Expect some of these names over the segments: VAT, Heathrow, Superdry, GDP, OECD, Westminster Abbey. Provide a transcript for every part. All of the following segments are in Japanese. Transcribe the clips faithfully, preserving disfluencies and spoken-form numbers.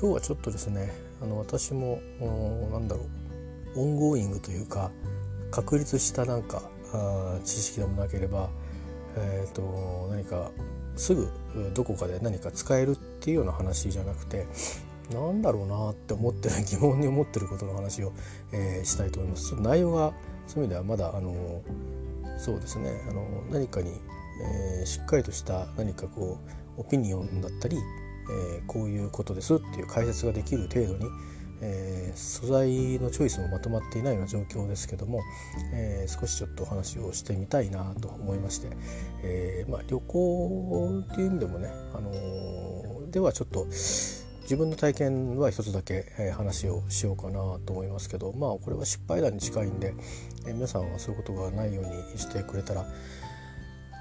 今日はちょっとですね、あの私もなんだろう、オンゴーイングというか確立したなんか知識でもなければ、えー、と何かすぐどこかで何か使えるっていうような話じゃなくて、なんだろうなって思ってる疑問に思ってることの話を、えー、したいと思います。内容がそういう意味ではまだあのそうですねあの何かに、えー、しっかりとした何かこうオピニオンだったり、えー、こういうことですっていう解説ができる程度に、えー、素材のチョイスもまとまっていないような状況ですけども、えー、少しちょっとお話をしてみたいなと思いまして、えーまあ、旅行っていう意味でもね、あのー、ではちょっと自分の体験は一つだけ、えー、話をしようかなと思いますけど、まあこれは失敗談に近いんで、えー、皆さんはそういうことがないようにしてくれたら、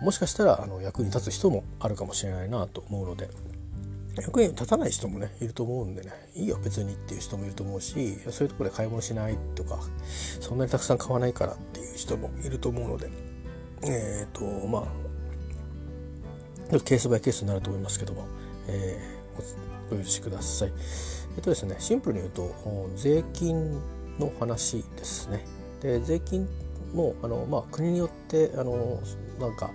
もしかしたらあの役に立つ人もあるかもしれないなと思うので、役に立たない人もねいると思うんでね、いいよ別にっていう人もいると思うし、そういうところで買い物しないとか、そんなにたくさん買わないからっていう人もいると思うので、えっとまあちょっとケースバイケースになると思いますけども、えー、お許しください。えっとですね、シンプルに言うと税金の話ですね。で、税金もあのまあ国によってあのなんか、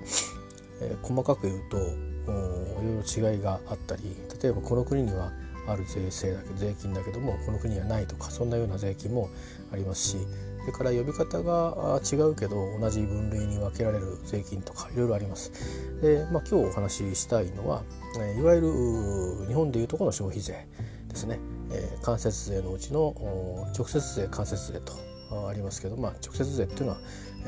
えー、細かく言うといろいろ違いがあったり、例えばこの国にはある税制だけど税金だけどもこの国にはないとか、そんなような税金もありますし、それから呼び方が違うけど同じ分類に分けられる税金とかいろいろあります。で、まあ、今日お話ししたいのは、えー、いわゆる日本でいうところの消費税ですね、えー、間接税のうちの直接税間接税とありますけど、まあ、直接税っていうのは、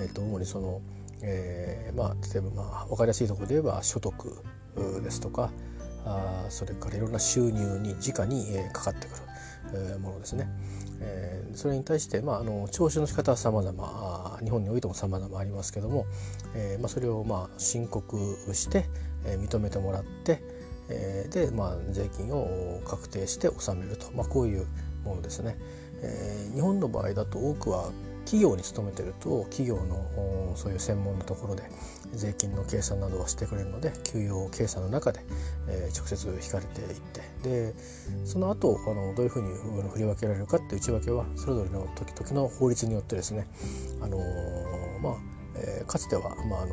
えー、と主にその、えーまあ、例えばまあ分かりやすいところで言えば所得ですとか、あそれからいろんな収入に直に、えー、かかってくる、えー、ものですね、えー、それに対して、まあ、あの徴収の仕方は様々、日本においても様々ありますけども、えーまあ、それを、まあ、申告して、えー、認めてもらって、えー、で、まあ、税金を確定して納めると、まあ、こういうものですね、えー、日本の場合だと多くは企業に勤めてると企業のそういう専門のところで税金の計算などはしてくれるので、給与計算の中で、えー、直接引かれていって、でその後あのどういうふうに振り分けられるかっていう内訳はそれぞれの時々の法律によってですね、あのー、まあ、えー、かつては、まああのー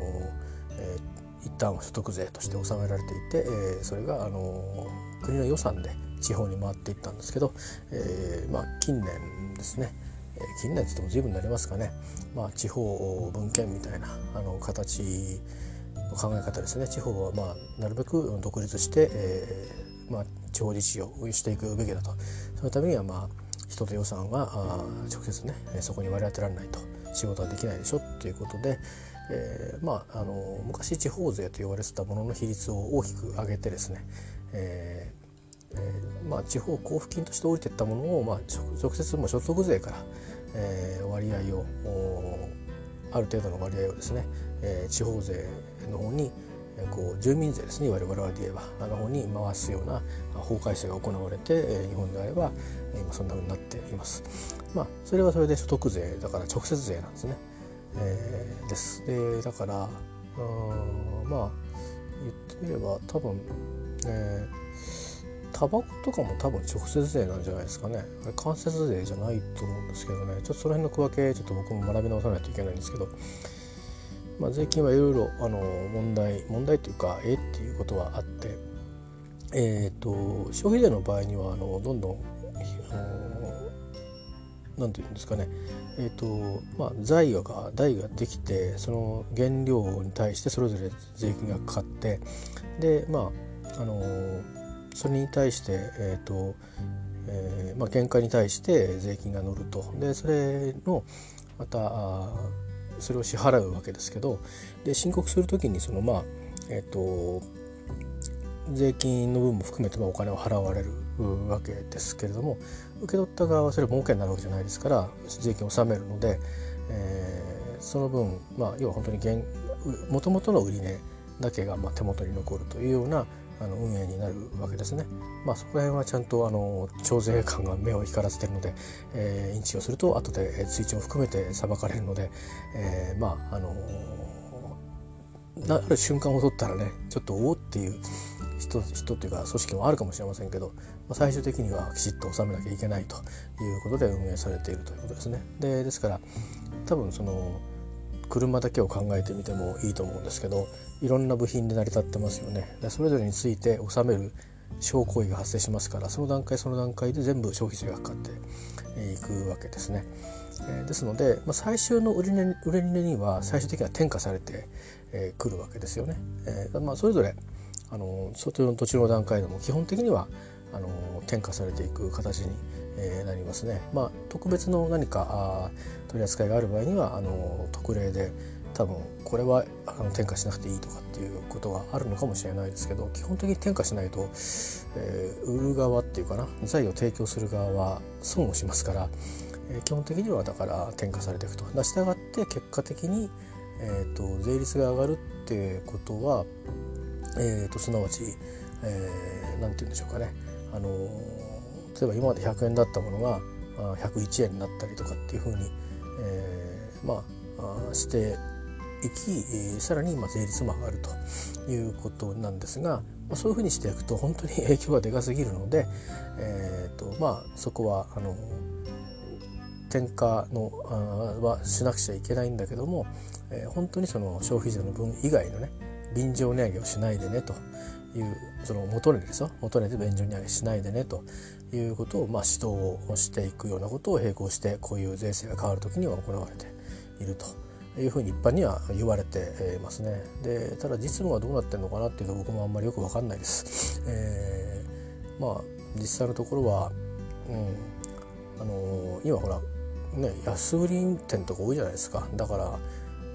えー、一旦所得税として納められていて、えー、それが、あのー、国の予算で地方に回っていったんですけど、えーまあ、近年ですね、近年って言っても随分になりますかね、まあ、地方分権みたいなあの形の考え方ですね。地方は、まあ、なるべく独立して、えーまあ、地方自治をしていくべきだと。そのためには、まあ、人と予算は直接ねそこに割り当てられないと仕事はできないでしょということで、えーまあ、あの昔地方税と言われてたものの比率を大きく上げてですね、えーえーまあ、地方交付金として降りていったものを、まあ、直接も所得税から、えー、割合をある程度の割合をですね、えー、地方税の方に、えー、こう住民税ですね、我々で言えばあの方に回すような法改正が行われて、えー、日本であれば今そんなふうになっています。まあ、それはそれで所得税だから直接税なんですね。えー、です。で、だからまあ言ってみれば多分、えータバコとかも多分直接税なんじゃないですかね。あれ間接税じゃないと思うんですけどね。ちょっとその辺の区分けちょっと僕も学び直さないといけないんですけど、まあ、税金はいろいろあの問題問題というかえっていうことはあって、えー、と消費税の場合にはあのどんどんあのなんていうんですかね、えーとまあ、財が台ができてその原料に対してそれぞれ税金がかかって、でまああのそれに対して、えーとえーまあ、原価に対して税金が乗ると。でそれのまたそれを支払うわけですけど、で申告するときにその、まあえー、と税金の分も含めてお金を払われるわけですけれども、受け取った側はそれ儲けになるわけじゃないですから税金を納めるので、えー、その分、まあ、要は本当に原元々の売り値だけがまあ手元に残るというようなあの運営になるわけですね。まあ、そこら辺はちゃんとあの徴税官が目を光らせているので、えー、インチをすると後で追徴を含めて裁かれるので、えー、まああのー、ある瞬間を取ったらねちょっとおおっていう人というか組織もあるかもしれませんけど、最終的にはきちっと収めなきゃいけないということで運営されているということですね。で、ですから多分その車だけを考えてみてもいいと思うんですけど、いろんな部品で成り立ってますよね。でそれぞれについて収める商行為が発生しますから、その段階その段階で全部消費税がかかっていくわけですね。えー、ですので、まあ、最終の売り値、売り値には最終的には転嫁されて、えー、くるわけですよね。えーまあ、それぞれあのその途中の段階でも基本的にはあの転嫁されていく形に、えー、なりますね。まあ、特別の何か取り扱いがある場合にはあの特例で多分これはあの転嫁しなくていいとかっていうことがあるのかもしれないですけど、基本的に転嫁しないと、えー、売る側っていうかな、財を提供する側は損をしますから、えー、基本的にはだから転嫁されていくと。だしたがって結果的に、えー、と税率が上がるってことは、えー、とすなわち、えー、なんて言うんでしょうかね、あのー、例えば今までひゃくえんだったものがひゃくいちえんになったりとかっていうふうに、えー、まあ、あしていき、さらに税率も上がるということなんですが、そういうふうにしていくと本当に影響がでかすぎるので、えーとまあ、そこはあの転嫁のはしなくちゃいけないんだけども、えー、本当にその消費税の分以外のね、便乗値上げをしないでねという、その元値ですよ、元値で便乗値上げしないでねということを、まあ、指導をしていくようなことを並行して、こういう税制が変わるときには行われているというふうに一般には言われてますね。で、ただ実務はどうなってるのかなっていうと、僕もあんまりよく分かんないです。えー、まあ実際のところは、うん、あのー、今ほらね、安売り店とか多いじゃないですか。だから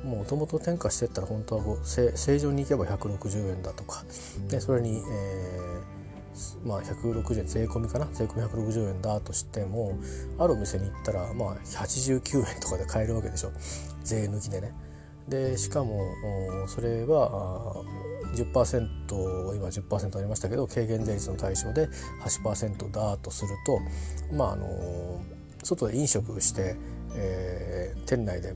もともと転嫁していったら本当は正常に行けばひゃくろくじゅうえんだとか、でそれに、えー、まあひゃくろくじゅうえん税込みかな、税込みひゃくろくじゅうえんだとしても、あるお店に行ったらまあはちじゅうきゅうえんとかで買えるわけでしょ。税抜きでね。でしかもそれは じゅっパーセント、 今 じゅっパーセント ありましたけど、軽減税率の対象で はちパーセント だとすると、まああの外で飲食して、えー、店内で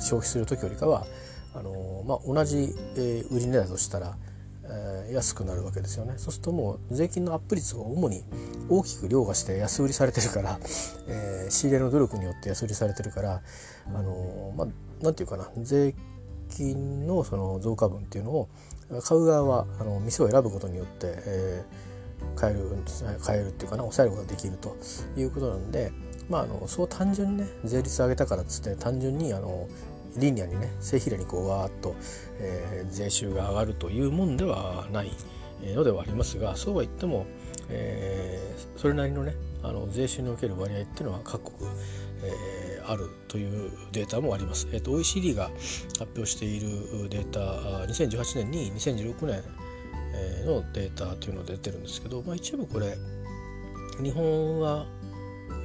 消費する時よりかはあの、まあ、同じ、えー、売り値だとしたら、えー、安くなるわけですよね。そうするともう税金のアップ率を主に大きく凌駕して安売りされてるから、えー、仕入れの努力によって安売りされてるから、あのーまあ、なんていうかな、税金のその増加分っていうのを買う側はあの店を選ぶことによって、えー、買える、買えるっていうかな、抑えることができるということなんで、まあ、あのそう単純にね、税率上げたからっつって単純にあのリニアにね、正比例にこうわーっと、えー、税収が上がるというもんではないのではありますが、そうは言っても、えー、それなりのね、あの税収における割合っていうのは各国、えー、あるというデータもあります。えーと、オーイーシーディー が発表しているデータ、にせんじゅうはちねんににせんじゅうろくねんのデータというのが出てるんですけど、まあ、一部これ日本は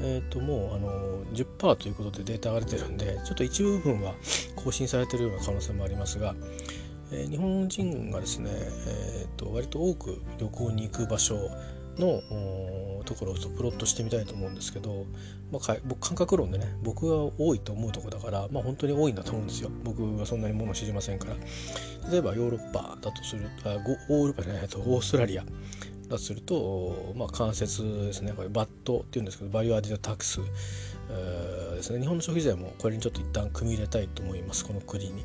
えー、ともうあの じゅっパーセント ということでデータが出てるんで、ちょっと一部分は更新されてるような可能性もありますが、えー、日本人がですね、えー、と割と多く旅行に行く場所のところをちょっとプロットしてみたいと思うんですけど、まあ、僕感覚論でね、僕が多いと思うとこだから、まあ、本当に多いんだと思うんですよ。僕はそんなにもの知りませんから。例えばヨーロッパだとすると、あオーロッパじゃないとオーストラリアだすると、まあ、間接ですね、これバットっていうんですけど、バリューアディドタックス、えー、ですね。日本の消費税もこれにちょっと一旦組み入れたいと思います。この国に、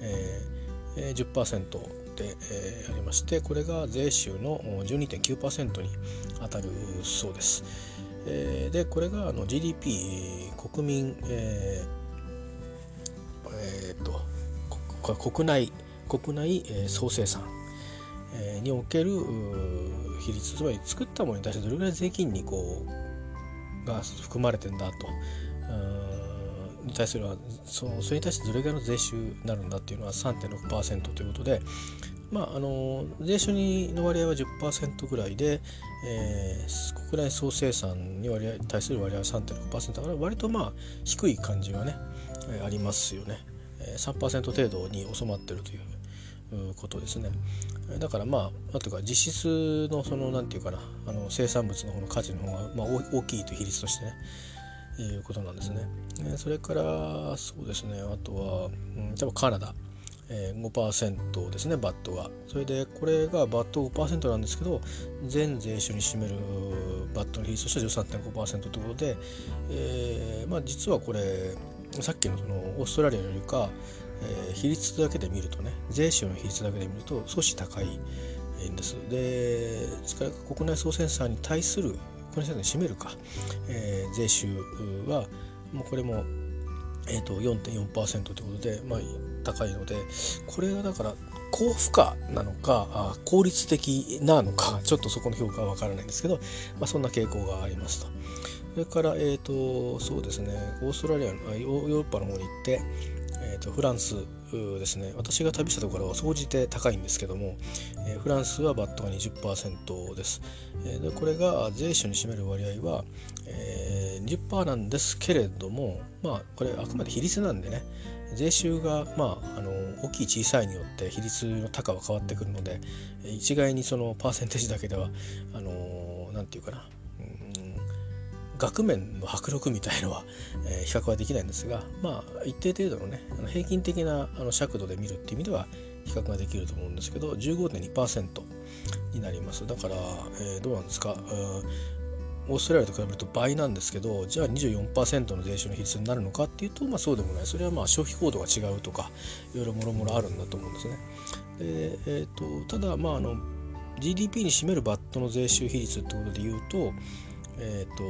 えー、じゅっパーセント で、えー、ありまして、これが税収の じゅうにてんきゅうパーセント に当たるそうです。えー、でこれがあの ジーディーピー 国民、えーえー、と国内国内、えー、総生産における比率、つまり作ったものに対してどれぐらい税金にこうが含まれてんだと、うーんに対するは そ, それに対してどれぐらいの税収になるんだっていうのは さんてんろくパーセント ということで、まああの税収の割合は じゅっパーセント ぐらいで、えー、国内総生産に割合対する割合は さんてんろくパーセント だから、割とまあ低い感じはね、えー、ありますよね。 さんパーセント 程度に収まってるということですね。だからまあ、なんていうか、実質のそのなんていうかな、あの生産物の方の価値の方がまあ大きいという比率としてね、いうことなんですね。それからそうですね、あとは、うん、例えばカナダ、ごパーセント ですね、バットが。それでこれがバット ごパーセント なんですけど、全税収に占めるバットの比率としては じゅうさんてんごパーセント ということで、えーまあ、実はこれさっき の, そのオーストラリアよりか、えー、比率だけで見るとね、税収の比率だけで見ると少し高いんです。で、国内総生産に対する国内総生産に占めるか、えー、税収はもうこれも、えー、と よんてんよんパーセント ということで、まあ高いので、これがだから高負荷なのか効率的なのか、ちょっとそこの評価は分からないんですけど、まあ、そんな傾向がありますと。それから、えーとそうですね、オーストラリアのヨーロッパの方に行って、えーとフランスですね、私が旅したところは総じて高いんですけども、えー、フランスはバットが にじゅっパーセント です。えー、でこれが税収に占める割合は、えー、にじゅっパーセント なんですけれども、まあこれあくまで比率なんでね、税収が、まあ、あの大きい小さいによって比率の高は変わってくるので、一概にそのパーセンテージだけではあのなんていうかな、うん、額面の迫力みたいのは、えー、比較はできないんですが、まあ一定程度のね、あの平均的なあの尺度で見るっていう意味では比較ができると思うんですけど、 じゅうごてんにパーセント になります。だから、えー、どうなんですか、オーストラリアと比べると倍なんですけど、じゃあ にじゅうよんパーセント の税収の比率になるのかっていうと、まあそうでもない。それはまあ消費行動が違うとか、いろいろもろもろあるんだと思うんですね。で、えー、とただ、まあ、あの ジーディーピー に占めるバットの税収比率ってことで言うと、えーと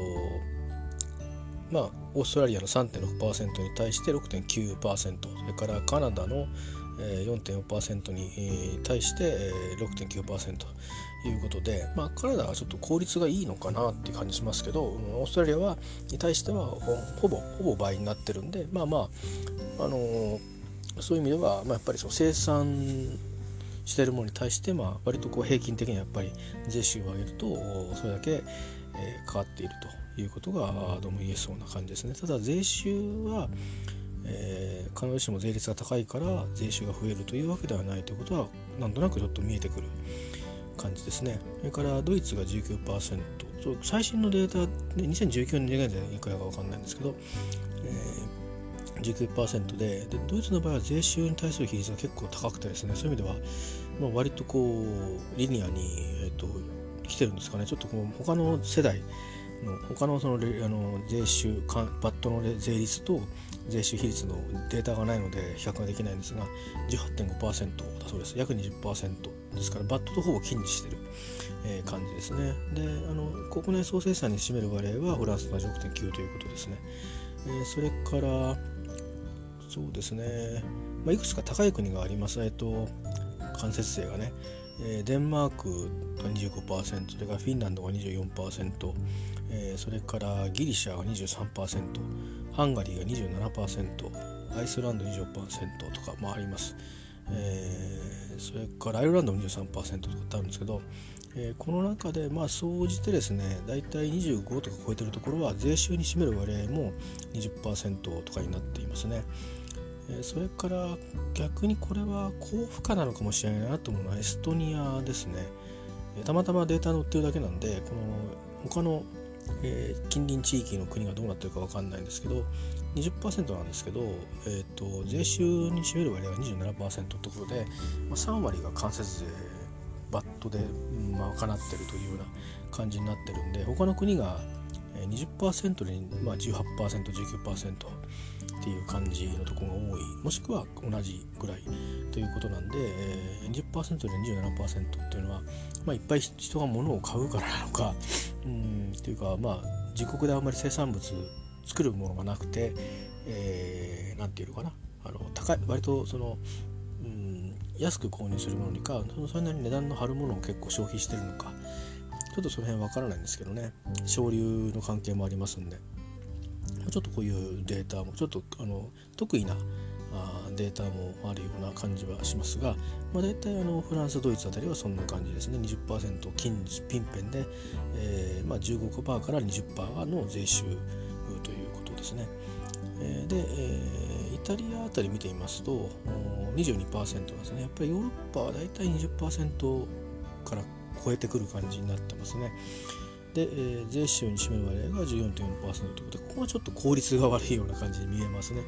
まあ、オーストラリアの さんてんろくパーセント に対して ろくてんきゅうパーセント、それからカナダの よんてんよんパーセント に対して ろくてんきゅうパーセントいうことで、まあ、カナダはちょっと効率がいいのかなっていう感じしますけど、オーストラリアはに対してはほぼほぼ倍になってるんで、まあまあ、あのー、そういう意味では、まあ、やっぱりその生産してるものに対して、まあ、割とこう平均的にやっぱり税収を上げるとそれだけ、えー、かかっているということがどうも言えそうな感じですね。ただ税収は、えー、必ずしも税率が高いから税収が増えるというわけではないということはなんとなくちょっと見えてくる感じですね。それからドイツが じゅうきゅうパーセント、 最新のデータでにせんじゅうきゅうねん現在いくらか分かんないんですけど、えー、じゅうきゅうパーセント で, でドイツの場合は税収に対する比率が結構高くてですね、そういう意味では、まあ、割とこうリニアに、えー、と来てるんですかね。ちょっとこう他の世代の他 の, そ の, あの税収バットの税率と税収比率のデータがないので比較ができないんですが、 じゅうはちてんごパーセント だそうです。約 にじゅっパーセント ですからバットとほぼ近似してる、えー、感じですね。で、あの国内総生産に占める割合はフランスが ろくてんきゅう ということですね。えー、それからそうですね、まあ、いくつか高い国があります。えっと間接税がね、えー、デンマークが にじゅうごパーセント、それからフィンランドが にじゅうよんパーセント、えー、それからギリシャが にじゅうさんパーセント、ハンガリーが にじゅうななパーセント、アイスランド にじゅうろくパーセント とかもあります。えー、それからアイルランド にじゅうさんパーセント とかってあるんですけど、えー、この中でまあ総じてですね、だいたいにじゅうごとか超えてるところは税収に占める割合も にじゅっパーセント とかになっていますね。それから逆にこれは高負荷なのかもしれないなと思うのはエストニアですね。たまたまデータ載ってるだけなんで、この他の近隣地域の国がどうなってるか分かんないんですけど、 にじゅっパーセント なんですけど、えー、と税収に占める割合が にじゅうななパーセント ということで、さんわりが間接税バットで、まあ、賄ってるというような感じになってるんで、他の国が にじゅっパーセント で、まあ、じゅうはちパーセント、じゅうきゅうパーセントっていう感じのところが多い、もしくは同じぐらいということなんで、 にじゅっパーセント で にじゅうななパーセント っていうのは、まあ、いっぱい人が物を買うからなのか、うんっていうか、まあ自国であんまり生産物作るものがなくて、えー、なんていうのかな、あの高い、割とその、うん、安く購入するものにか、それなりに値段の張るものを結構消費してるのか、ちょっとその辺わからないんですけどね、省流の関係もありますんで。ちょっとこういうデータもちょっとあの得意なデータもあるような感じはしますが、まあ、大体あのフランスドイツあたりはそんな感じですね。 にじゅっパーセント 近近辺で、えーまあ、じゅうごパーセント から にじゅっパーセント の税収ということですね。えー、で、えー、イタリアあたり見てみますと にじゅうにパーセント ですね。やっぱりヨーロッパは大体 にじゅっパーセント から超えてくる感じになってますね。で、えー、税収に占める割合が じゅうよんてんよんパーセント ということで、ここはちょっと効率が悪いような感じに見えますね。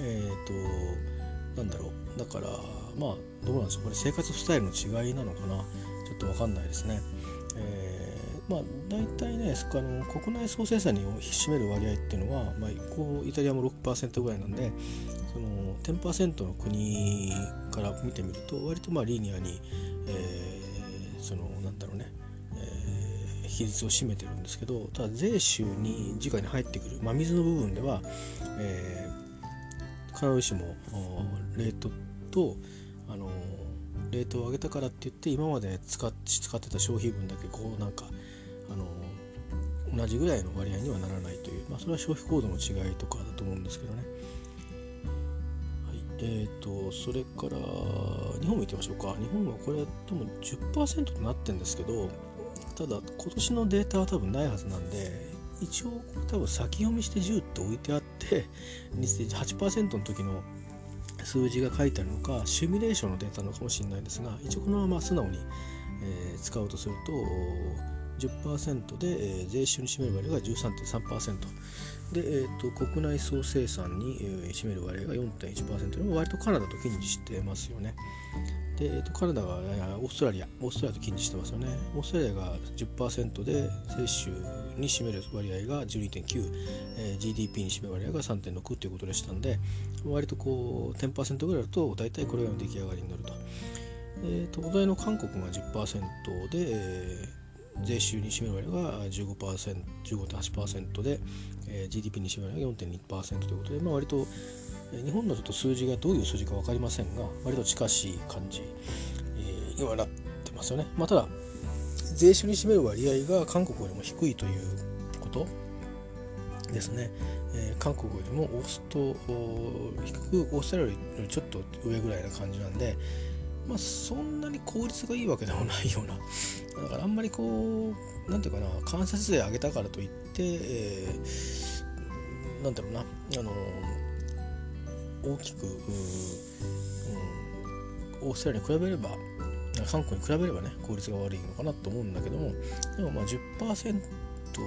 えっと、なんだろう、だからまあどうなんでしょう、これ生活スタイルの違いなのかな、ちょっと分かんないですね。えー、まあ大体ね、あの国内総生産に占める割合っていうのは、まあ、こうイタリアも ろくパーセント ぐらいなんで、その じゅっパーセント の国から見てみると割とまあリニアに、えー、そのなんだろうね、えー、比率を占めてるんですけど、ただ税収に直に入ってくる真水の部分では、えー、必ずしもレートとあのレートを上げたからっていって今まで使っ、使ってた消費分だけこうなんかあの同じぐらいの割合にはならないという、まあ、それは消費行動の違いとかだと思うんですけどね。はい、えーと、それから日本もいってみましょうか。日本はこれでも じゅっパーセント となってるんですけど、ただ今年のデータは多分ないはずなんで、一応多分先読みしてじゅうって置いてあって、はちパーセント の時の数字が書いてあるのか、シミュレーションのデータなのかもしれないですが、一応このまま素直に、えー、使うとすると じゅっパーセント で、えー、税収に占める割合が じゅうさんてんさんパーセント で、えー、と国内総生産に、えー、占める割合が よんてんいちパーセント でも割とカナダと近似してますよね。で、えー、とカナダはオーストラリアオーストラリアと近似してますよね。オーストラリアが じゅっパーセント で税収に占める割合が じゅうにてんきゅう、えー、ジーディーピー に占める割合が さんてんろく ということでしたんで、割とこう じゅっパーセント ぐらいだと大体これが出来上がりになると。えー、とお題の韓国が じゅっパーセント で、えー、税収に占める割合が じゅうごパーセント、じゅうごてんはちパーセント で、えー、ジーディーピー に占める割合が よんてんにパーセント ということで、まあ、割と日本のちょっと数字がどういう数字か分かりませんが、割と近しい感じにはなってますよね。まあ、ただ税収に占める割合が韓国よりも低いということですね。えー、韓国よりもオースト低くオーストラリアよりちょっと上ぐらいな感じなんで、まあ、そんなに効率がいいわけでもないような、だからあんまりこうなんていうかな、間接税上げたからといって、えー、なんだろうな、あの大きく、うん、オーストラリアに比べれば韓国に比べればね、効率が悪いのかなと思うんだけども、でもまあ じゅっパーセント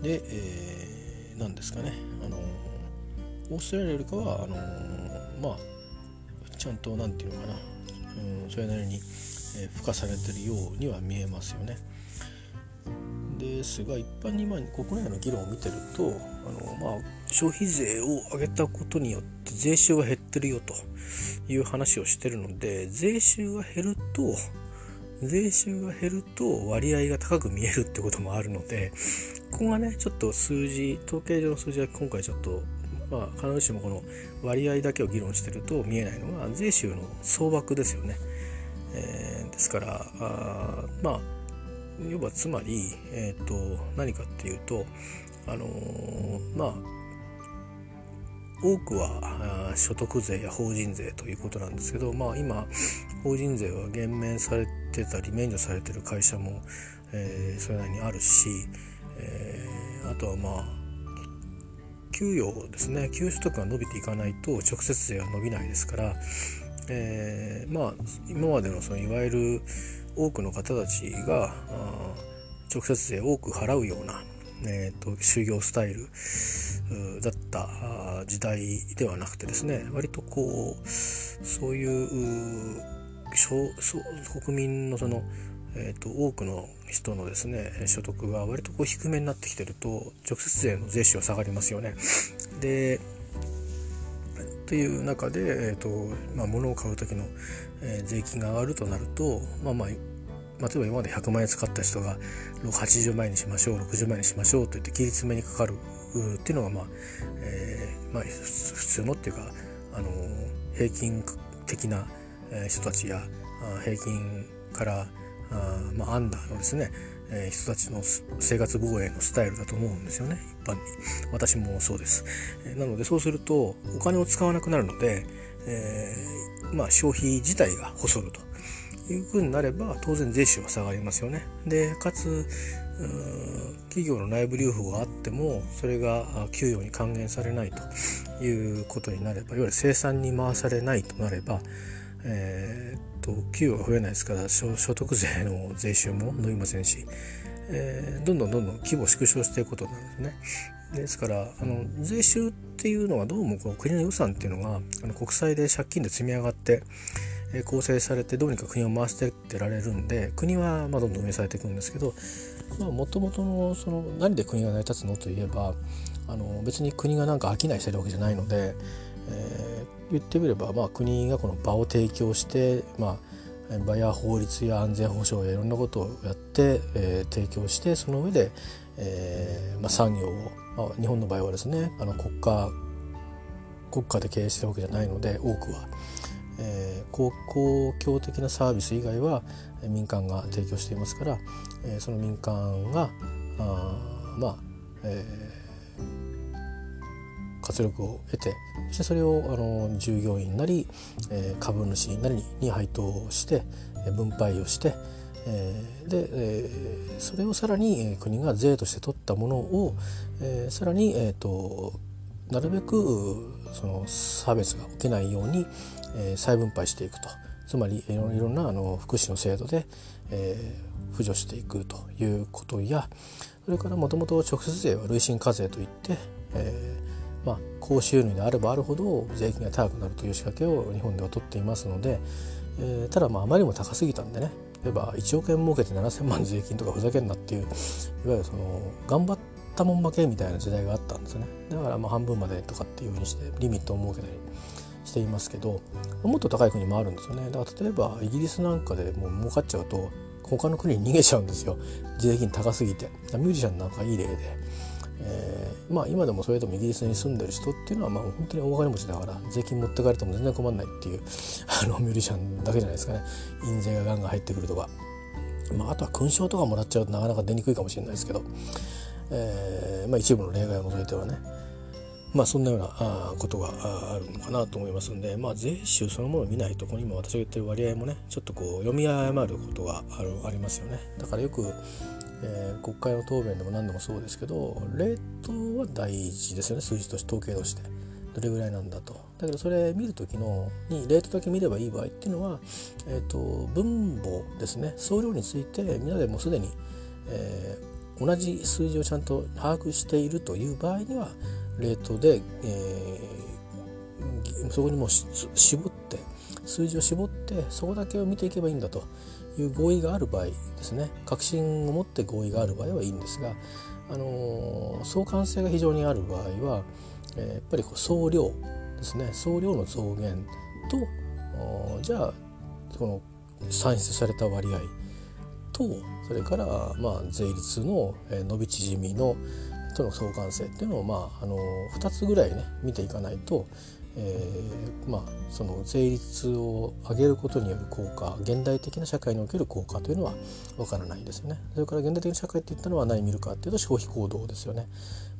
で、えー、なんですかね、あのオーストラリアよりかはあのまあちゃんとなんていうのかな、うん、それなりに、えー、付加されてるようには見えますよね。ですが一般に今国内の議論を見てると、あの、まあ、消費税を上げたことによって税収は減ってるよという話をしてるので、税収が減ると税収が減ると割合が高く見えるってこともあるので、ここがねちょっと数字、統計上の数字は今回ちょっとまあ、必ずしもこの割合だけを議論してると見えないのが税収の総額ですよね。えー、ですからあまあ要はつまり、えー、と何かっていうと、あのー、まあ多くは所得税や法人税ということなんですけど、まあ、今法人税は減免されてたり免除されてる会社も、えー、それなりにあるし、えー、あとはまあ給与ですね、給与所得が伸びていかないと直接税は伸びないですから、えー、まあ今までのそのいわゆる多くの方たちが直接税を多く払うような、えー、と就業スタイルだった時代ではなくてですね、割とこうそういう国民のそのえー、と多くの人のですね所得が割とこう低めになってきてると直接税の税収は下がりますよね。でという中で、えーとまあ、物を買う時の、えー、税金が上がるとなると、まあまあ、例えば今までひゃくまん円使った人がはちじゅうまん円にしましょうろくじゅうまん円にしましょうといって切り詰めにかかるっていうのが、まあえーまあ、普通のっていうか、あのー、平均的な人たちや平均からあまあ、アンダーのですね、えー、人たちの生活防衛のスタイルだと思うんですよね、一般に。私もそうです。えー、なのでそうするとお金を使わなくなるので、えーまあ、消費自体が細るというふうになれば当然税収は下がりますよね。でかつ企業の内部留保があってもそれが給与に還元されないということになれば、いわゆる生産に回されないとなれば、えー、と給与が増えないですから 所, 所得税の税収も伸びませんし、えー、どんどんどんどん規模縮小していくことになるんですね。ですからあの税収っていうのはどうもこの国の予算っていうのがあの国債で借金で積み上がって、えー、構成されてどうにか国を回していってられるんで、国はまあどんどん運営されていくんですけど、もともとのその何で国が成り立つのといえばあの別に国がなんか商いしてるわけじゃないので、えー、言ってみれば、まあ、国がこの場を提供して、まあ、場や法律や安全保障やいろんなことをやって、えー、提供して、その上で、えーまあ、産業を、まあ、日本の場合はですねあの国家国家で経営してるわけじゃないので多くは、えー、公共的なサービス以外は民間が提供していますから、えー、その民間があまあ、えー活力を得て、そしてそれをあの従業員なり、えー、株主なりに配当をして分配をして、えーでえー、それをさらに国が税として取ったものを、えー、さらに、えーと、なるべくその差別が起きないように、えー、再分配していくと、つまりいろんなあの福祉の制度で、えー、扶助していくということや、それからもともと直接税は累進課税といって、えーまあ、高収入であればあるほど税金が高くなるという仕掛けを日本では取っていますので、えー、ただまああまりにも高すぎたんでね、例えばいちおくえん儲けてななせんまん税金とかふざけんなっていう、いわゆるその頑張ったもん負けみたいな時代があったんですよね。だからまあ半分までとかっていうふうにしてリミットを設けたりしていますけど、もっと高い国もあるんですよね。だから例えばイギリスなんかでもう儲かっちゃうと他の国に逃げちゃうんですよ、税金高すぎて。ミュージシャンなんかいい例で、えーまあ、今でもそれでもイギリスに住んでる人っていうのは、まあ、本当に大金持ちだから税金持ってかれても全然困んないっていうあのミュージシャンだけじゃないですかね。印税がガンガン入ってくるとか、まあ、あとは勲章とかもらっちゃうとなかなか出にくいかもしれないですけど、えーまあ、一部の例外を除いてはね、まあ、そんなようなことがあるのかなと思いますので、まあ、税収そのものを見ないところに今私が言ってる割合もねちょっとこう読み誤ることが ある、ありますよね。だからよくえー、国会の答弁でも何でもそうですけど、レートは大事ですよね、数字として統計としてどれぐらいなんだと。だけどそれ見る時のにレートだけ見ればいい場合っていうのは、えー、と分母ですね、総量についてみんなでもうすでに、えー、同じ数字をちゃんと把握しているという場合にはレートで、えー、そこにもう絞って数字を絞ってそこだけを見ていけばいいんだという合意がある場合ですね、確信を持って合意がある場合はいいんですが、あのー、相関性が非常にある場合は、えー、やっぱりこう総量ですね、総量の増減とじゃあこの算出された割合と、それからまあ税率の伸び縮みのとの相関性っていうのを、まああのー、ふたつぐらいね見ていかないと、えーまあ、その税率を上げることによる効果、現代的な社会における効果というのは分からないですよね。それから現代的な社会っていったのは何見るかっていうと消費行動ですよね。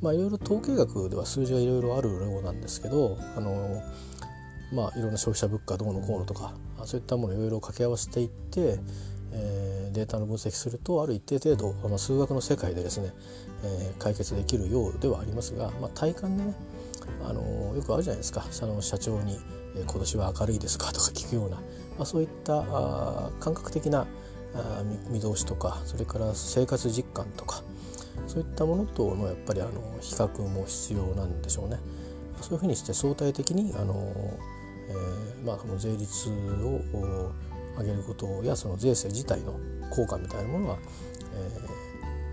まあいろいろ統計学では数字がいろいろあるようなんですけど、あのまあいろんな消費者物価どうのこうのとかそういったものをいろいろ掛け合わせていって、えー、データの分析するとある一定程度、まあ、数学の世界でですね、えー、解決できるようではありますが、まあ、体感でねあのよくあるじゃないですか、あの社長に、えー、今年は明るいですかとか聞くような、まあ、そういったあ感覚的なあ 見, 見通しとか、それから生活実感とかそういったものとのやっぱりあの比較も必要なんでしょうね。そういうふうにして相対的にあの、えーまあ、この税率を上げることやその税制自体の効果みたいなものは、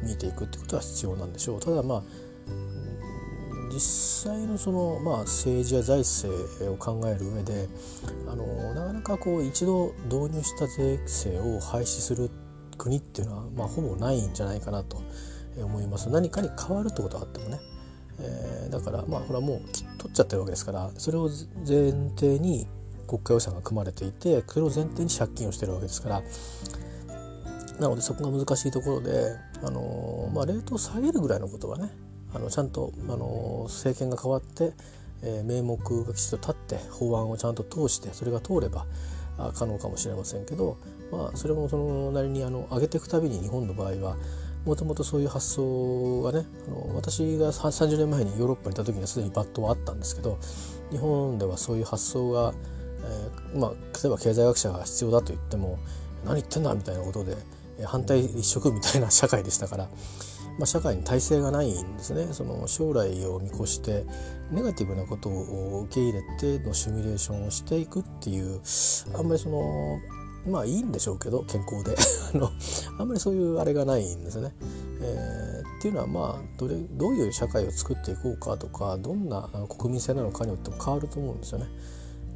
えー、見ていくってことは必要なんでしょう。ただまあ実際のその、まあ、政治や財政を考える上であのなかなかこう一度導入した税制を廃止する国っていうのは、まあ、ほぼないんじゃないかなと思います。何かに変わるってことはあってもね、えー、だからまあほらもう取っちゃってるわけですから、それを前提に国家予算が組まれていて、それを前提に借金をしてるわけですから、なのでそこが難しいところで、あの、まあ、レートを下げるぐらいのことはねあのちゃんとあの政権が変わって、えー、名目がきちんと立って法案をちゃんと通してそれが通れば可能かもしれませんけど、まあ、それもそのなりにあの上げていくたびに日本の場合はもともとそういう発想がね、あの私がさんじゅうねんまえにヨーロッパにいた時にはすでに抜刀はあったんですけど、日本ではそういう発想が、えーまあ、例えば経済学者が必要だと言っても何言ってんだみたいなことで反対一色みたいな社会でしたから、まあ、社会に耐性がないんですね。その将来を見越してネガティブなことを受け入れてのシミュレーションをしていくっていう、あんまりそのまあいいんでしょうけど健康であのあんまりそういうあれがないんですね、えー、っていうのはまあ どれ、どういう社会を作っていこうかとか、どんな国民性なのかによっても変わると思うんですよね。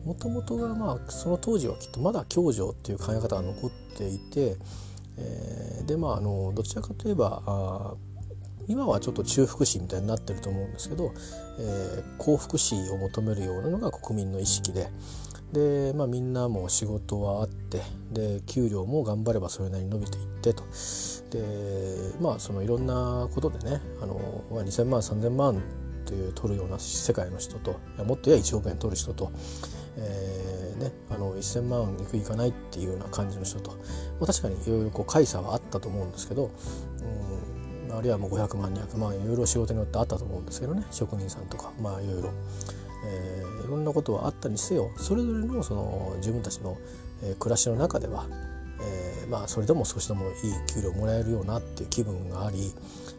もともとがまあその当時はきっとまだ共情っていう考え方が残っていて、えー、でまああのどちらかといえばあ今はちょっと中福祉みたいになってると思うんですけど、えー、幸福祉を求めるようなのが国民の意識で、で、まあ、みんなも仕事はあって、で給料も頑張ればそれなりに伸びていってと、でまあそのいろんなことでね、あのにせんまんさんぜんまんという取るような世界の人と、いやもっとやいちおくえん取る人と、えーね、あのせんまんいくいかないっていうような感じの人と、まあ、確かにいろいろこう会差はあったと思うんですけど、うん、あるいはもうごひゃくまんにひゃくまんいろいろ仕事によってあったと思うんですけどね、職人さんとかまあいろいろ、えー、いろんなことはあったにせよ、それぞれ の, その自分たちの暮らしの中では、えーまあ、それでも少しでもいい給料もらえるようなっていう気分があり、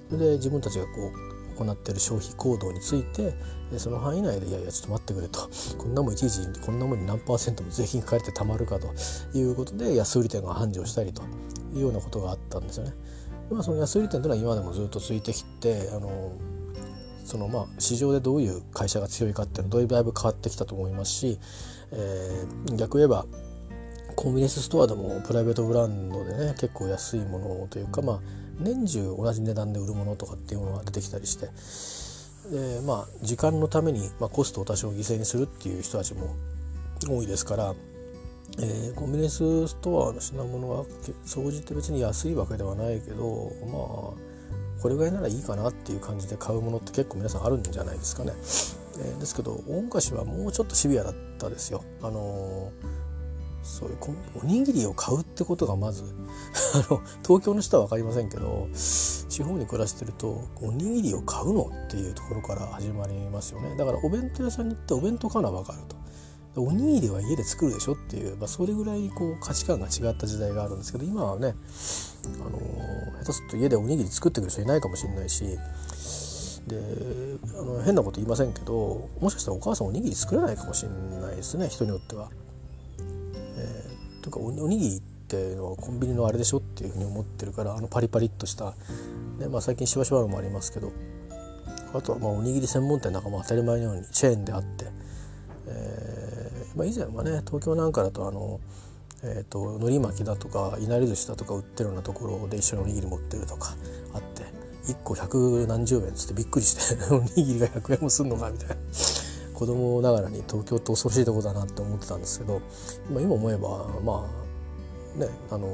それで自分たちがこう行っている消費行動についてその範囲内でいやいやちょっと待ってくれと、こんなもんいちいちこんなもんに何パーセントも税金かかってたまるかということで安売り店が繁盛したりというようなことがあったんですよね。今その安売り店というのは今でもずっと続いてきて、あのそのまあ市場でどういう会社が強いかっていうのはだいぶ変わってきたと思いますし、えー、逆言えばコンビニエンスストアでもプライベートブランドでね結構安いものというか、まあ年中同じ値段で売るものとかっていうものが出てきたりして、で、まあ、時間のために、まあ、コストを多少犠牲にするっていう人たちも多いですから、えー、コンビニエンスストアの品物は総じて別に安いわけではないけど、まあこれぐらいならいいかなっていう感じで買うものって結構皆さんあるんじゃないですかね、えー、ですけど大昔はもうちょっとシビアだったですよ。あのーそういうおにぎりを買うってことがまずあの東京の人は分かりませんけど、地方に暮らしてるとおにぎりを買うのっていうところから始まりますよね。だからお弁当屋さんに行ってお弁当買うのは分かると、おにぎりは家で作るでしょっていう、まあ、それぐらいこう価値観が違った時代があるんですけど、今はね、あの下手すると家でおにぎり作ってくる人いないかもしれないし、であの変なこと言いませんけど、もしかしたらお母さんおにぎり作れないかもしれないですね、人によっては。とかおにぎりっていうのはコンビニのあれでしょっていうふうに思ってるから、あのパリパリっとした、ねまあ、最近しばしばのもありますけど、あとはまあおにぎり専門店なんかも当たり前のようにチェーンであって、えーまあ、以前はね東京なんかだとあの、えー、と海苔巻きだとかいなり寿司だとか売ってるようなところで一緒におにぎり持ってるとかあって、いっこひゃくなんじゅうえんつってびっくりしておにぎりがひゃくえんもすんのかみたいな。子供ながらに東京って恐ろしいとこだなって思ってたんですけど、今思えばまあね、あの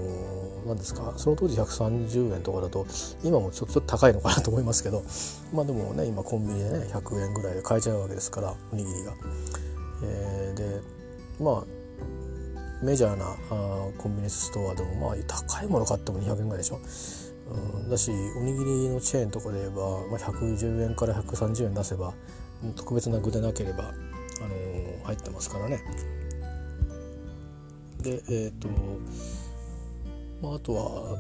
何ですか、その当時ひゃくさんじゅうえんとかだと今もちょっと高いのかなと思いますけど、まあでもね今コンビニでねひゃくえんぐらいで買えちゃうわけですから、おにぎりが、えー、でまあメジャーなあコンビニストアでもまあ高いもの買ってもにひゃくえんぐらいでしょ、うん、だしおにぎりのチェーンとかで言えば、まあ、ひゃくじゅうえんからひゃくさんじゅうえん出せば特別な具でなければ、あのー、入ってますからね。で、えーとまあ、あとは本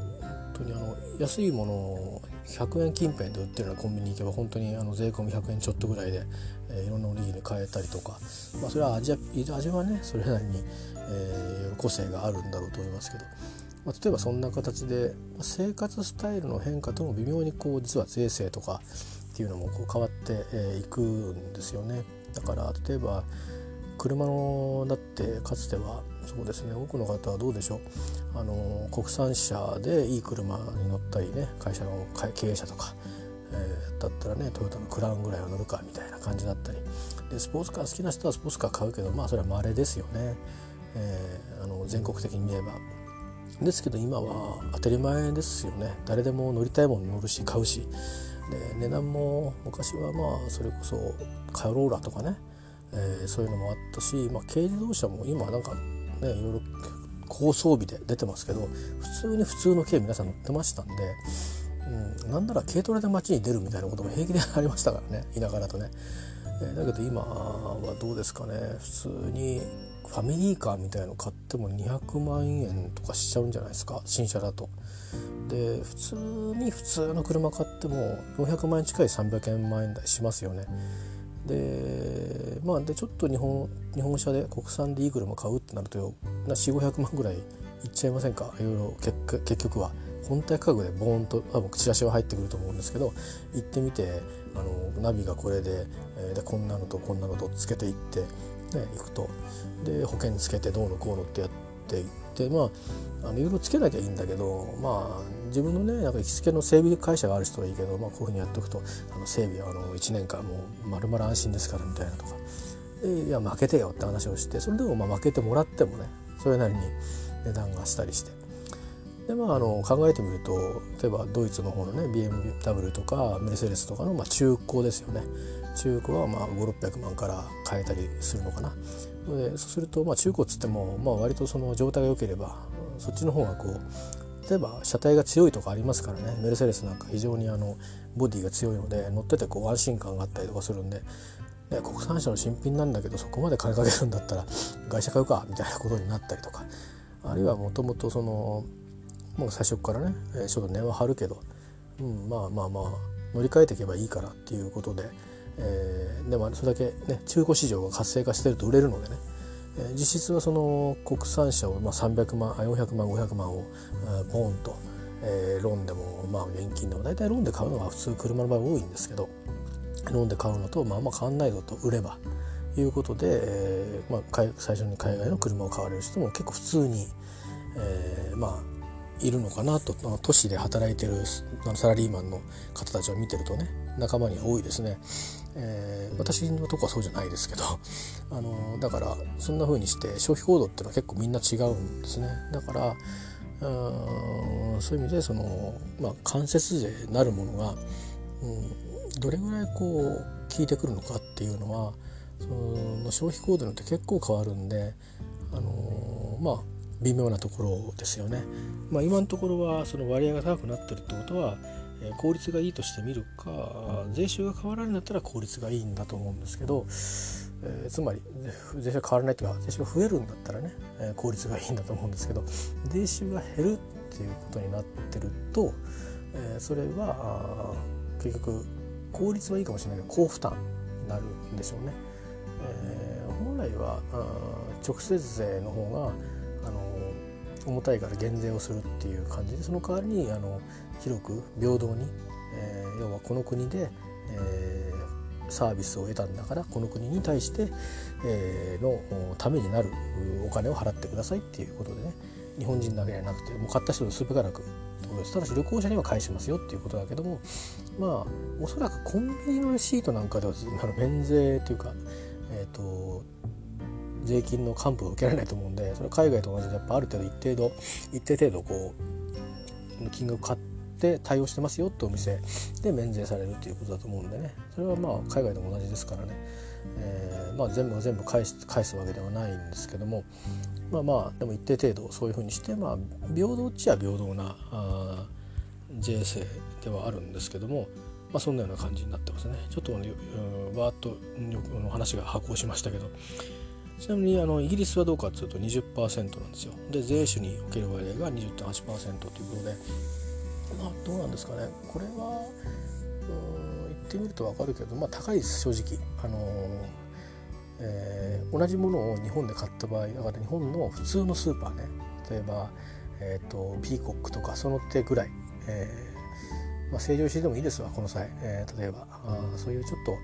当にあの安いものをひゃくえん近辺で売ってるようなコンビニに行けば本当にあの税込みひゃくえんちょっとぐらいで、えー、いろんなおにぎり買えたりとか、まあ、それは味は、味はねそれなりに、えー、個性があるんだろうと思いますけど、まあ、例えばそんな形で生活スタイルの変化とも微妙にこう実は税制とかっていうのもこう変わっていくんですよね。だから例えば車のだってかつてはそうですね、多くの方はどうでしょう、あの国産車でいい車に乗ったりね、会社の経営者とか、えー、だったらねトヨタのクラウンぐらいは乗るかみたいな感じだったりで、スポーツカー好きな人はスポーツカー買うけど、まあそれは稀ですよね、えー、あの全国的に言えば。ですけど今は当たり前ですよね、誰でも乗りたいもの乗るし買うし、で値段も昔はまあそれこそカローラとかね、えー、そういうのもあったし、まあ、軽自動車も今なんかねいろいろ高装備で出てますけど、普通に普通の軽皆さん乗ってましたんで、うん、なんなら軽トラで街に出るみたいなことも平気でありましたからね、田舎だとね、えー、だけど今はどうですかね、普通にファミリーカーみたいの買ってもにひゃくまんえんとかしちゃうんじゃないですか、新車だと。で普通に普通の車買ってもよんひゃくまんえん近いさんびゃくまんえん台しますよね。でまあでちょっと日本日本車で国産でイーグルも買うってなるとよんひゃくごひゃくまんぐらいいっちゃいませんか、いろいろ。 結, 結局は本体価格でボーンと多分チラシは入ってくると思うんですけど、行ってみてあのナビがこれ で,、えー、でこんなのとこんなのとつけていって、ね、行くとで保険つけてどうのこうのってやっていって、まあ、あのいろいろつけなきゃいいんだけど、まあ、自分のねなんか行きつけの整備会社がある人はいいけど、まあ、こういうふうにやっておくとあの整備はあのいちねんかんもう丸々安心ですからみたいなとか、いや負けてよって話をして、それでもまあ負けてもらってもねそれなりに値段がしたりして。でまあ、あの考えてみると例えばドイツの方のね ビーエムダブリュー とかメルセデスとかの、まあ、中古ですよね。中古はまあごひゃくろっぴゃくまんから買えたりするのかな。でそうすると、まあ、中古っつっても、まあ、割とその状態が良ければそっちの方がこう例えば車体が強いとかありますからね。メルセデスなんか非常にあのボディが強いので乗っててこう安心感があったりとかするんで、ね、国産車の新品なんだけどそこまで金かけるんだったら外車買うかみたいなことになったりとか、あるいはもともとそのもう最初からね、えー、ちょっと値は張るけど、うん、まあまあまあ乗り換えていけばいいからっていうことで、えー、でもそれだけね中古市場が活性化してると売れるのでね、えー、実質はその国産車をまあさんびゃくまんよんひゃくまんごひゃくまんをボーンと、えー、ローンでもまあ現金でも大体ローンで買うのが普通車の場合多いんですけど、ローンで買うのとまあまあ変わんないぞと売ればいうことで、えーまあ、最初に海外の車を買われる人も結構普通に、えー、まあいるのかなと、都市で働いてるサラリーマンの方たちを見てるとね仲間に多いですね、えー、私のとこはそうじゃないですけど、あのだからそんな風にして消費行動っていうのは結構みんな違うんですね。だからうんそういう意味でその、まあ、間接税なるものが、うん、どれぐらいこう効いてくるのかっていうのはその消費行動によって結構変わるんで、あのまあ微妙なところですよね。まあ、今のところはその割合が高くなってるってことは、えー、効率がいいとして見るか、税収が変わらないんだったら効率がいいんだと思うんですけど、えー、つまり税収が変わらないというか税収が増えるんだったらね、えー、効率がいいんだと思うんですけど、税収が減るっていうことになってると、えー、それは結局効率はいいかもしれないけど高負担になるんでしょうね。えー、本来は直接税の方があの重たいから減税をするっていう感じで、その代わりにあの広く平等に、えー、要はこの国で、えー、サービスを得たんだからこの国に対して、えー、のためになるお金を払ってくださいっていうことでね、日本人だけじゃなくてもう買った人のすべからくってことです。ただし旅行者には返しますよっていうことだけども、まあおそらくコンビニのレシートなんかでは免税というか、えーと税金の還付を受けられないと思うんで、それは海外と同じでやっぱある程度一定度一定程度こう金額買って対応してますよってお店で免税されるということだと思うんでね、それはまあ海外とも同じですからね、えー、まあ全部が全部返す、返すわけではないんですけども、まあまあでも一定程度そういうふうにして、まあ平等っちゃ平等なあ税制ではあるんですけども、まあ、そんなような感じになってますね。ちょっとねわーっと話が破口しましたけど、ちなみにあのイギリスはどうかというと にじゅっパーセント なんですよ。で税収における割合が にじゅうてんはちパーセント ということで、まあどうなんですかね、これはうーん言ってみると分かるけど、まあ高いです、正直。あのーえー、同じものを日本で買った場合だから、日本の普通のスーパーね、例えば、えー、とピーコックとかその手ぐらい、えーまあ、成城石井でもいいですわこの際、えー、例えばあそういうちょっと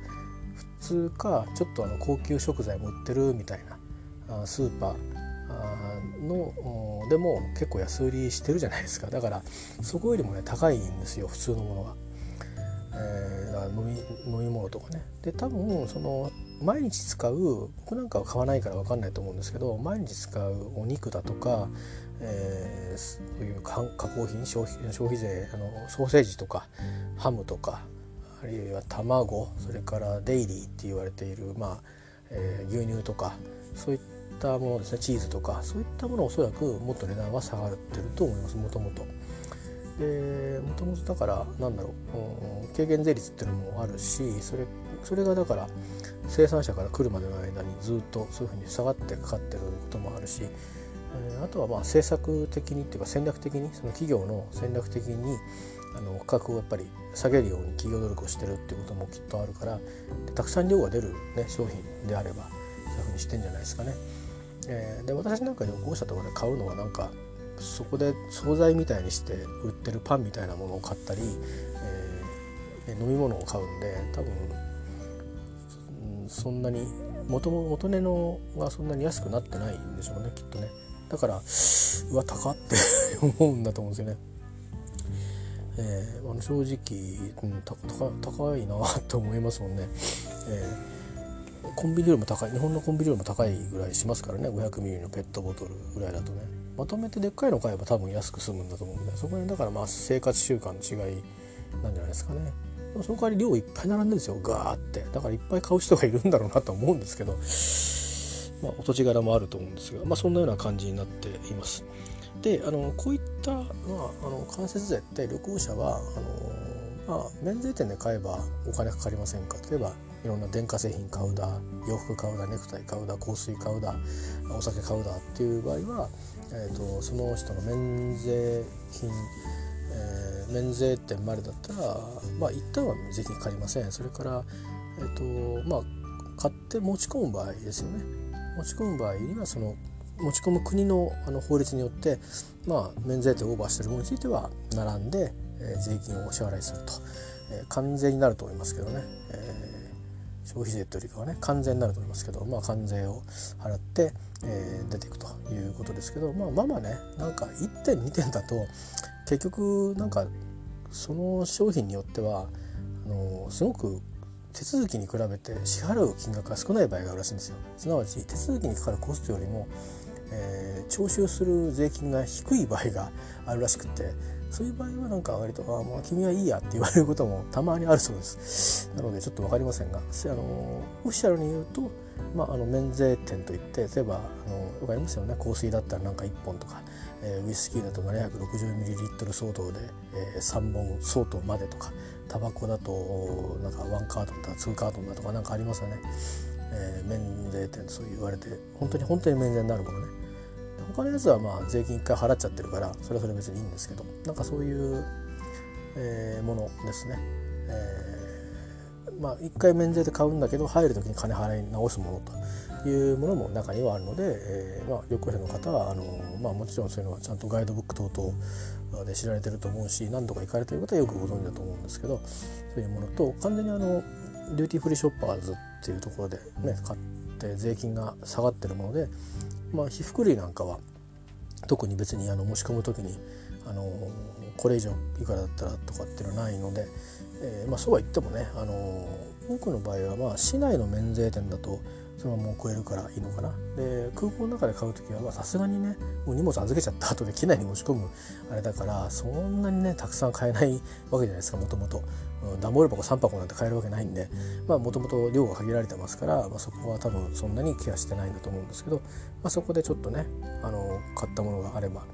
普通かちょっとあの高級食材も売ってるみたいなスーパーのでも結構安売りしてるじゃないですか。だからそこよりもね高いんですよ、普通のものが、えー、だから飲み、飲み物とかね。で多分その毎日使う、僕なんかは買わないから分かんないと思うんですけど、毎日使うお肉だとか、えー、そういう加工品消費、消費税あのソーセージとかハムとか、あるいは卵、それからデイリーって言われている、まあえー、牛乳とかそういったものですね、チーズとかそういったものはおそらくもっと値段は下がってると思います。もともとでもともとだからなんだろう、うん、軽減税率っていうのもあるし、それ、それがだから、生産者から来るまでの間にずっとそういうふうに下がってかかってることもあるし、あとはまあ政策的にっていうか戦略的に、その企業の戦略的にあの価格をやっぱり下げるように企業努力をしてるっていうこともきっとあるから、たくさん量が出る、ね、商品であればそういうふうにしてんじゃないですかね。えー、で私なんか旅行者とかで買うのはなんかそこで惣菜みたいにして売ってるパンみたいなものを買ったり、えー、飲み物を買うんで、多分そんなに元々元値のがそんなに安くなってないんでしょうね、きっとね。だからうわ高って思うんだと思うんですよね。えー、あの正直、うん、高, 高いなと思いますもんね。えー、コンビニよりも高い、日本のコンビニよりも高いぐらいしますからね、ごひゃくミリリットルのペットボトルぐらいだとね。まとめてでっかいの買えば多分安く済むんだと思うんで、そこにだからまあ生活習慣の違いなんじゃないですかね。でもその代わり量いっぱい並んでるんですよ、ガーって。だからいっぱい買う人がいるんだろうなと思うんですけど、まあ、お土地柄もあると思うんですが、まあ、そんなような感じになっています。で、あのこういった、まあ、あの間接税って旅行者はあの、まあ、免税店で買えばお金かかりませんか。例えばいろんな電化製品買うだ、洋服買うだ、ネクタイ買うだ、香水買うだ、お酒買うだっていう場合は、えー、とその人の免税品、えー、免税店までだったら、まあ、一旦は税金かかりません。それから、えーとまあ、買って持ち込む場合ですよね。持ち込む場合にはその持ち込む国 の, あの法律によって、まあ、免税店をオーバーしているものについては並んで、えー、税金をお支払いすると、えー、関税になると思いますけどね、えー、消費税というよりかはね関税になると思いますけど、まあ、関税を払って、えー、出ていくということですけど、まあ、まあまあね、なんか いってんにてんだと結局なんかその商品によってはあのすごく手続きに比べて支払う金額が少ない場合があるらしいんですよ。すなわち手続きにかかるコストよりも、えー、徴収する税金が低い場合があるらしくて、そういう場合はなんか割とあ、まあ君はいいやって言われることもたまにあるそうです。なのでちょっと分かりませんが、あのオフィシャルに言うと、まあ、あの免税店といって、例えばあのよくありますよね、香水だったらなんかいっぽんとか、えー、ウイスキーだと ななひゃくろくじゅうミリリットル 相当で、えー、さんぼん相当までとか、タバコだとなんかいちカートンだにカートンだとかなんかありますよね。えー、免税店とそう言われて本当に本当に免税になるものね。他のやつはまあ税金いっかい払っちゃってるからそれはそれ別にいいんですけど、なんかそういう、えー、ものですね。えー、まあいっかい免税で買うんだけど入る時に金払い直すものというものも中にはあるので、えーまあ、旅行者の方はあの、まあ、もちろんそういうのはちゃんとガイドブック等々で知られてると思うし、何度か行かれてる方はよくご存知だと思うんですけど、そういうものと完全にあのデューティーフリーショッパーズっていうところで、ね、買って税金が下がってるもので、まあ、被服類なんかは特に別にあの持ち込む時にあのこれ以上いくらだったらとかっていうのはないので、えーまあ、そうは言ってもね、あの多くの場合はまあ市内の免税店だとそのままもう超えるからいいのかな。で空港の中で買う時はさすがにね、もう荷物預けちゃった後で機内に持ち込むあれだから、そんなにねたくさん買えないわけじゃないですか。もともと段ボール箱さんばこなんて買えるわけないんで、もともと量が限られてますから、まあ、そこは多分そんなにケアしてないんだと思うんですけど、まあ、そこでちょっとねあの買ったものがあれば、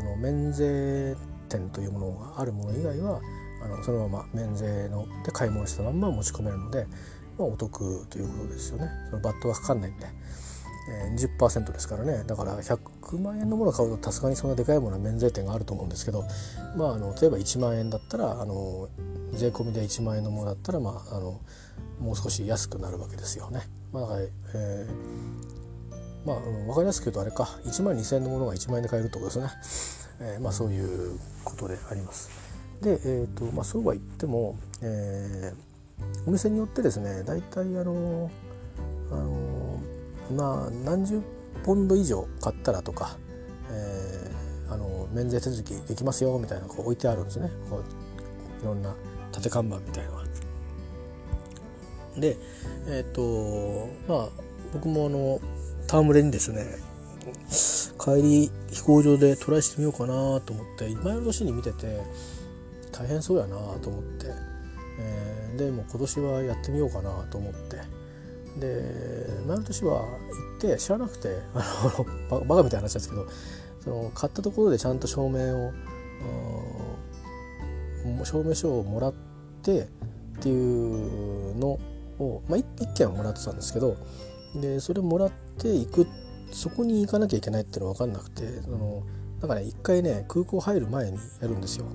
あの免税店というものがあるもの以外はあのそのまま免税ので買い物したまんま持ち込めるので、まあ、お得ということですよね。そのバットがかかんないんで、えー、にじゅっパーセント ですからね。だからひゃくまんえんのものを買うと確かにそんなでかいものは免税店があると思うんですけど、まあ、あの例えばいちまんえんだったらあの税込みでいちまんえんのものだったら、まあ、あのもう少し安くなるわけですよね。まあだからえーまあ、分かりやすく言うとあれか、いちまんにせんえんのものがいちまんえんで買えるってことですね。えーまあ、そういうことであります。で、えーとまあ、そうは言っても、えー、お店によってですね、だいたいあの、あのまあ、何十ポンド以上買ったらとか、えー、あの免税手続きできますよみたいなのが置いてあるんですね。こういろんな縦看板みたいなのがで、えーとまあ、僕もあの戯れにですね、帰り飛行場でトライしてみようかなと思って前の年に見てて大変そうやなと思って、えー、でもう今年はやってみようかなと思って、で前の年は行って知らなくてあの バ, バカみたいな話なんですけど、その買ったところでちゃんと証明を証明書をもらってっていうのを、まあ、いっけんはもらってたんですけど、でそれをもらっていく、そこに行かなきゃいけないっていうのが分かんなくて、あのだから、ね、一回ね空港入る前にやるんですよ。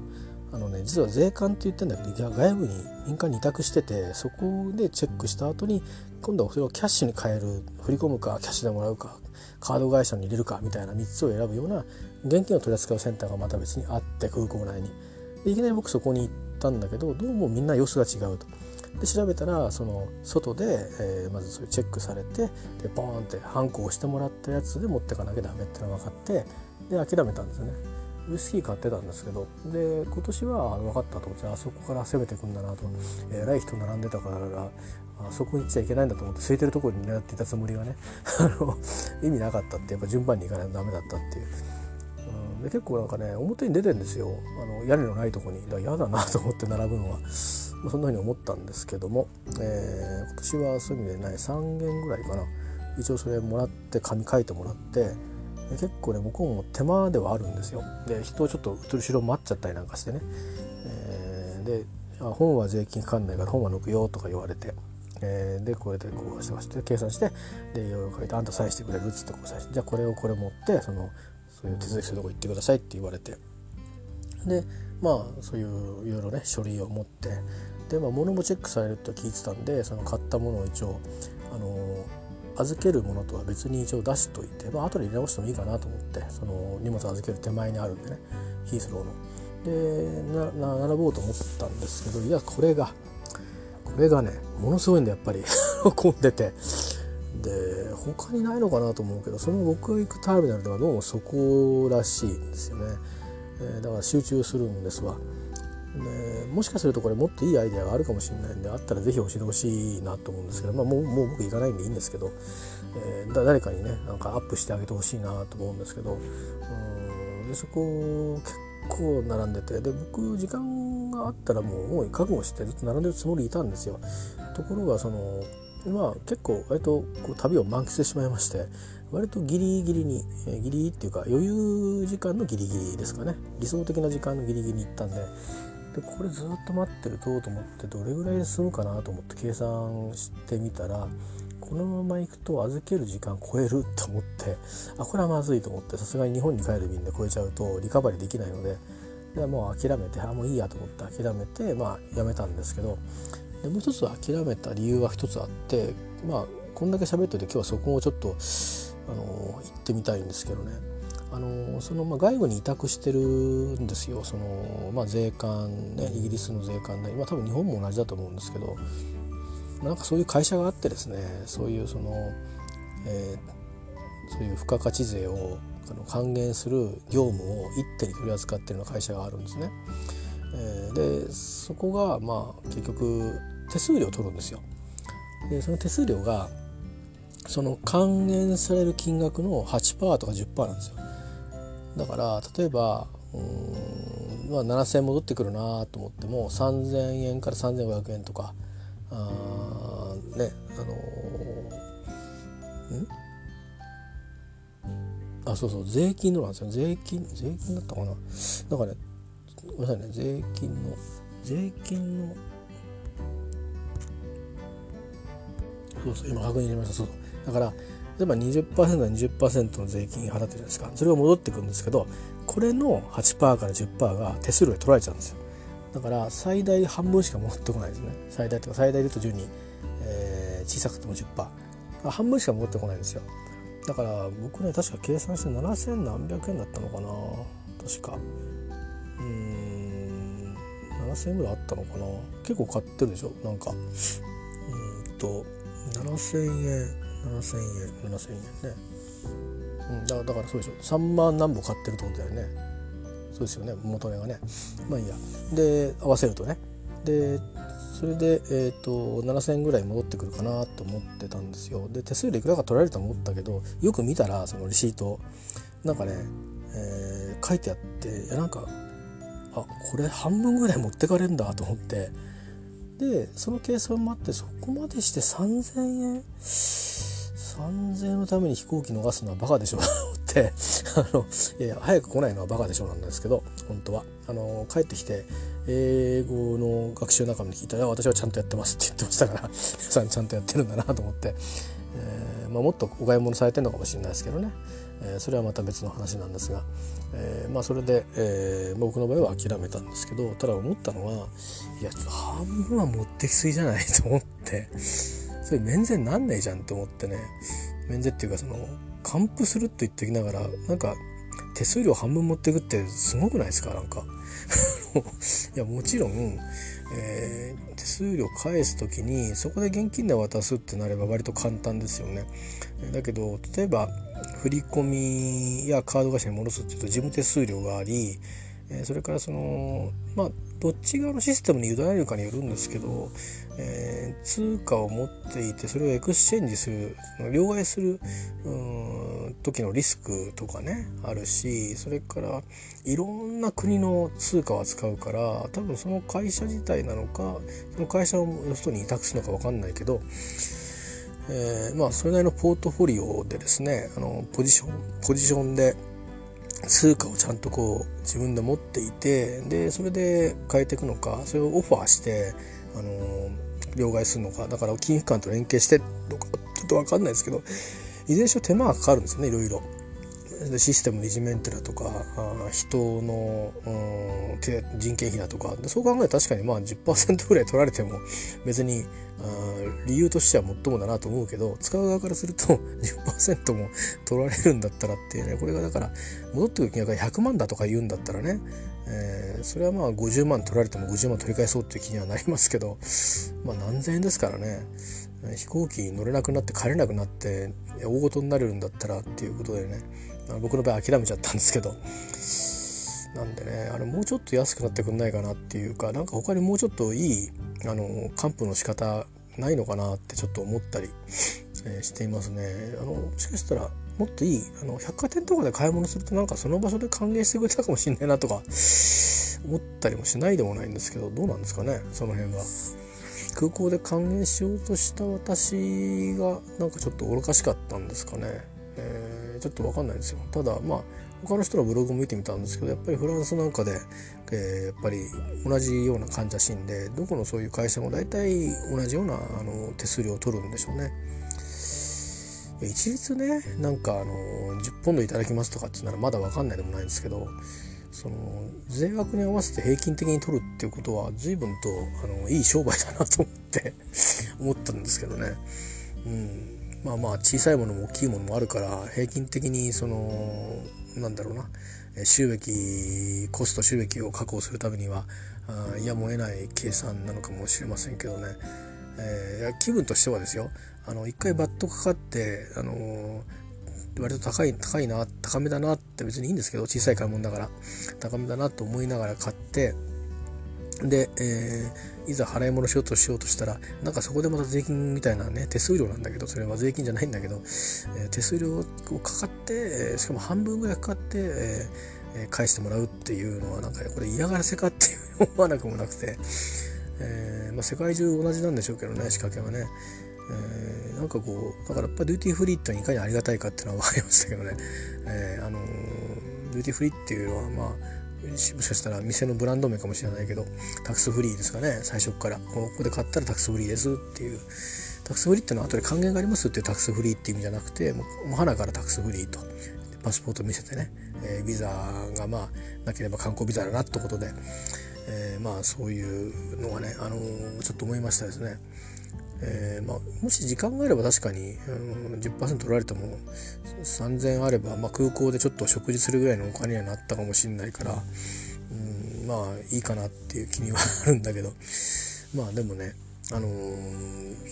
あのね、実は税関って言ってんだけど外部に民間に委託してて、そこでチェックした後に今度はそれをキャッシュに変える、振り込むかキャッシュでもらうかカード会社に入れるかみたいなみっつを選ぶような現金を取り扱うセンターがまた別にあって、空港内にでいきなり僕そこに行ったんだけど、どうもみんな様子が違うと。で調べたら、その外で、えー、まずそれチェックされて、でボーンってハンコをしてもらったやつで持ってかなきゃダメってのが分かって、で諦めたんですよね。ウイスキー買ってたんですけど、で今年は分かったと思って、あそこから攻めてくんだなと、えらい人並んでたからあそこに行っちゃいけないんだと思って、空いてるところに狙っていたつもりがねあの意味なかったって、やっぱ順番に行かないとダメだったっていう、うん、で結構なんかね表に出てるんですよ、あの屋根のないところに。だから嫌だなと思って並ぶのは、まあ、そんな風に思ったんですけども、えー、今年はそういう意味でないさんけんぐらいかな、一応それもらって紙書いてもらって、結構ね向こうも手間ではあるんですよ。で人をちょっと後ろ待っちゃったりなんかしてね、えー、で本は税金かかんないから本は抜くよとか言われて、えー、でこれでこうしてまして計算して、でいろいろ書いて、あんたサインしてくれるっつって、こうサインして、じゃあこれをこれ持ってそのそういう手続きするとこ行ってくださいって言われて、でまあそういういろいろね書類を持って、でまあ物もチェックされると聞いてたんで、その買ったものを一応あのー預けるものとは別に一応出しといて、まあ後で入れ直してもいいかなと思って、その荷物預ける手前にあるんでね、ヒースローのでな並ぼうと思ったんですけど、いやこれがこれがねものすごいんで、やっぱり混んでて、で他にないのかなと思うけど、その僕が行くターミナルではどうもそこらしいんですよね、えー、だから集中するんですわ。でもしかするとこれもっといいアイデアがあるかもしれないんで、あったらぜひ教えてほしいなと思うんですけど、まあ、もう、もう僕行かないんでいいんですけど、えー、だ誰かにねなんかアップしてあげてほしいなと思うんですけど、うんでそこ結構並んでて、で僕時間があったらもう、もう覚悟してずっと並んでるつもりいたんですよ。ところがそのまあ結構割とこう旅を満喫してしまいまして、割とギリギリに、えー、ギリっていうか余裕時間のギリギリですかね、理想的な時間のギリギリに行ったんで。でこれずっと待ってるとと思って、どれぐらいで済むかなと思って計算してみたら、このまま行くと預ける時間超えると思って、あこれはまずいと思って、さすがに日本に帰る便で超えちゃうとリカバリーできないので、でもう諦めて、あもういいやと思って諦めて、まあやめたんですけど、でもう一つ諦めた理由は一つあって、まあこんだけ喋ってて今日はそこをちょっとあの行ってみたいんですけどね、あのそのまあ外部に委託してるんですよ、その、まあ、税関ね、イギリスの税関ね、今多分日本も同じだと思うんですけど、なんかそういう会社があってですね、そういうその、えー、そういう付加価値税をあの還元する業務を一手に取り扱ってるような会社があるんですね、えー、でそこがまあ結局手数料を取るんですよ。でその手数料がその還元される金額の はちパーセント とか じゅっパーセント なんですよ。だから例えばうーん、まあ、ななせんえん戻ってくるなと思ってもさんぜんえんからさんぜんごひゃくえんとかあーねあのー、んあそうそう税金のなんですよ。税金税金だったかな、だからねごめんなさいね、税金の税金のそうそう今確認しました。そうそうだから例えば にじゅっパーセント は にじゅっパーセント の税金払ってるじゃないですか。それが戻ってくるんですけど、これの はちパーセント から じゅっパーセント が手数料で取られちゃうんですよ。だから最大半分しか戻ってこないですね。最大とか最大で言うとじゅうに、えー、小さくても じゅっパーセント、 半分しか戻ってこないんですよ。だから僕ね確か計算してななせん何百円だったのかな、確かうーんななせんえんぐらいあったのかな。結構買ってるでしょ、なんかうーんとななせんえんななせんえんななせんえんね、うん、だ, だからそうでしょ、さんまん何本買ってるってことだよね。そうですよね、元値がね。まあいいや、で合わせるとね、でそれで、えー、とななせんえんぐらい戻ってくるかなと思ってたんですよ。で手数料いくらか取られると思ったけど、よく見たらそのレシートなんかね、えー、書いてあって、いやなんかあこれ半分ぐらい持ってかれるんだと思って、でその計算もあって、そこまでしてさんぜんえんさんぜんえんのために飛行機逃すのはバカでしょっててあのいやいや早く来ないのはバカでしょなんですけど、本当はあの帰ってきて英語の学習仲間に聞いたら、私はちゃんとやってますって言ってましたから、皆さんちゃんとやってるんだなと思って、えーまあ、もっとお買い物されてるのかもしれないですけどね、えー、それはまた別の話なんですが、えーまあ、それで、えー、僕の場合は諦めたんですけど、ただ思ったのは、いやちょっと半分は持ってきすぎじゃないと思って、それ免税なんねえじゃんと思ってね、免税っていうかその還付するって言ってきながら、なんか手数料半分持ってくってすごくないですか、なんかいやもちろん、えー、手数料返すときにそこで現金で渡すってなれば割と簡単ですよね。だけど例えば振り込みやカード会社に戻すっていうと事務手数料があり、それからそのまあどっち側のシステムに委ねるかによるんですけど、えー、通貨を持っていてそれをエクスチェンジする、両替するうん時のリスクとかねあるし、それからいろんな国の通貨を扱うから、多分その会社自体なのかその会社を人に委託するのか分かんないけど、えー、まあそれなりのポートフォリオでですね、あのポジションポジションで通貨をちゃんとこう自分で持っていて、でそれで変えていくのか、それをオファーして、あのー、両替するのか、だから金融機関と連携してとかちょっと分かんないですけど、いずれにしろ手間がかかるんですね、いろいろ。システムのいじめんてだとか、あ人の、うん、人件費だとか、そう考えると確かにまあ じゅっパーセント ぐらい取られても別に理由としては最もだなと思うけど、使う側からすると じゅっパーセント も取られるんだったらっていうね、これがだから戻ってくる金額がひゃくまんだとか言うんだったらね、えー、それはまあごじゅうまん取られてもごじゅうまん取り返そうっていう気にはなりますけど、まあ何千円ですからね、飛行機に乗れなくなって帰れなくなって大事になれるんだったらっていうことでね、僕の場合諦めちゃったんですけど、なんでね、あれもうちょっと安くなってくんないかなっていうか、なんか他にもうちょっといいあの還付の仕方ないのかなってちょっと思ったり、えー、していますね。あのもしかしたらもっといいあの百貨店とかで買い物すると、なんかその場所で歓迎してくれたかもしれないなとか思ったりもしないでもないんですけど、どうなんですかね、その辺は。空港で歓迎しようとした私がなんかちょっと愚かしかったんですかね、えーちょっと分かんないんですよ。ただまあ他の人のブログも見てみたんですけど、やっぱりフランスなんかで、えー、やっぱり同じような患者診で、どこのそういう会社も大体同じようなあの手数料を取るんでしょうね。一律ね、なんかあのじゅっポンドいただきますとかってならまだ分かんないでもないんですけど、その税額に合わせて平均的に取るっていうことは随分とあのいい商売だなと思って思ったんですけどね。うん。まあまあ小さいものも大きいものもあるから、平均的にそのなんだろうな、収益コスト収益を確保するためにはやむを得ない計算なのかもしれませんけどね、えー、気分としてはですよ、あの一回バッとかかってあの割と高い高いな高めだなって別にいいんですけど、小さい買い物だから高めだなと思いながら買って、で、えー、いざ払い戻しようとしようとしたら、なんかそこでまた税金みたいなね、手数料なんだけど、それは税金じゃないんだけど、えー、手数料をかかって、しかも半分ぐらいかかって、えー、返してもらうっていうのは、なんかこれ嫌がらせかっていう思わなくもなくて、えーまあ、世界中同じなんでしょうけどね、仕掛けはね。えー、なんかこう、だからやっぱりデューティーフリーっていかにありがたいかっていうのは分かりましたけどね、えーあのー、デューティーフリーっていうのはまあ、もしかしたら店のブランド名かもしれないけど、タックスフリーですかね、最初からここで買ったらタックスフリーですっていう、タックスフリーってのは後で還元がありますっていうタックスフリーっていう意味じゃなくて、もう花からタックスフリーとパスポート見せてね、えー、ビザがまあなければ観光ビザだなってことで、えー、まあそういうのがね、あのー、ちょっと思いましたですね。えーまあ、もし時間があれば確かに、うん、じゅっパーセント 取られてもさんぜんえんあれば、まあ、空港でちょっと食事するぐらいのお金にはなったかもしれないから、うん、まあいいかなっていう気にはあるんだけど、まあでもね、あのー、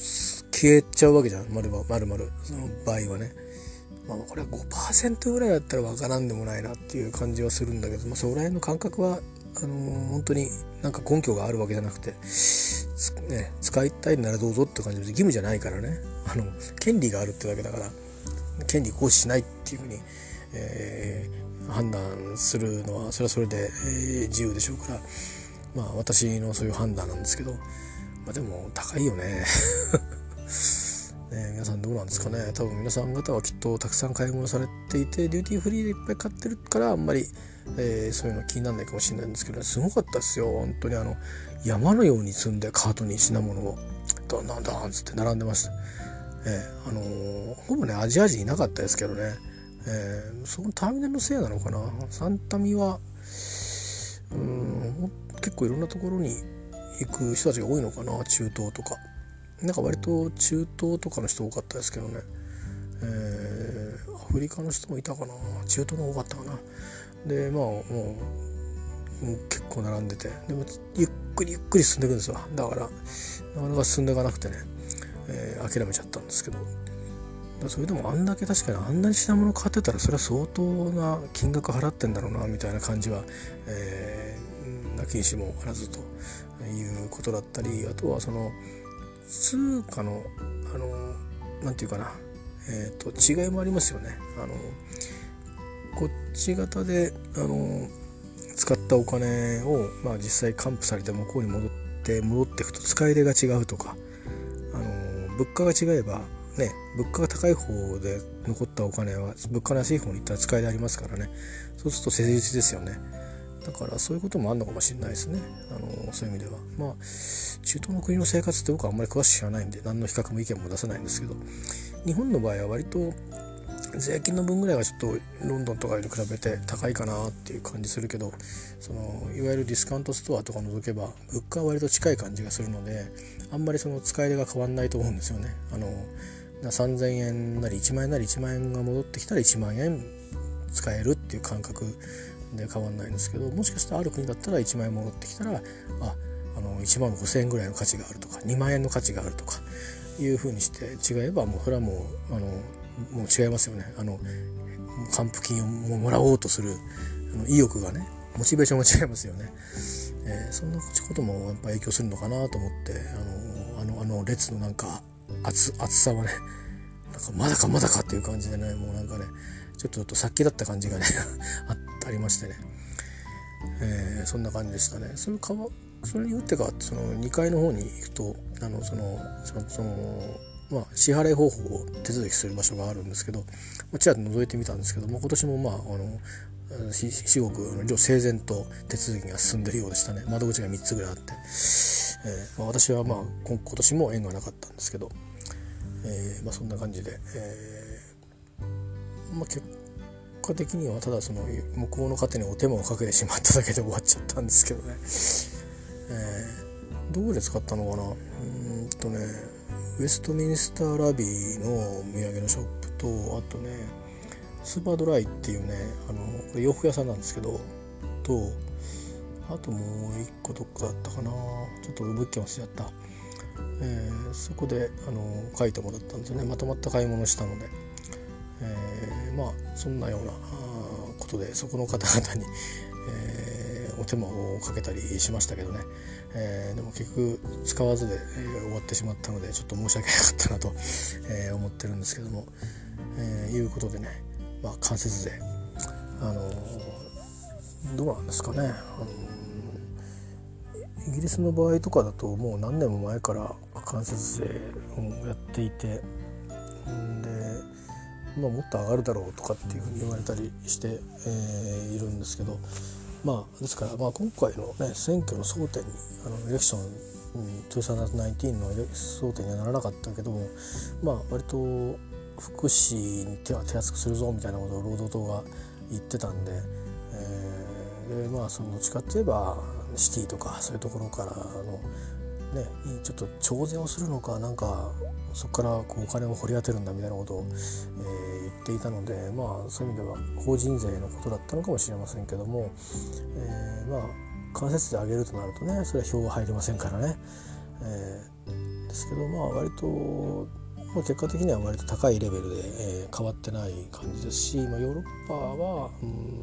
消えちゃうわけじゃん、まるまるまるその場合はね、まあ、これは ごパーセント ぐらいだったらわからんでもないなっていう感じはするんだけど、まあ、そこら辺の感覚はあのー、本当になんか根拠があるわけじゃなくて、ね、使いたいならどうぞって感じで、義務じゃないからね、あの権利があるってだけだから、権利行使しないっていうふうに、えー、判断するのはそれはそれで、えー、自由でしょうから、まあ私のそういう判断なんですけど、まあ、でも高いよねね、皆さんどうなんですかね。多分皆さん方はきっとたくさん買い物されていて、デューティーフリーでいっぱい買ってるからあんまり、えー、そういうの気にならないかもしれないんですけど、ね、すごかったですよ本当に。あの山のように積んでカートに品物をどんどんどんつって並んでました、えーあのー、ほぼねアジア人いなかったですけどね、えー、そのターミナルのせいなのかな。サンタミはうーん結構いろんなところに行く人たちが多いのかな。中東とかなんか割と中東とかの人多かったですけどね、えー、アフリカの人もいたかな。中東の多かったかな。でまあもう、もう結構並んでて、でもゆっくりゆっくり進んでいくんですよ。だからなかなか進んでいかなくてね、えー、諦めちゃったんですけど、それでもあんだけ確かにあんなに品物買ってたらそれは相当な金額払ってんだろうなみたいな感じは、えー、なきにしもあらずということだったり、あとはその通貨のあのなんていうかな、えー、と違いもありますよね。あのこっち型であの使ったお金を、まあ、実際還付されて向こうに戻って戻っていくと使い入れが違うとか、あの物価が違えばね、物価が高い方で残ったお金は物価の安い方に行ったら使いでありますからね。そうすると切実ですよね。だからそういうこともあるのかもしれないですね。あのそういう意味ではまあ中東の国の生活って僕はあんまり詳しく知らないんで何の比較も意見も出せないんですけど、日本の場合は割と税金の分ぐらいはちょっとロンドンとかに比べて高いかなっていう感じするけど、そのいわゆるディスカウントストアとか除けば物価は割と近い感じがするので、あんまりその使い入れが変わんないと思うんですよね。あのさんぜんえんなりいちまんえんなりいちまんえんが戻ってきたらいちまんえん使えるっていう感覚で変わんないんですけど、もしかしたらある国だったらいちまんえん戻ってきたら あ, あのいちまんごせんえんぐらいの価値があるとかにまんえんの価値があるとかいう風にして違えばもうそれはもうあのもう違いますよね。あの還付金をもらおうとするあの意欲がね、モチベーションが違いますよね、えー、そんなこともやっぱ影響するのかなと思って、あのあのあの列のなんか厚, 厚さはね、なんかまだかまだかっていう感じでね、もうなんかねちょっとちょっと殺気だった感じがねあ, ありましてね、えー、そんな感じでしたね。それかわそれに打ってかそのにかいの方に行くとあのそのその、そのまあ、支払い方法を手続きする場所があるんですけど、ちらっと覗いてみたんですけど、まあ、今年もまああの至極整然と手続きが進んでるようでしたね。窓口がみっつぐらいあって、えーまあ、私はまあ今年も縁がなかったんですけど、えーまあ、そんな感じで、えーまあ、結果的にはただその向こうの方にお手間をかけてしまっただけで終わっちゃったんですけどね、えー、どこで使ったのかな。うーんとねウェストミンスターラビーのお土産のショップと、あとねスーパードライっていうねあのこれ洋服屋さんなんですけどと、あともう一個どっかだったかな、ちょっと物件忘れちゃった、えー、そこであの書いてもらったんですよね。まとまった買い物したので、えー、まあそんなようなことでそこの方々に、えー、お手間をかけたりしましたけどね、えー、でも結局使わずで、えー、終わってしまったのでちょっと申し訳なかったなと、えー、思ってるんですけども、えー、いうことでね、まあ、間接税、あのー、どうなんですかね、あのー、イギリスの場合とかだともう何年も前から間接税をやっていて、んで、まあ、もっと上がるだろうとかっていうふうに言われたりして、えー、いるんですけど、まあ、ですから、まあ、今回の、ね、選挙の争点にあのエレクションにせんじゅうきゅうの争点にはならなかったけども、まあ、割と福祉に手は手厚くするぞみたいなことを労働党が言ってたんで、えー、でまあそのどっちかっていえばシティとかそういうところからの、ね、ちょっと徴税をするのかなんかそこからこうお金を掘り当てるんだみたいなことを、えー、言っていたので、まあそういう意味では法人税のことだったのかもしれませんけども、えー、まあ間接で上げるとなるとねそれは票が入りませんからね、えー、ですけどまあ割と結果的には割と高いレベルで、えー、変わってない感じですし、まあ、ヨーロッパはうん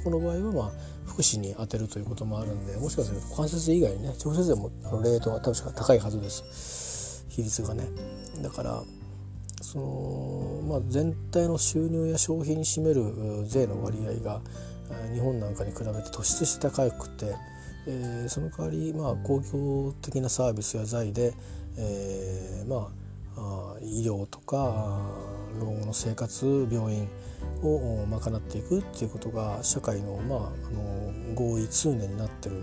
北欧の場合は、まあ、福祉に当てるということもあるんで、もしかすると間接税以外にね直接税もレートは確か高いはずです、比率がね。だからその、まあ、全体の収入や消費に占める税の割合が日本なんかに比べて突出して高くて、えー、その代わり、まあ、公共的なサービスや財で、えー、まあ医療とか老後の生活、病院を賄っていくっていうことが社会の、まあ、あの合意通念になってる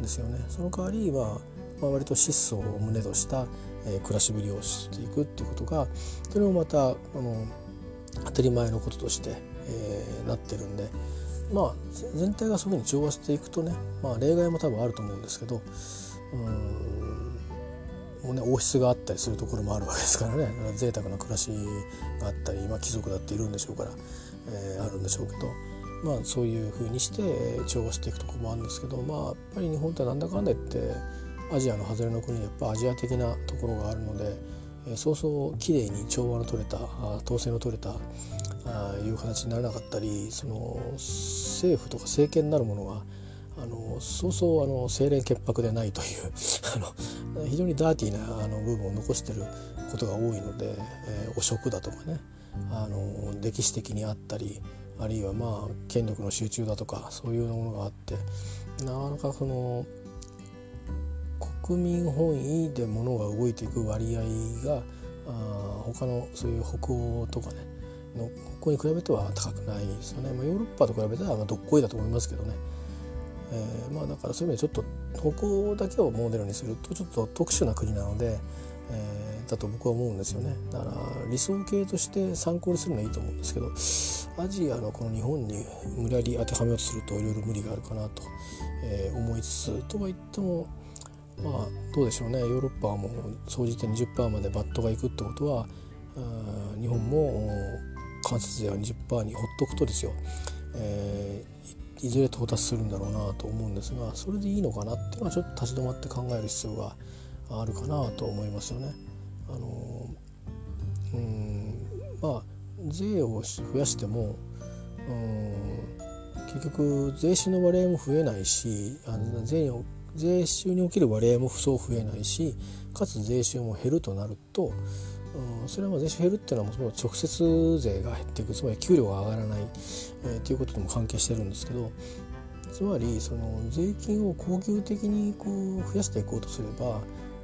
んですよね。その代わりは、まあ、割と質素を旨とした、えー、暮らしぶりをしていくっていうことが、それもまたあの当たり前のこととして、えー、なってるんで、まあ、全体がそういうふうに調和していくとね、まあ、例外も多分あると思うんですけど、うーんもうね、王室があったりするところもあるわけですからね、贅沢な暮らしがあったり、今貴族だっているんでしょうから、えー、あるんでしょうけど、まあ、そういうふうにして調和していくところもあるんですけど、まあ、やっぱり日本ってなんだかんだ言ってアジアの外れの国でやっぱアジア的なところがあるので、そうそうきれいに調和の取れた統制の取れたあいう形にならなかったり、その政府とか政権なるものはあのそうそうあの清廉潔白でないというあの非常にダーティーなあの部分を残していることが多いので、えー、汚職だとかね、あの歴史的にあったり、あるいはまあ権力の集中だとか、そういうものがあって、なかなかその国民本位で物が動いていく割合があ他のそういう北欧とかねのここに比べては高くないですよね。まあ、ヨーロッパと比べたらどっこいだと思いますけどね。えー、まあだからそういう意味でちょっと北欧だけをモデルにするとちょっと特殊な国なので、えー、だと僕は思うんですよね。だから理想形として参考にするのはいいと思うんですけど、アジアのこの日本に無理やり当てはめようとするといろいろ無理があるかなと思いつつ、とは言ってもまあどうでしょうね。ヨーロッパはもう総じて にじゅっパーセント までバットがいくってことは、日本も間接税を にじゅっパーセント にほっとくとですよ、えー、いずれ到達するんだろうなと思うんですが、それでいいのかなっていうのはちょっと立ち止まって考える必要があるかなと思いますよね。あのー、うーんまあ税を増やしてもうーん結局税収の割合も増えないし、あの税を税収における割合もそう増えないし、かつ税収も減るとなると、うん、それはまあ税収減るっていうのはもう直接税が減っていく、つまり給料が上がらない、えー、ということとも関係してるんですけど、つまりその税金を恒久的にこう増やしていこうとすれば、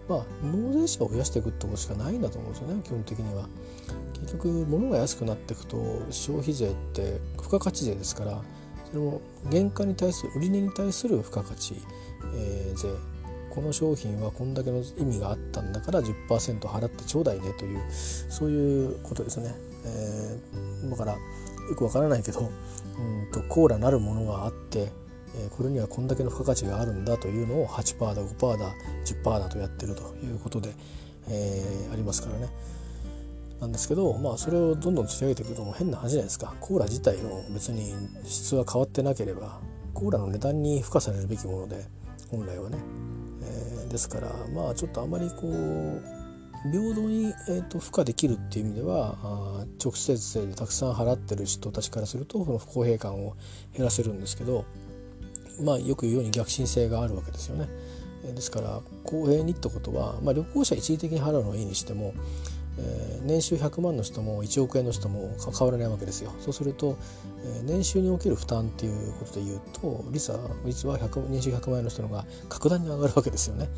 まあ、納税者を増やしていくってことしかないんだと思うんですよね。基本的には結局物が安くなっていくと、消費税って付加価値税ですから、それも原価に対する売り値に対する付加価値えー、税、この商品はこんだけの意味があったんだから じゅっパーセント 払ってちょうだいねという、そういうことですね。えー、だからよくわからないけど、うんとコーラなるものがあって、えー、これにはこんだけの付加価値があるんだというのを はちパーセント だ ごパーセント だ じゅっパーセント だとやってるということで、えー、ありますからね。なんですけど、まあ、それをどんどん突き上げていくとも変な話じゃないですか。コーラ自体の別に質は変わってなければコーラの値段に付加されるべきもので、本来はね、えー、ですからまあちょっとあまりこう平等に、えー、と付加できるっていう意味では、直接税でたくさん払ってる人たちからするとその不公平感を減らせるんですけど、まあよく言うように逆進性があるわけですよね。えー、ですから公平にってことは、まあ、旅行者一時的に払うのはいいにしても、えー、年収ひゃくまんの人もいちおくえんの人も変わらないわけですよ。そうすると、えー、年収における負担っていうことで言うと率は、率はひゃく年収ひゃくまん円の人の方が格段に上がるわけですよね。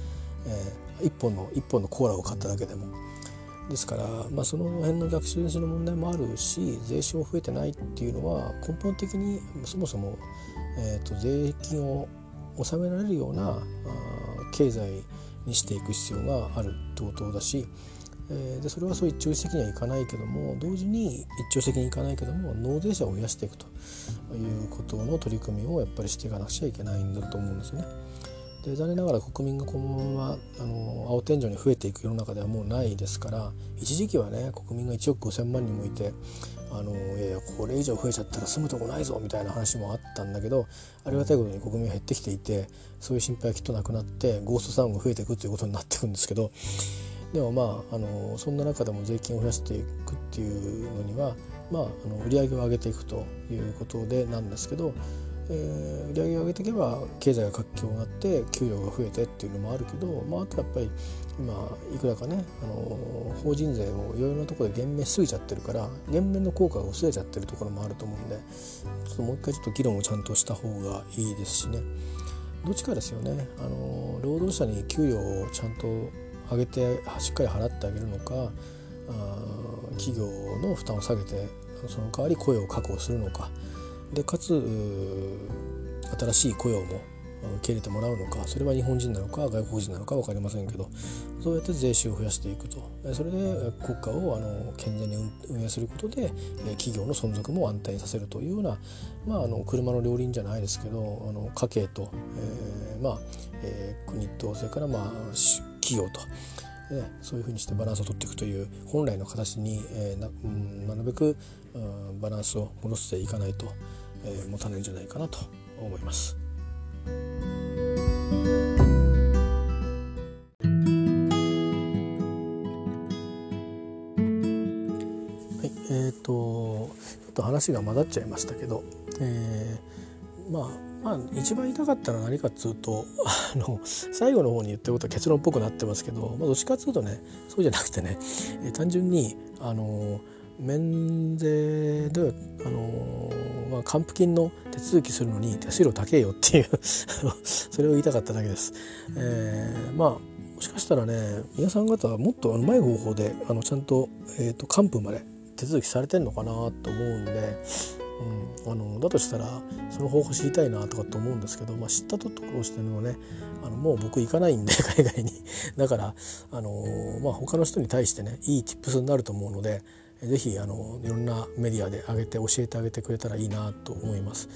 えー、いっぽんのいっぽんのコーラを買っただけでも。ですから、まあ、その辺の逆進性の問題もあるし、税収も増えてないっていうのは根本的にそもそも、えー、と税金を納められるような経済にしていく必要があるってことだし、でそれはそう一朝一夕にはいかないけども、同時に一朝一夕にいかないけども納税者を増やしていくということの取り組みをやっぱりしていかなくちゃいけないんだと思うんですよね。で残念ながら国民がこのままあの青天井に増えていく世の中ではもうないですから、一時期はね国民がいちおくごせんまん人もいて、あのいやいやこれ以上増えちゃったら住むとこないぞみたいな話もあったんだけど、ありがたいことに国民は減ってきていて、そういう心配はきっとなくなってゴーストサウンドが増えていくということになっていくんですけど、でもまあ、あのそんな中でも税金を増やしていくっていうのには、まあ、あの売り上げを上げていくということでなんですけど、えー、売り上げを上げていけば経済が活況になって給料が増えてっていうのもあるけど、まあ、あとやっぱり今いくらかねあの法人税をいろいろなところで減免しすぎちゃってるから、減免の効果が薄れちゃってるところもあると思うんで、ちょっともう一回ちょっと議論をちゃんとした方がいいですしね。どっちかですよね。あの労働者に給料をちゃんと上げてしっかり払ってあげるのか、企業の負担を下げて、その代わり雇用を確保するのかで、かつ新しい雇用も受け入れてもらうのか、それは日本人なのか外国人なのか分かりませんけど、そうやって税収を増やしていくと、それで国家をあの健全に運営することで企業の存続も安定させるというような、まあ、あの車の両輪じゃないですけど、あの家計と、えーまあえー、国と、それから、まあ、企業と、ね、そういうふうにしてバランスを取っていくという本来の形に、えー、な, なるべくバランスを戻していかないと、えー、持たないんじゃないかなと思います。はい、えー、とちょっと話が混ざっちゃいましたけど、えー、まあ、まあ一番言いたかったのは何かっつうと、あの最後の方に言ってることは結論っぽくなってますけど、まあ、どっちかっつうとね、そうじゃなくてね、えー、単純にあの免税であのまあ、還付金の手続きするのに手数料高えよっていうそれを言いたかっただけです、えー、まあもしかしたらね、皆さん方はもっとうまい方法であのちゃんと、えーと、還付まで手続きされてんのかなと思うんで、うん、あのだとしたらその方法知りたいなとかと思うんですけど、まあ、知ったところしてるのね、あのもう僕行かないんで海外にだから、あのーまあ、他の人に対してね、いい tips になると思うので、ぜひあのいろんなメディアで上げて教えてあげてくれたらいいなと思います、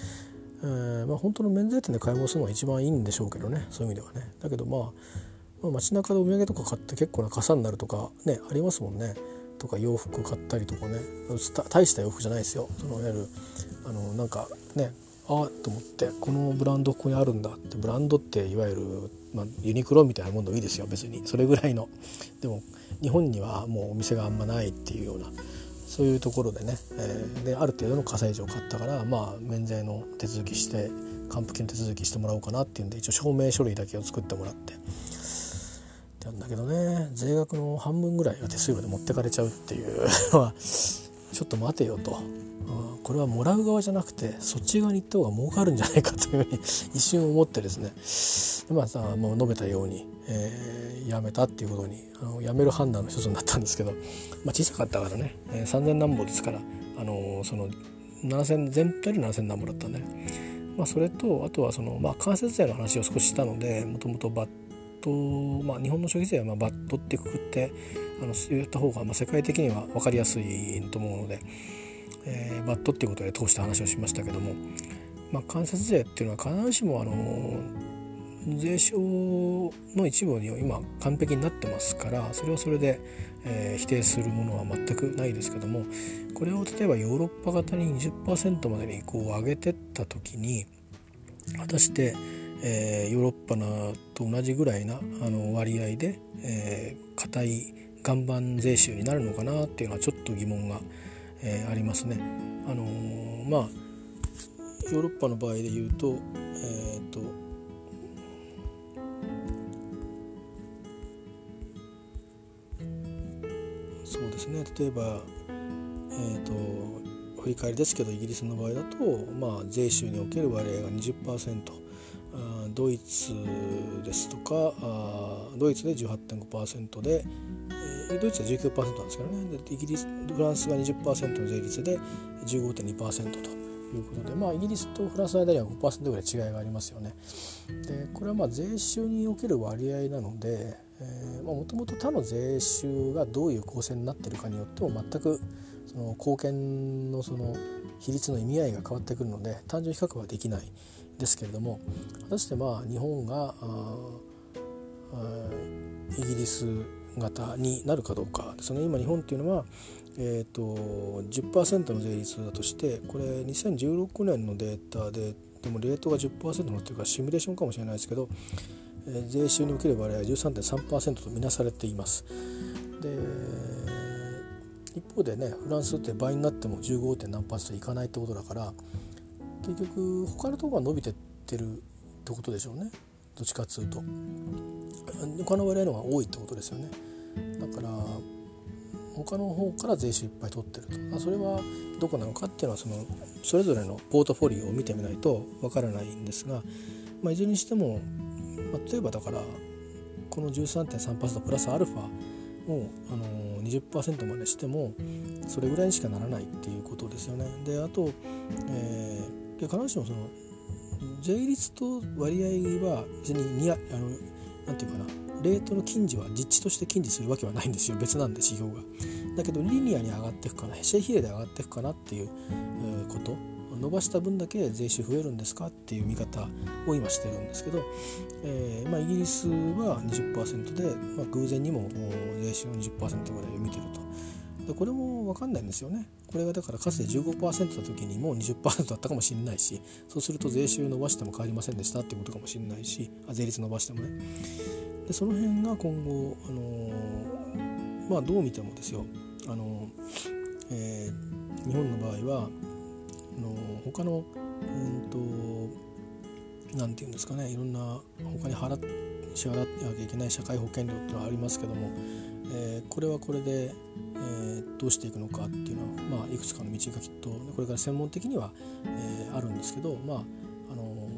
えーまあ、本当の免税店で買い物するのが一番いいんでしょうけどね、そういう意味ではね。だけど、まあ、まあ街中でお土産とか買って結構な傘になるとかね、ありますもんね。とか洋服買ったりとかね、大した洋服じゃないですよ、そのいわゆるあのなんかね、ああと思って、このブランドここにあるんだって、ブランドっていわゆる、まあ、ユニクロみたいなものでもいいですよ、別にそれぐらいの。でも日本にはもうお店があんまないっていうような、そういうところでね、えー、である程度の課税上買ったから、まあ、免税の手続きして、還付金の手続きしてもらおうかなっていうんで、一応証明書類だけを作ってもらってってなんだけどね、税額の半分ぐらいは手数料で持ってかれちゃうっていうのはちょっと待てよと。これはもらう側じゃなくてそっち側に行った方が儲かるんじゃないかというふうに一瞬思ってですね、まあさ、もう述べたように、えー、やめたっていうことに、あのやめる判断の一つになったんですけど、まあ、小さかったからね、えー、さんぜん何本ですから、あのー、そのななせん全体でななせん何本だったんで、まあ、それとあとはその、まあ、間接税の話を少ししたので、もともとバット、まあ、日本の消費税はまあバットってくくってあの言った方がまあ世界的には分かりやすいと思うので、えー、バットっていうことで通した話をしましたけども、まあ、間接税っていうのは必ずしもあの税収の一部に今完璧になってますから、それはそれで、えー、否定するものは全くないですけども、これを例えばヨーロッパ型に にじゅっパーセント までにこう上げてった時に、果たして、えー、ヨーロッパと同じぐらいなあの割合で、えー、固い岩盤税収になるのかなっていうのはちょっと疑問がえー、ありますね。あのー、まあヨーロッパの場合で言うと、えーと、そうですね。例えば、えーと、振り返りですけど、イギリスの場合だと、まあ税収における割合が にじゅっパーセント、あ、ドイツですとか、あ、ドイツで じゅうはちてんごパーセント で。ドイツは じゅうきゅうパーセント なんですけどね、イギリス、フランスが にじゅっパーセント の税率で じゅうごてんにパーセント ということで、まあ、イギリスとフランスの間には ごパーセント ぐらい違いがありますよね。でこれはまあ税収における割合なので、もともと他の税収がどういう構成になっているかによっても全くその貢献 の, その比率の意味合いが変わってくるので、単純比較はできないですけれども、果たしてまあ日本がイギリス型になるかどうかですね。今日本っていうのは、えー、と じゅっパーセント の税率だとして、これにせんじゅうろくねんのデータで、でもレートが じゅっパーセント のっていうかシミュレーションかもしれないですけど、えー、税収における割合は じゅうさんてんさんパーセント とみなされています。で一方でね、フランスって倍になっても じゅうごてんなんパーセント いかないってことだから、結局他のところが伸びてってるってことでしょうね。どっちかというと他の割合の方が多いってことですよね。だから他の方から税収いっぱい取ってると、それはどこなのかっていうのは そ, のそれぞれのポートフォリオを見てみないとわからないんですが、まあ、いずれにしても、まあ、例えばだからこの じゅうさんてんさんパーセント プラスアルファを、あのにじゅっパーセント までしてもそれぐらいにしかならないっていうことですよね。であと、えー、必ずしもその税率と割合は別ににあのなんていうかなレートの近似は実地として近似するわけはないんですよ。別なんで指標が。だけどリニアに上がっていくかな、シェイ比例で上がっていくかなっていうこと、伸ばした分だけ税収増えるんですかっていう見方を今してるんですけど、えーまあ、イギリスは にじゅっパーセント で、まあ、偶然にも税収の にじゅっパーセント ぐらいを見てると。でこれも分かんないんですよね。これがだからかつて じゅうごパーセント だった時にもう にじゅっパーセント だったかもしれないし、そうすると税収伸ばしても変わりませんでしたっていうことかもしれないし、あ税率伸ばしてもね。でその辺が今後、あのーまあ、どう見てもですよ、あのーえー、日本の場合はあのー、他のうんとなんていうんですかね、いろんな他に払っ支払わなきゃいけない社会保険料っていうのはありますけども、えー、これはこれで、えー、どうしていくのかっていうのは、まあ、いくつかの道がきっとこれから専門的には、えー、あるんですけど、まああの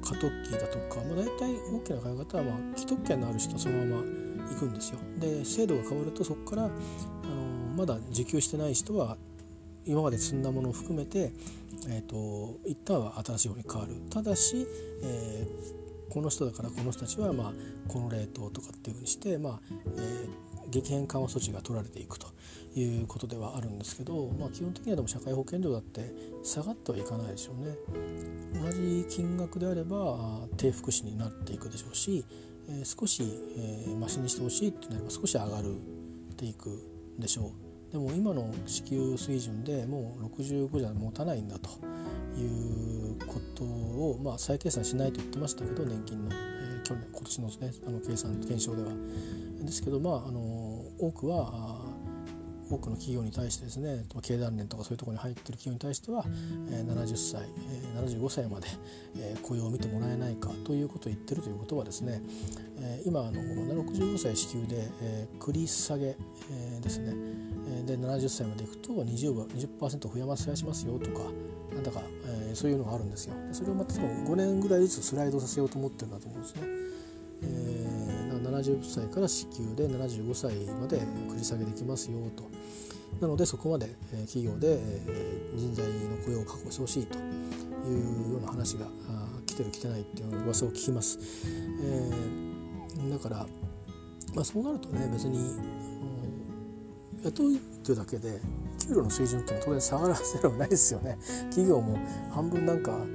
ー、過渡期だとか、まあ、大体大きな考え方は、まあ、既得権のある人はそのまま行くんですよ。で制度が変わるとそこから、あのー、まだ受給してない人は今まで積んだものを含めて、えー、と一旦は新しい方に変わる。ただし、えー、この人だからこの人たちは、まあ、このレートとかっていうふうにして、まあえー、激変緩和措置が取られていくということではあるんですけど、まあ、基本的にはでも社会保険料だって下がってはいかないでしょうね。同じ金額であれば低福祉になっていくでしょうし、えー、少し、えー、マシにしてほしいってなれば少し上がるっていくでしょう。でも今の支給水準でもうろくじゅうごじゃ持たないんだということを、まあ、再計算しないと言ってましたけど、年金の、えー、去年今年のですね、あの計算検証ではですけど、まあ、あの多くは多くの企業に対してですね、経団連とかそういうところに入っている企業に対しては、えー、ななじゅっさい、えー、ななじゅうごさいまで、えー、雇用を見てもらえないかということを言ってるということはですね、えー、今あのろくじゅうごさい支給で、えー、繰り下げ、えー、ですねでななじゅっさいまでいくと にじゅっパーセント 増やしますよとかなんだか、えー、そういうのがあるんですよ。それをまたごねんぐらいずつスライドさせようと思ってるんだと思うんですね、えー、だからななじゅっさいから支給でななじゅうごさいまで繰り下げできますよと。なのでそこまで、えー、企業で、えー、人材の雇用を確保してほしいというような話が来てる来てないっていう噂を聞きます、えー、だから、まあ、そうなるとね、別に雇うというだけで給料の水準って当然下がらせるのはないですよね。企業も半分なんかあの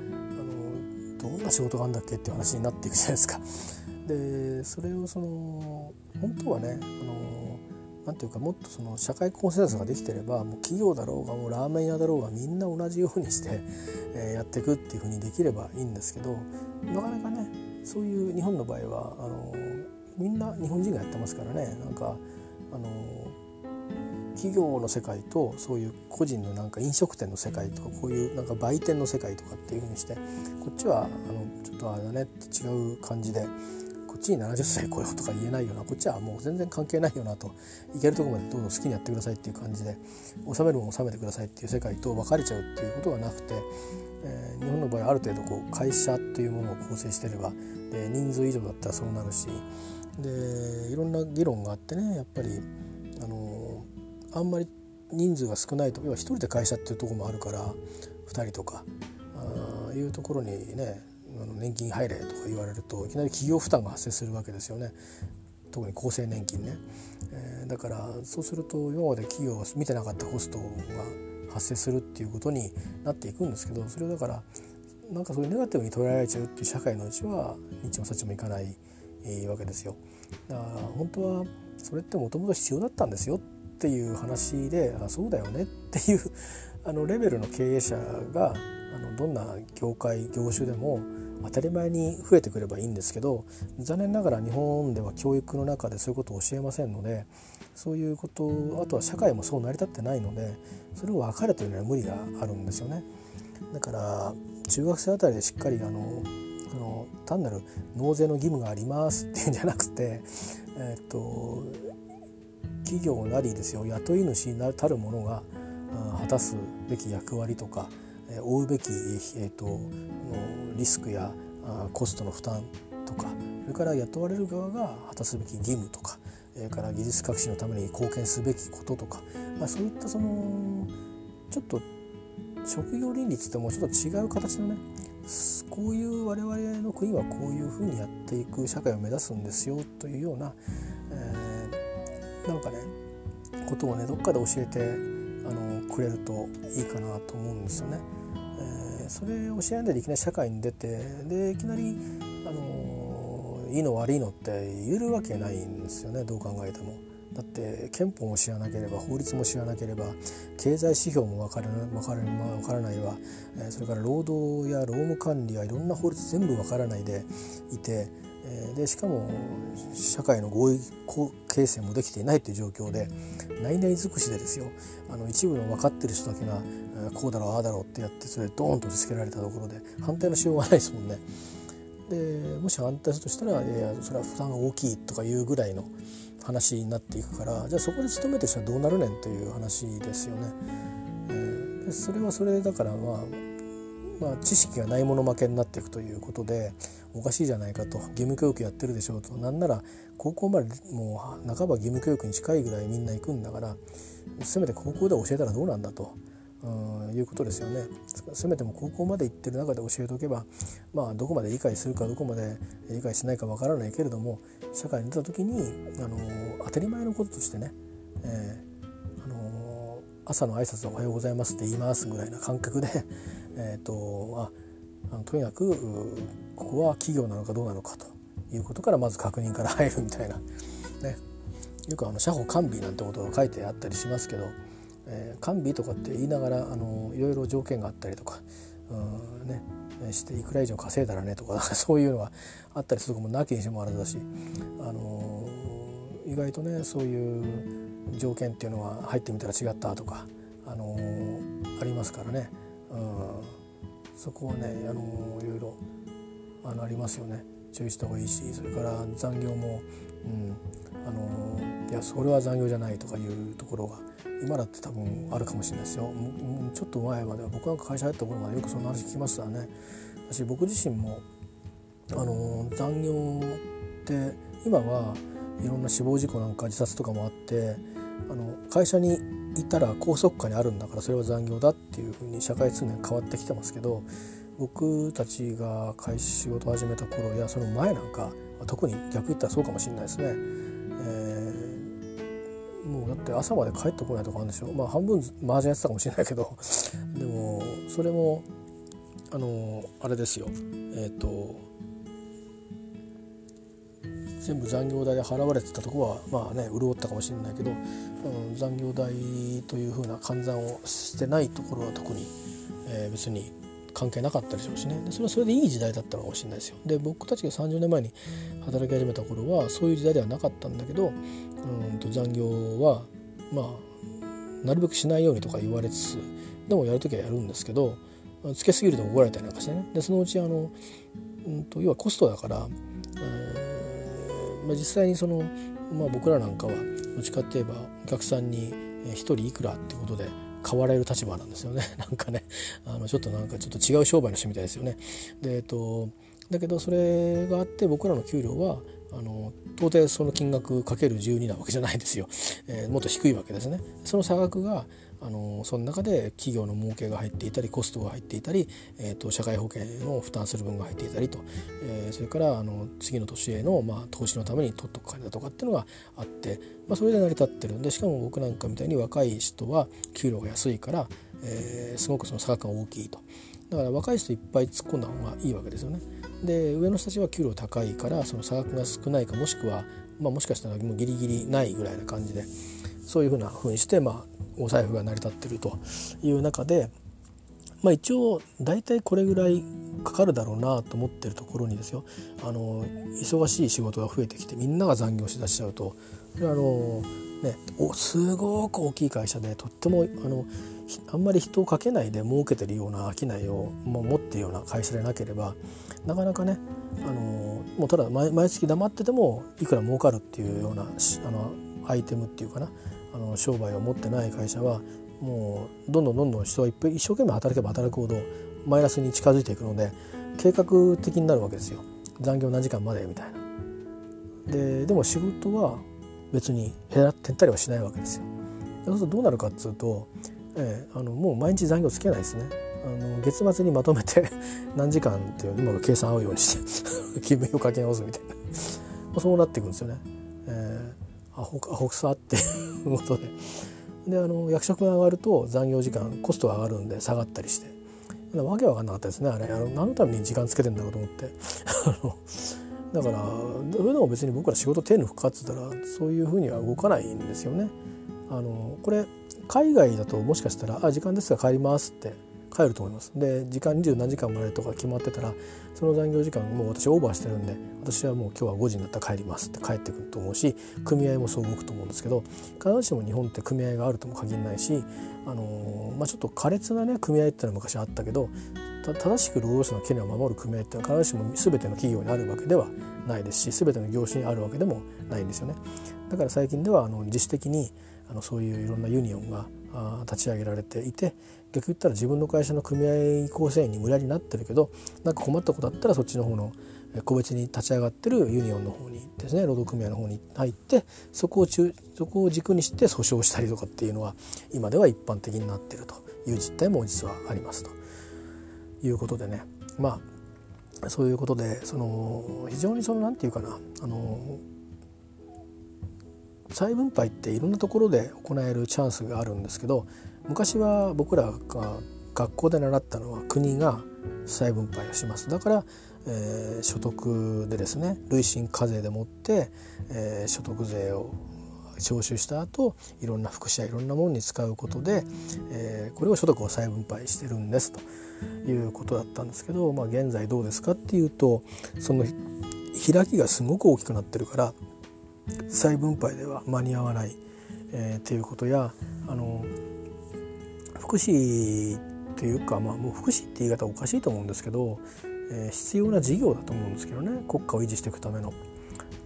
どんな仕事があるんだっけっていう話になっていくじゃないですか。でそれをその本当はね、あのなんていうかもっとその社会コンセンサスができていれば、もう企業だろうがもうラーメン屋だろうがみんな同じようにして、えー、やっていくっていうふうにできればいいんですけど、なかなかねそういう日本の場合はあのみんな日本人がやってますからね、なんかあの企業の世界とそういう個人のなんか飲食店の世界とかこういうなんか売店の世界とかっていう風にして、こっちはあのちょっとあれだねって違う感じで、こっちにななじゅっさい雇用とか言えないよな、こっちはもう全然関係ないよなと、いけるとこまでどうぞ好きにやってくださいっていう感じで、収めるも収めてくださいっていう世界と分かれちゃうっていうことがなくて、えー、日本の場合ある程度こう会社というものを構成してれば、で人数以上だったらそうなるし、でいろんな議論があってね、やっぱりあのーあんまり人数が少ないと、要は一人で会社っていうところもあるからふたりとかあいうところにね、年金入れとか言われるといきなり企業負担が発生するわけですよね。特に厚生年金ね、えー、だからそうすると今まで企業が見てなかったコストが発生するっていうことになっていくんですけど、それをだからなんかそういうネガティブに捉えられちゃうっていう社会のうちは日もさちもいかない、えー、わけですよ。だから本当はそれってもともと必要だったんですよっていう話で、あそうだよねっていうあのレベルの経営者があのどんな業界業種でも当たり前に増えてくればいいんですけど、残念ながら日本では教育の中でそういうことを教えませんので、そういうこと、あとは社会もそう成り立ってないので、それを分かるというのは無理があるんですよね。だから中学生あたりでしっかりあのあの単なる納税の義務がありますっていうんじゃなくて、えー、っと企業なりですよ、雇い主になたる者が果たすべき役割とか負うべき、えー、とリスクやコストの負担とか、それから雇われる側が果たすべき義務とか、から技術革新のために貢献すべきこととか、まあ、そういったそのちょっと職業倫理ってもうちょっと違う形のね、こういう我々の国はこういうふうにやっていく社会を目指すんですよというような、えー、なんかねことをねどっかで教えてあのくれるといいかなと思うんですよね。えー、それを知らないでいきなり社会に出てでいきなりあのいいの悪いのって言えるわけないんですよね、どう考えても。だって憲法も知らなければ法律も知らなければ経済指標も分からない、分からない、分からないわ、それから労働や労務管理やいろんな法律全部分からないでいて、でしかも社会の合意形成もできていないという状況で内々尽くしでですよ、あの一部の分かってる人だけがこうだろうああだろうってやってそれドーンとつけられたところで反対のしようがないですもんね。でもし反対するとしたら、えー、それは負担が大きいとかいうぐらいの話になっていくから、じゃあそこで勤めてる人はどうなるねんという話ですよね。えー、でそれはそれだから、まあ、まあ知識がないもの負けになっていくということでおかしいじゃないかと、義務教育やってるでしょうと、なんなら高校までもう半ば義務教育に近いぐらいみんな行くんだからせめて高校で教えたらどうなんだと、うん、いうことですよね。せめても高校まで行ってる中で教えておけば、まあ、どこまで理解するかどこまで理解しないかわからないけれども社会に出た時に、あのー、当たり前のこととしてね、えーあのー、朝の挨拶はおはようございますって言いますぐらいな感覚でえと、あ、あのとにかくここは企業なのかどうなのかということからまず確認から入るみたいな、ね、よくあの社保完備なんてことが書いてあったりしますけど、えー、完備とかって言いながらあのいろいろ条件があったりとか、うんね、していくら以上稼いだらねとかそういうのがあったりすることもなきにしもあらずだし、あのー、意外とねそういう条件っていうのは入ってみたら違ったとか、あのー、ありますからね、うん、そこはね、あのー、いろいろ あの、ありますよね。注意した方がいいし、それから残業も、うんあのー、いやそれは残業じゃないとかいうところが今だって多分あるかもしれないですよ。ちょっと前までは僕なんか会社入った頃までよくそんな話聞きましたね。私僕自身もあの残業って今はいろんな死亡事故なんか自殺とかもあって、あの会社にいたら拘束下にあるんだからそれは残業だっていうふうに社会通念変わってきてますけど、僕たちが会社仕事始めた頃やその前なんか特に逆言ったらそうかもしれないですね。もうだって朝まで帰ってこないとかあるんでしょ、まあ、半分マージャンやってたかもしれないけどでもそれもあのあれですよ、えー、と全部残業代で払われてたとこはまあね潤ったかもしれないけど、うん、残業代というふうな換算をしてないところは特に、えー、別に関係なかったでしょうしね。でそれはそれでいい時代だったのかもしれないですよ。で僕たちがさんじゅうねんまえに働き始めた頃はそういう時代ではなかったんだけど、うんと残業はまあなるべくしないようにとか言われつつでもやるときはやるんですけど、つけすぎると怒られたりなんかしてね。でそのうちあの、うん、と要はコストだから、えーまあ、実際にその、まあ、僕らなんかはどっちかっていえばお客さんにひとりいくらってことで買われる立場なんですよね。なんかねあのちょっとなんかちょっと違う商売の人みたいですよね。で、えっと、だけどそれがあって僕らの給料はあの到底その金額かけるじゅうになわけじゃないですよ、えー、もっと低いわけですね。その差額があのその中で企業の儲けが入っていたりコストが入っていたり、えー、と社会保険を負担する分が入っていたりと、えー、それからあの次の年への、まあ、投資のために取っとく金だとかっていうのがあって、まあ、それで成り立ってるんで、しかも僕なんかみたいに若い人は給料が安いから、えー、すごくその差額が大きいと。だから若い人いっぱい突っ込んだ方がいいわけですよね。で上の人たちは給料高いからその差額が少ないかもしくは、まあ、もしかしたらもうギリギリないぐらいな感じでそういうふうなふうにして、まあ、お財布が成り立ってるという中で、まあ、一応大体これぐらいかかるだろうなと思ってるところにですよ、あの忙しい仕事が増えてきてみんなが残業しだしちゃうと、あの、ね、おすごく大きい会社でとってもあのあんまり人をかけないで儲けてるような商いを持ってるような会社でなければなかなかね、あのもうただ 毎, 毎月黙っててもいくら儲かるっていうようなあのアイテムっていうかな、あの商売を持ってない会社はもうどんどんどんどん人はいっぱい一生懸命働けば働くほどマイナスに近づいていくので計画的になるわけですよ。残業何時間までみたいな。 で, でも仕事は別に減ったりはしないわけですよ。そうするとどうなるかっていうと、えー、あのもう毎日残業つけないですね。あの月末にまとめて何時間っていう今の計算合うようにして勤務費をかけ直すみたいなそうなっていくんですよね。えー、アホくさっていうことで、であの役職が上がると残業時間コストが上がるんで下がったりして、だわけわかんなかったですね。あれあの何のために時間つけてんだろうと思ってあのだからそれでも別に僕ら仕事手抜くかって言ったらそういうふうには動かないんですよね。あのこれ海外だともしかしたらあ時間ですが帰りますって帰ると思います。で時間にじゅう何時間までとか決まってたらその残業時間もう私オーバーしてるんで私はもう今日はごじになったら帰りますって帰ってくると思うし、組合もそう動くと思うんですけど、必ずしも日本って組合があるとも限らないし、あのーまあ、ちょっと苛烈なね組合ってのは昔あったけど、た正しく労働者の権利を守る組合ってのは必ずしも全ての企業にあるわけではないですし、全ての業種にあるわけでもないんですよね。だから最近ではあの自主的にあのそういういろんなユニオンが立ち上げられていて、逆に言ったら自分の会社の組合構成員に無理やりなってるけど、なんか困ったことあったらそっちの方の個別に立ち上がってるユニオンの方にですね、労働組合の方に入ってそこを中そこを軸にして訴訟したりとかっていうのは今では一般的になっているという実態も実はありますということでね、まあそういうことでその非常にそのなんていうかなあの再分配っていろんなところで行えるチャンスがあるんですけど、昔は僕らが学校で習ったのは国が再分配をします。だから、えー、所得でですね累進課税でもって、えー、所得税を徴収した後いろんな福祉やいろんなものに使うことで、えー、これを所得を再分配してるんですということだったんですけど、まあ、現在どうですかっていうとその開きがすごく大きくなってるから再分配では間に合わない、えー、っていうことや、あの福祉というか、まあ、もう福祉って言い方おかしいと思うんですけど、えー、必要な事業だと思うんですけどね、国家を維持していくための、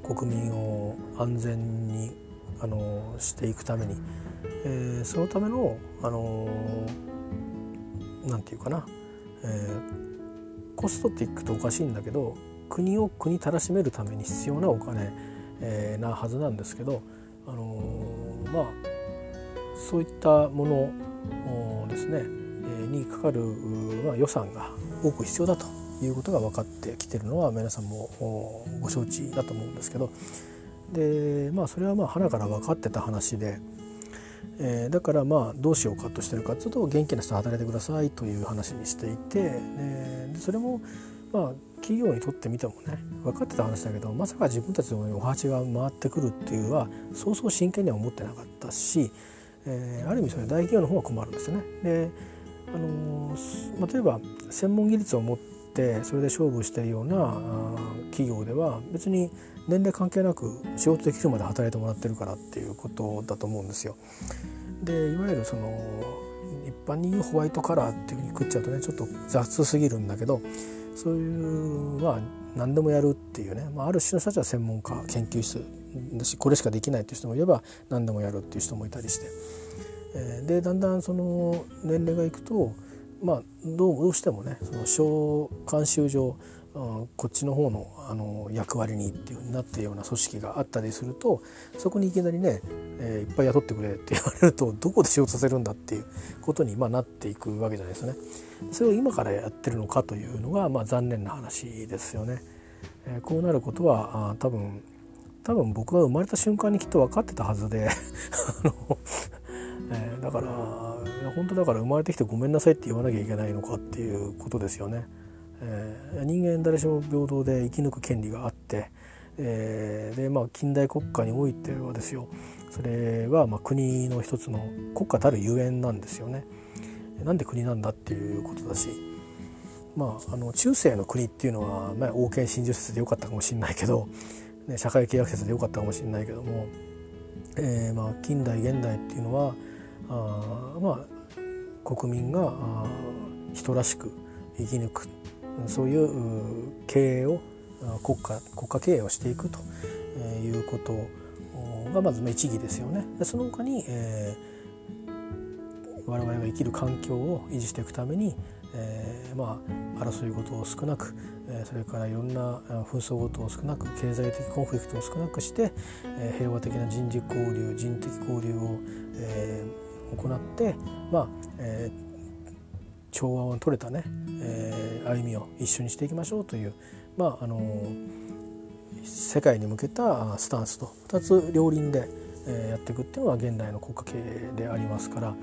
国民を安全にあのしていくために、えー、そのための、あのなんていうかな、えー、コストっていくとおかしいんだけど国を国たらしめるために必要なお金なはずなんですけど、あのー、まあそういったものですね、えー、にかかる、まあ、予算が多く必要だということが分かってきてるのは皆さんもご承知だと思うんですけど、で、まあ、それはまあ花から分かってた話で、えー、だからまあどうしようかとしてるかというと元気な人は働いてくださいという話にしていて、でそれもまあ企業にとってみてもね分かってた話だけど、まさか自分たちのお鉢が回ってくるっていうのはそうそう真剣には思ってなかったし、えー、ある意味それ大企業の方は困るんですよね。で、あのー、例えば専門技術を持ってそれで勝負しているような企業では別に年齢関係なく仕事できるまで働いてもらってるからっていうことだと思うんですよ。でいわゆるその一般に言うホワイトカラーっていう風に食っちゃうとねちょっと雑すぎるんだけど、そういうまあ何でもやるっていうね、まあ、ある種の人たちは専門家研究室だしこれしかできないっていう人もいれば何でもやるっていう人もいたりして、えー、でだんだんその年齢がいくと、まあ、どう、どうしてもねその小慣習上こっちの方の、あの役割にっていう風になっているような組織があったりすると、そこにいきなりね、えー、いっぱい雇ってくれって言われるとどこで仕事させるんだっていうことにまあなっていくわけじゃないですね。それを今からやってるのかというのがまあ残念な話ですよね。えー、こうなることは多分多分僕が生まれた瞬間にきっと分かってたはずであの、えー、だから本当だから生まれてきてごめんなさいって言わなきゃいけないのかっていうことですよね。えー、人間誰しも平等で生き抜く権利があって、えーでまあ、近代国家においてはですよ、それはまあ国の一つの国家たるゆえんなんですよね。なんで国なんだっていうことだし、まあ、あの中世の国っていうのは、まあ、王権親授説でよかったかもしれないけど、ね、社会契約説でよかったかもしれないけども、えーまあ、近代現代っていうのはあ、まあ、国民があ人らしく生き抜く、そういう経営を国家、国家経営をしていくということがまず一義ですよね。でその他に、えー、我々が生きる環境を維持していくために、えーまあ、争い事を少なく、それからいろんな紛争事を少なく、経済的コンフリクトを少なくして、平和的な人事交流、人的交流を、えー、行って、まあえー、調和を取れたね、えー、歩みを一緒にしていきましょうという、まああのー、世界に向けたスタンスとふたつ両輪でやっていくっていうのは現代の国家経営でありますから、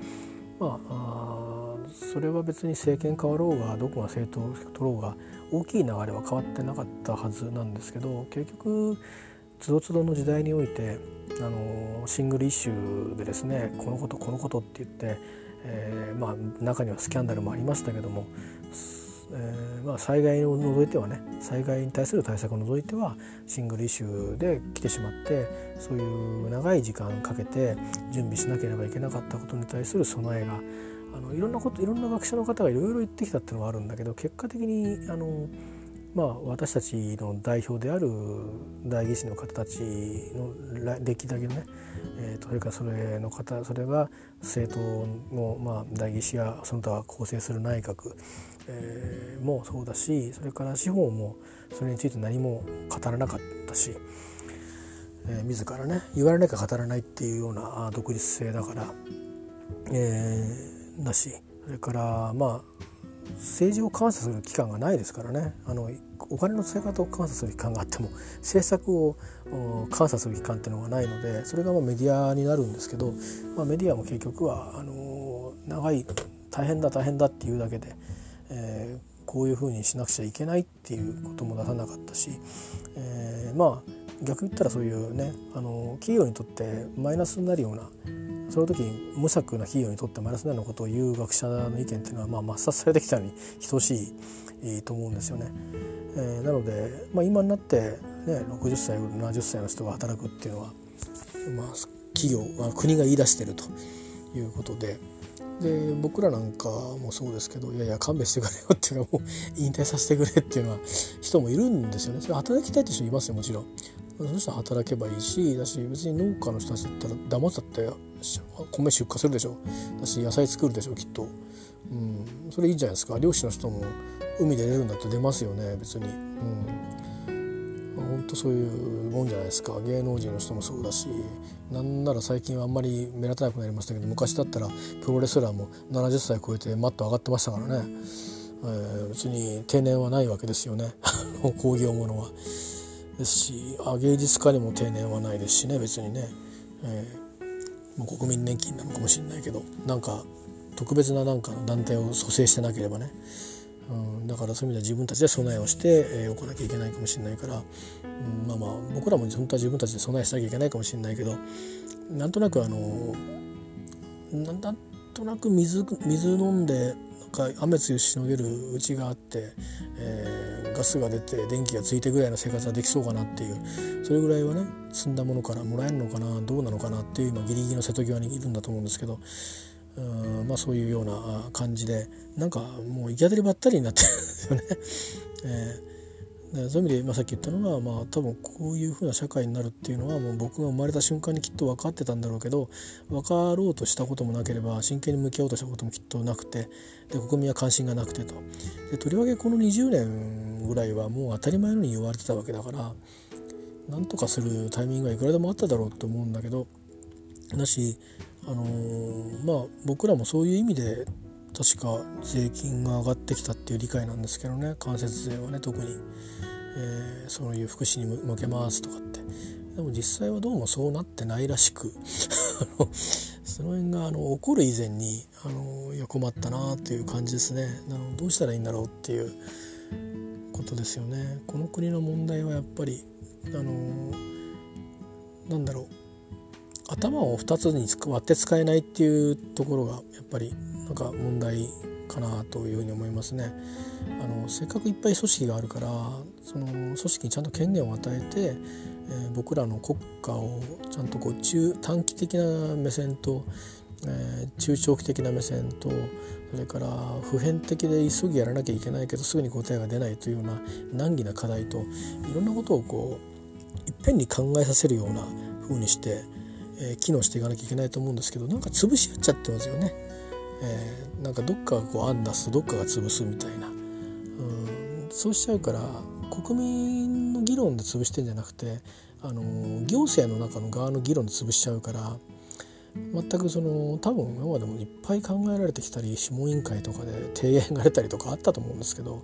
まあ、あそれは別に政権変わろうがどこが政党を取ろうが大きい流れは変わってなかったはずなんですけど、結局つどつどの時代において、あのー、シングルイシューでですね、このことこのことって言って、えーまあ、中にはスキャンダルもありましたけども、えーまあ、災害を除いてはね、災害に対する対策を除いてはシングルイシューで来てしまって、そういう長い時間かけて準備しなければいけなかったことに対する備えが、あのいろんなこと、いろんな学者の方がいろいろ言ってきたっていうのはあるんだけど、結果的にあの、まあ、私たちの代表である代議士の方たちの歴代のね、えー、それからそれの方、それが政党の、まあ、代議士やその他構成する内閣、えー、もそうだし、それから司法もそれについて何も語らなかったし、えー、自らね、言われなきゃ語らないっていうような独立性だから、えー、だし、それからまあ政治を監査する機関がないですからね、あのお金の使い方を監査する機関があっても政策を監査する機関っていうのがないので、それがまあメディアになるんですけど、まあ、メディアも結局はあの長い大変だ大変だっていうだけで、えー、こういうふうにしなくちゃいけないっていうことも出さなかったし、えー、まあ逆に言ったらそういうね、あの企業にとってマイナスになるような、その時に無策な企業にとってマイナスなようなことを言う学者の意見っていうのは、まあ抹殺されてきたのに等しいと思うんですよね。えー、なので、まあ、今になって、ね、ろくじゅっさいななじゅっさいの人が働くっていうのは、まあ、企業、まあ、国が言い出しているということで、で僕らなんかもそうですけど、いやいや勘弁してくれよっていうのは、もう引退させてくれっていうのは人もいるんですよね。それ働きたいって人いますよ、もちろん。その人は働けばいいし、だし別に農家の人たちだったら黙っちゃって米出荷するでしょ、だし野菜作るでしょ、きっと、うん、それいいじゃないですか。漁師の人も海で出るんだって出ますよね、別に、うん、まあ、ほんとそういうもんじゃないですか。芸能人の人もそうだし、なんなら最近はあんまり目立たなくなりましたけど、昔だったらプロレスラーもななじゅっさい超えてマット上がってましたからね、えー、別に定年はないわけですよね工業ものはですし、あ、芸術家にも定年はないですしね、別にね、えー、もう国民年金なのかもしれないけど、なんか特別ななんかの団体を組成してなければね、うん、だからそういう意味では自分たちで備えをして、えー、おかなきゃいけないかもしれないから、うん、まあまあ僕らも本当は自分たちで備えしなきゃいけないかもしれないけど、なんとなくあのなんとなく 水, 水飲んでなんか雨露しのげるうちがあって、えーガスが出て電気がついてぐらいの生活ができそうかなっていう、それぐらいはね、積んだものからもらえるのかな、どうなのかなっていう、今ギリギリの瀬戸際にいるんだと思うんですけど、うーん、まあそういうような感じで、なんかもう行き当たりばったりになってるんですよね、えー、そういう意味で、まあ、さっき言ったのが、まあ、多分こういう風な社会になるっていうのはもう僕が生まれた瞬間にきっと分かってたんだろうけど、分かろうとしたこともなければ真剣に向き合おうとしたこともきっとなくて、で国民は関心がなくてと、でとりわけこのにじゅうねんぐらいはもう当たり前のように言われてたわけだから、なんとかするタイミングはいくらでもあっただろうと思うんだけど、だし、あのー、まあ僕らもそういう意味で確か税金が上がってきたっていう理解なんですけどね、間接税はね、特に、えー、そういう福祉に向けますとかって、でも実際はどうもそうなってないらしくあのその辺があの起こる以前に、あのー、いや困ったなっていう感じですね。あのどうしたらいいんだろうっていうことですよね。この国の問題はやっぱり、あのー、なんだろう、頭をふたつに割って使えないっていうところがやっぱりなんか問題かなというふうに思いますね。あのせっかくいっぱい組織があるから、その組織にちゃんと権限を与えて、えー、僕らの国家をちゃんとこう中短期的な目線と、えー、中長期的な目線と、それから普遍的で急ぎやらなきゃいけないけどすぐに答えが出ないというような難儀な課題と、いろんなことをこういっぺんに考えさせるような風にして、えー、機能していかなきゃいけないと思うんですけど、なんか潰し合っちゃってますよね。えー、なんかどっかがこう案出す、どっかが潰すみたいな、うん、そうしちゃうから国民の議論で潰してんじゃなくて、あの行政の中の側の議論で潰しちゃうから、全くその多分今までもいっぱい考えられてきたり、諮問委員会とかで提言が出たりとかあったと思うんですけど、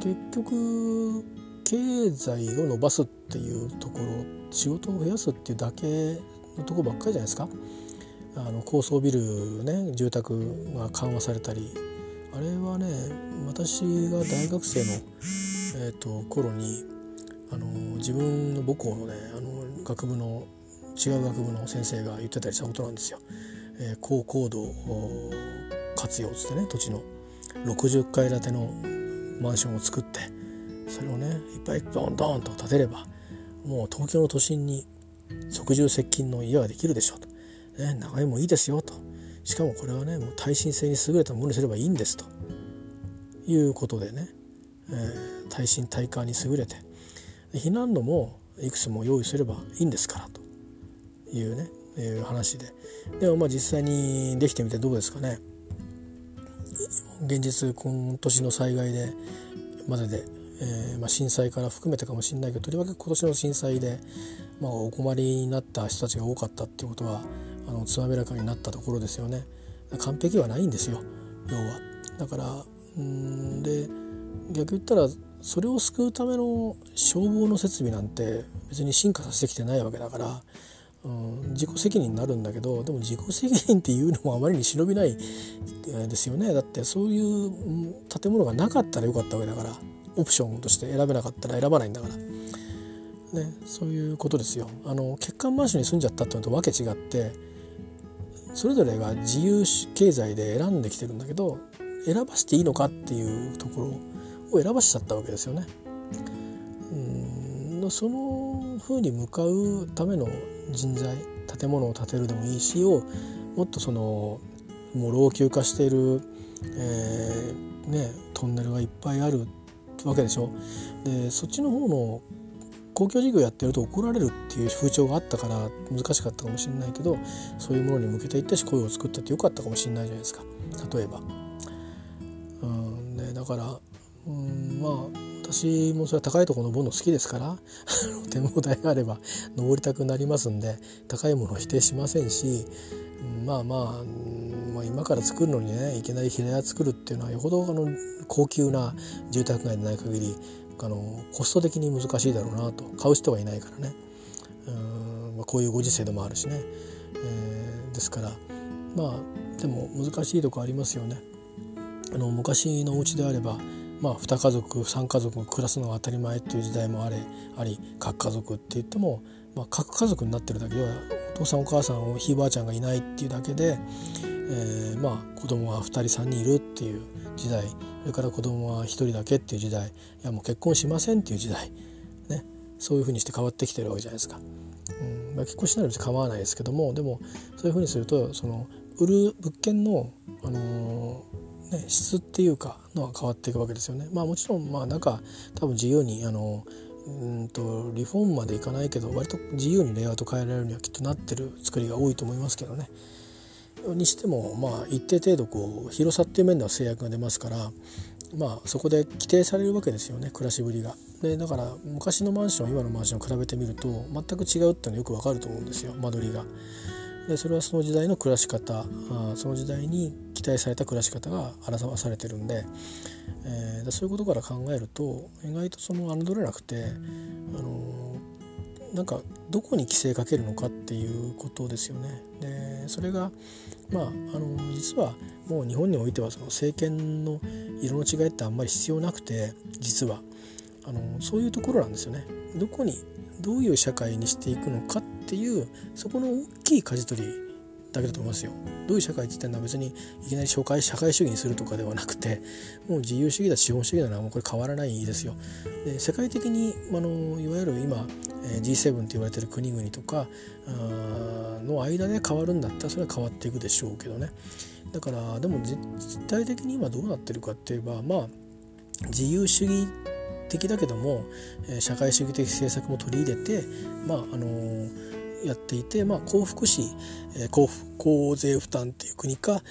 結局経済を伸ばすっていうところ、仕事を増やすっていうだけのとこばっかりじゃないですか。あの高層ビルね、住宅が緩和されたり、あれはね、私が大学生の、えー、と頃にあの自分の母校のね、あの学部の違う学部の先生が言ってたりしたことなんですよ。えー、高高度活用つってね、土地のろくじゅっかい建てのマンションを作って、それをねいっぱいドンドンと建てれば、もう東京の都心に即住接近の家ができるでしょうと、ね、長居もいいですよと、しかもこれはねもう耐震性に優れたものにすればいいんですということでね、えー、耐震耐火に優れて避難路もいくつも用意すればいいんですからというね、いう話で、でもまあ実際にできてみてどうですかね。現実今年の災害でまでで、えーまあ、震災から含めてかもしれないけど、とりわけ今年の震災で、まあ、お困りになった人たちが多かったっていうことは、あのつまびらかになったところですよね。完璧はないんですよ、要は。だからんで逆言ったら、それを救うための消防の設備なんて別に進化させてきてないわけだから、うん、自己責任になるんだけど、でも自己責任っていうのもあまりに忍びないですよね。だってそういう建物がなかったらよかったわけだから、オプションとして選べなかったら選ばないんだから、ね、そういうことですよ。あの欠陥マンションに住んじゃったってのとわけ違って、それぞれが自由経済で選んできてるんだけど、選ばしていいのかっていうところを選ばしちゃったわけですよね。うん、その風に向かうための人材、建物を建てるでもいいしを、もっとそのもう老朽化している、えーね、トンネルがいっぱいあるわけでしょ。でそっちの方の公共事業やってると怒られるっていう風潮があったから難しかったかもしれないけど、そういうものに向けていって声を作ったってよかったかもしれないじゃないですか、例えば。うん、ね、だからうんまあ私もそれは高いところ登るの好きですから展望台があれば登りたくなりますんで、高いものを否定しませんし、まあまあ、まあ、今から作るのにねいけない平屋作るっていうのはよほどあの高級な住宅街でない限りあのコスト的に難しいだろうなと、買う人はいないからね、うーん、まあ、こういうご時世でもあるしね、えー、ですからまあでも難しいとこありますよね。あの昔のお家であればまあ、に家族さん家族暮らすのが当たり前っていう時代もあれあり、各家族って言っても、まあ、各家族になってるだけでは、お父さんお母さんおひいばあちゃんがいないっていうだけで、えー、まあ子供はふたりさんにんいるっていう時代、それから子供はひとりだけっていう時代、いやもう結婚しませんっていう時代、ね、そういうふうにして変わってきてるわけじゃないですか。うんまあ、結婚しないの別に構わないですけども、でもそういうふうにするとその売る物件の、あのーね、質っていうかのは変わっていくわけですよね。まあもちろんまあ中多分自由にあのうんとリフォームまでいかないけど、割と自由にレイアウト変えられるにはきっとなってる作りが多いと思いますけどね。にしてもまあ一定程度こう広さっていう面では制約が出ますから、まあそこで規定されるわけですよね、暮らしぶりが。でだから昔のマンション今のマンションを比べてみると全く違うっていうのよくわかると思うんですよ、間取りが。でそれはその時代の暮らし方、その時代に期待された暮らし方が表されてるんで、えー、そういうことから考えると意外とその侮れなくて、あのー、なんかどこに規制かけるのかっていうことですよね。でそれが、まああのー、実はもう日本においてはその政権の色の違いってあんまり必要なくて、実はあのー、そういうところなんですよね。どこにどういう社会にしていくのかっていう、そこの大きい舵取りだけだと思いますよ。どういう社会って言ってるのは別にいきなり社会、社会主義にするとかではなくて、もう自由主義だ資本主義だな、もうこれ変わらないですよ。で世界的にあのいわゆる今 ジーセブン って言われてる国々とかの間で変わるんだったらそれは変わっていくでしょうけどね。だからでも実態的に今どうなってるかっていえば、まあ自由主義的だけども社会主義的政策も取り入れて、まああのやっていて、まあ、高福祉、高税負担という国か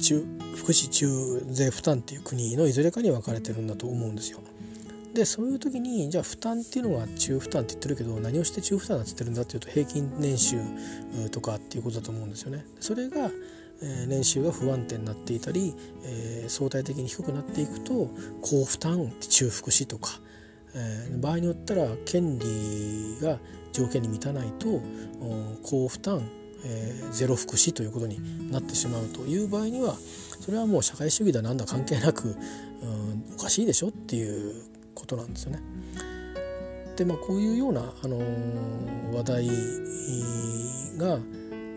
中福祉中税負担という国のいずれかに分かれてるんだと思うんですよ。でそういう時にじゃあ負担っていうのは中負担って言ってるけど何をして中負担って言ってるんだっていうと平均年収とかっていうことだと思うんですよね。それが年収が不安定になっていたり相対的に低くなっていくと高負担中福祉とか場合によったら権利が条件に満たないと高負担ゼロ福祉ということになってしまうという場合にはそれはもう社会主義だなんだ関係なくおかしいでしょっていうことなんですよね。で、まあ、こういうような、あのー、話題が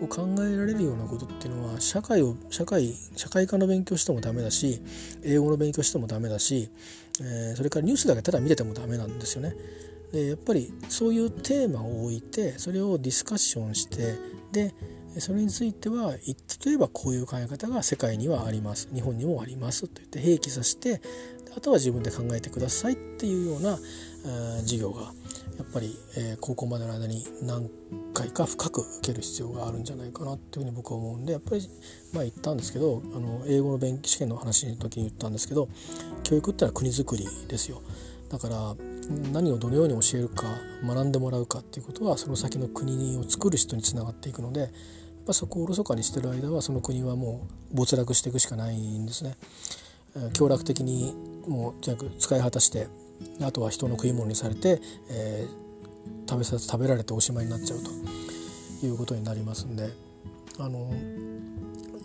を考えられるようなことっていうのは社会を社会社会科の勉強してもダメだし英語の勉強してもダメだし、えー、それからニュースだけただ見ててもダメなんですよね。でやっぱりそういうテーマを置いてそれをディスカッションしてでそれについては例えばこういう考え方が世界にはあります日本にもありますと言って併記させてあとは自分で考えてくださいっていうような授業がやっぱり高校までの間に何回か深く受ける必要があるんじゃないかなっていうふうに僕は思うんでやっぱりまあ言ったんですけどあの英語の勉強試験の話の時に言ったんですけど教育ってのは国づくりですよ。だから何をどのように教えるか学んでもらうかっていうことはその先の国を作る人につながっていくのでやっぱそこをおろそかにしてる間はその国はもう没落していくしかないんですね。強力的にもうとにかく使い果たしてあとは人の食い物にされて、えー、食べさ食べられておしまいになっちゃうということになりますんで、あの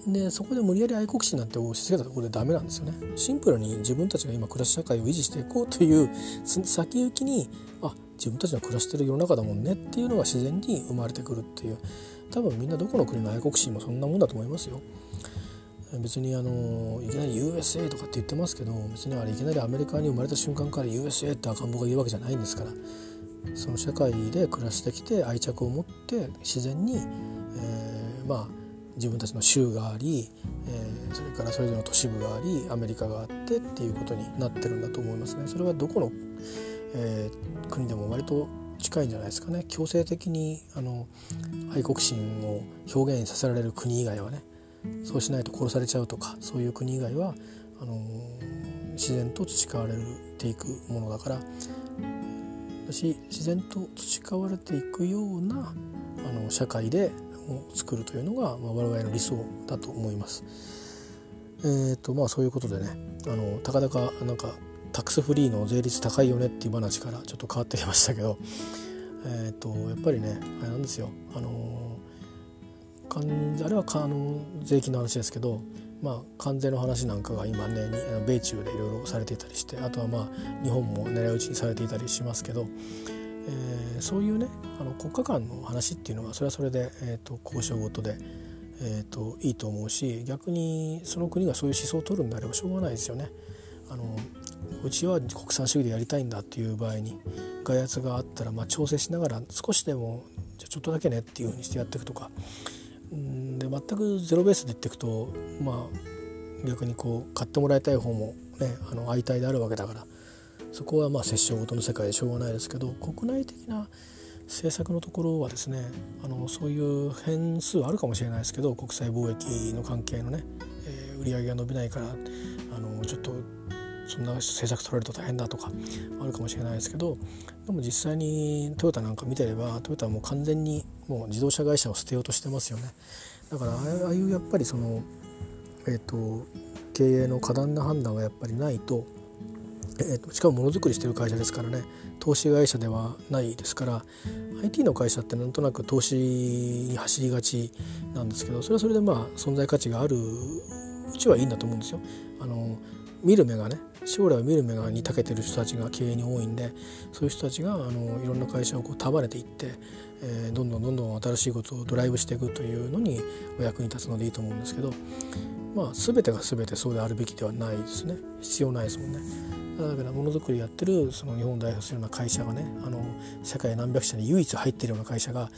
でそこで無理やり愛国心なんて押し付けたところでダメなんですよね。シンプルに自分たちが今暮らし社会を維持していこうという先行きにあ自分たちの暮らしてる世の中だもんねっていうのが自然に生まれてくるっていう多分みんなどこの国の愛国心もそんなもんだと思いますよ。別にあのいきなり ユーエスエー とかって言ってますけど別にあれいきなりアメリカに生まれた瞬間から ユーエスエー って赤ん坊が言うわけじゃないんですからその社会で暮らしてきて愛着を持って自然に、えー、まあ自分たちの州があり、えー、それからそれぞれの都市部がありアメリカがあってっていうことになってるんだと思いますね。それはどこの、えー、国でも割と近いんじゃないですかね。強制的にあの愛国心を表現させられる国以外はねそうしないと殺されちゃうとかそういう国以外はあのー、自然と培われていくものだから私自然と培われていくようなあの社会でを作るというのが、まあ、我々の理想だと思います。えーとまあ、そういうことでねあのたかだかなんかタックスフリーの税率高いよねっていう話からちょっと変わってきましたけど、えーと、やっぱりねあれなんですよ、あのー、あれはあの税金の話ですけど、まあ、関税の話なんかが今ね米中でいろいろされていたりしてあとはまあ日本も狙い撃ちにされていたりしますけどえー、そういうねあの国家間の話っていうのはそれはそれで、えー、と交渉ごとで、えー、といいと思うし逆にその国がそういう思想を取るんであればしょうがないですよね。あのうちは国産主義でやりたいんだっていう場合に外圧があったら、まあ、調整しながら少しでもじゃちょっとだけねっていう風にしてやっていくとかんで全くゼロベースで言っていくと、まあ、逆にこう買ってもらいたい方も、ね、あの相対であるわけだからそこはまあ折衝事の世界でしょうがないですけど国内的な政策のところはですねあのそういう変数はあるかもしれないですけど国際貿易の関係のね、えー、売り上げが伸びないからあのちょっとそんな政策取られると大変だとかあるかもしれないですけどでも実際にトヨタなんか見てればトヨタはもう完全にもう自動車会社を捨てようとしてますよね。だからああいうやっぱりその、えーと、経営の過断な判断がやっぱりないとえー、としかもものづくりしてる会社ですからね投資会社ではないですから アイティー の会社ってなんとなく投資に走りがちなんですけどそれはそれでまあ存在価値があるうちはいいんだと思うんですよ。あの見る目がね将来を見る目がに長けてる人たちが経営に多いんでそういう人たちがあのいろんな会社をこう束ねていって、えー、どんどんどんどん新しいことをドライブしていくというのにお役に立つのでいいと思うんですけど、まあ、全てが全てそうであるべきではないですね。必要ないですもんね。だからものづくりやってるその日本を代表するような会社がね、あの世界何百社に唯一入っているような会社が、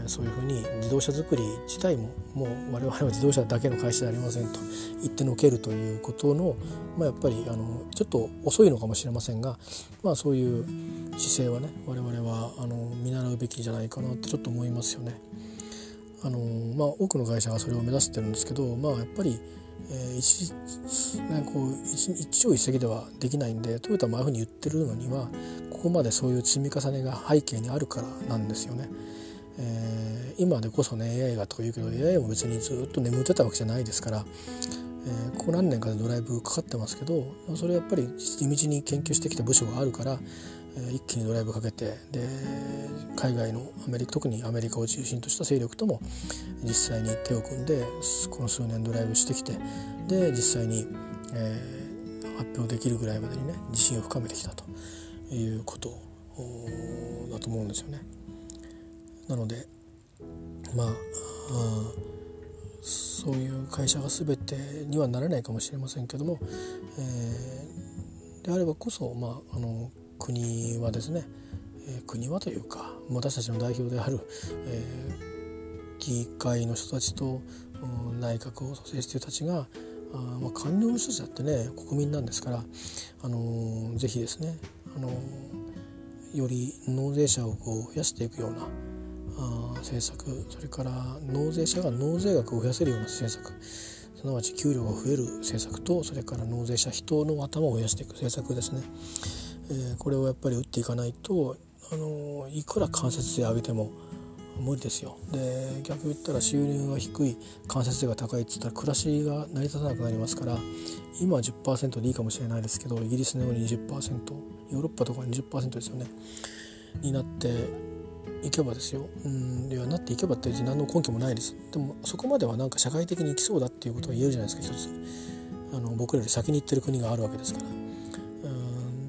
えー、そういうふうに自動車作り自体ももう我々は自動車だけの会社ではありませんと言ってのけるということの、まあ、やっぱりあのちょっと遅いのかもしれませんが、まあ、そういう姿勢はね我々はあの見習うべきじゃないかなってちょっと思いますよね。あのまあ、多くの会社がそれを目指してるんですけど、まあ、やっぱり、えー、一, ね、こう 一, 一朝一夕ではできないんで、トヨタもああいうふうに言ってるのにはここまでそういう積み重ねが背景にあるからなんですよね。えー、今でこそね エーアイ がとか言うけど エーアイ も別にずっと眠ってたわけじゃないですから、えー、ここ何年かでドライブかかってますけど、それやっぱり地道に研究してきた部署があるから一気にドライブかけて、で海外のアメリカ、特にアメリカを中心とした勢力とも実際に手を組んでこの数年ドライブしてきて、で実際に、えー、発表できるぐらいまでにね自信を深めてきたということだと思うんですよね。なのでまあ、うん、そういう会社が全てにはならないかもしれませんけども、えー、であればこそ、まああの国はですね、えー、国はというか私たちの代表である、えー、議会の人たちと、うん、内閣を組成している人たちがあ、まあ、官僚の人たちだってね国民なんですから、あのー、ぜひですね、あのー、より納税者をこう増やしていくようなあ政策、それから納税者が納税額を増やせるような政策、すなわち給料が増える政策と、それから納税者人の頭を増やしていく政策ですね、えー、これをやっぱり打っていかないと、あのー、いくら間接税上げても無理ですよ。で逆に言ったら収入が低い間接税が高いって言ったら暮らしが成り立たなくなりますから、今は じゅっパーセント でいいかもしれないですけど、イギリスのように にじゅっパーセント、 ヨーロッパとか にじゅっパーセント ですよねになっていけばですよ、うん、いやなっていけばって何の根拠もないです。でもそこまではなんか社会的にいきそうだっていうことは言えるじゃないですか。一つあの僕らより先に行ってる国があるわけですから、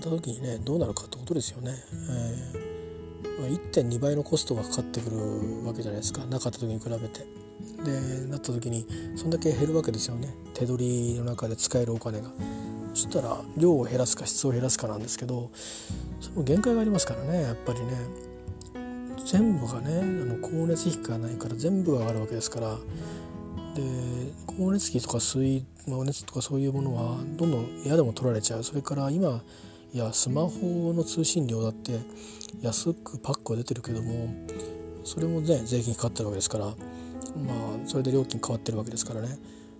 時にねどうなるかってことですよね。えー、いってんに 倍のコストがかかってくるわけじゃないですか、なかった時に比べて。でなった時にそんだけ減るわけですよね、手取りの中で使えるお金が。そしたら量を減らすか質を減らすかなんですけど、その限界がありますからね。やっぱりね全部がねあの光熱費がないから全部が上がるわけですから、で光熱費とか水熱とかそういうものはどんどん嫌でも取られちゃう。それから今いやスマホの通信料だって安くパックは出てるけども、それもね税金かかってるわけですから、まあそれで料金変わってるわけですからね、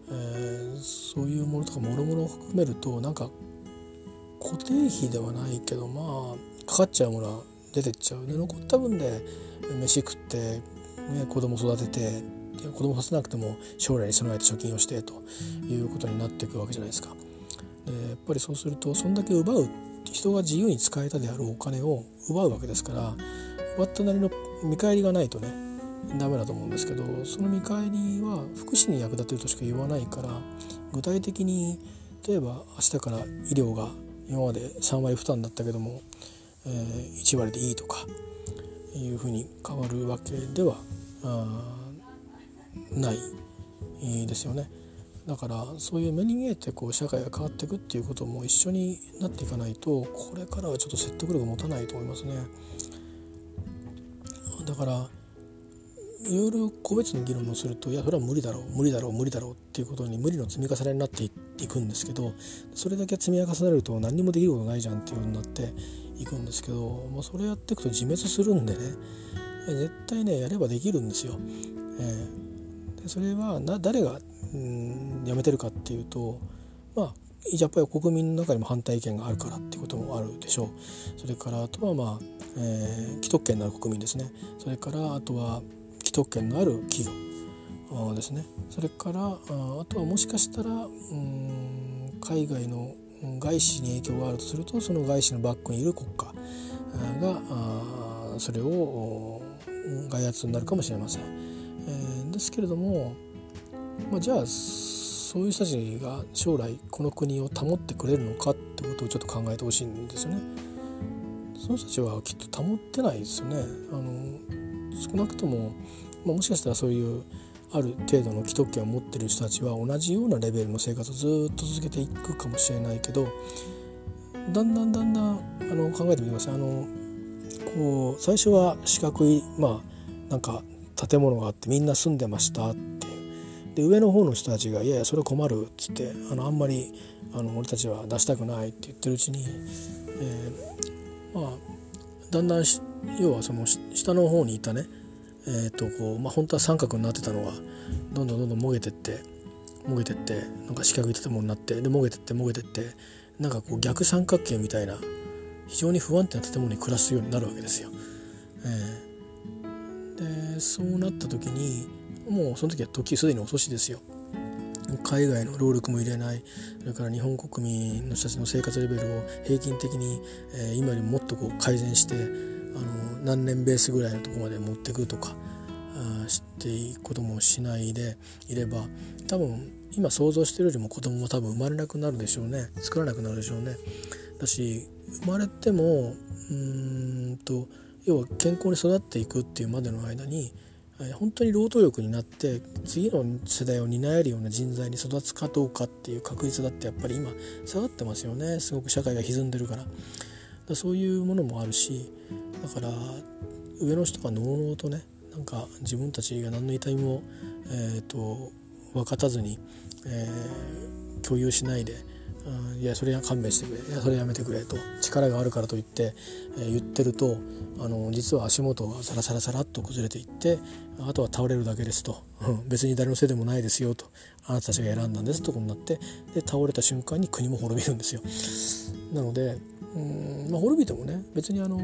えー、そういうものとかもろもろ含めると、なんか固定費ではないけどまあかかっちゃうものは出てっちゃう。で残った分で飯食って、ね、子供育てて、子供させなくても将来に備えて貯金をしてということになっていくわけじゃないですか。でやっぱりそうするとそんだけ奪う、人が自由に使えたであろうお金を奪うわけですから、奪ったなりの見返りがないとねダメだと思うんですけど、その見返りは福祉に役立てるとしか言わないから、具体的に例えば明日から医療が今までさんわり負担だったけども、えー、いちわりでいいとかいうふうに変わるわけではないですよね。だからそういう目に見えてこう社会が変わっていくっていうことも一緒になっていかないと、これからはちょっと説得力が持たないと思いますね。だからいろいろ個別に議論をすると、いやそれは無理だろう無理だろう無理だろうっていうことに無理の積み重ねになっていくんですけど、それだけ積み重ねると何にもできることないじゃんっていうようになっていくんですけど、まあ、それやっていくと自滅するんでね、絶対ねやればできるんですよ。えー、でそれはな誰がうんやめてるかっていうと、まあやっぱり国民の中にも反対意見があるからっていうこともあるでしょう。それからあとはまあ、えー、既得権のある国民ですね。それからあとは既得権のある企業ですね。それから あ, あとはもしかしたらうーん海外の外資に影響があるとすると、その外資のバックにいる国家があそれを外圧になるかもしれません。えー、ですけれどもまあ、じゃあそういう人たちが将来この国を保ってくれるのかってことをちょっと考えてほしいんですよね。その人たちはきっと保ってないですよね。あの少なくとも、まあ、もしかしたらそういうある程度の既得権を持ってる人たちは同じようなレベルの生活をずっと続けていくかもしれないけど、だんだんだんだんあの考えてみてください。あのこう最初は四角い、まあ、なんか建物があってみんな住んでましたってで上の方の人たちがいやいやそれ困るっつってあのあんまりあの俺たちは出したくないって言ってるうちに、えーまあ、だんだん要はその下の方にいたね、えーとこうまあ、本当は三角になってたのがどんどんどんどんもげてってもげてってなんか四角い建物になってでもげてってもげてってなんかこう逆三角形みたいな非常に不安定な建物に暮らすようになるわけですよ。えー、でそうなった時にもうその時は時すでに遅しですよ。海外の労力も入れない、それから日本国民の人たちの生活レベルを平均的に、えー、今よりもっとこう改善してあの何年ベースぐらいのところまで持ってくるとか知っていくこともしないでいれば多分今想像してるよりも子供も多分生まれなくなるでしょうね、作らなくなるでしょうね。だし生まれてもうーんと要は健康に育っていくっていうまでの間に本当に労働力になって次の世代を担えるような人材に育つかどうかっていう確率だってやっぱり今下がってますよね。すごく社会が歪んでるから、だからそういうものもあるし、だから上の人がのうのうとねなんか自分たちが何の痛みも、えー、と分かたずに、えー、共有しないで、うん、いやそれは勘弁してくれ、いやそれやめてくれと力があるからといって、えー、言ってるとあの実は足元がサラサラサラっと崩れていってあとは倒れるだけですと、うん、別に誰のせいでもないですよとあなたたちが選んだんですとこになってで倒れた瞬間に国も滅びるんですよ。なのでうん、まあ、滅びてもね別にあの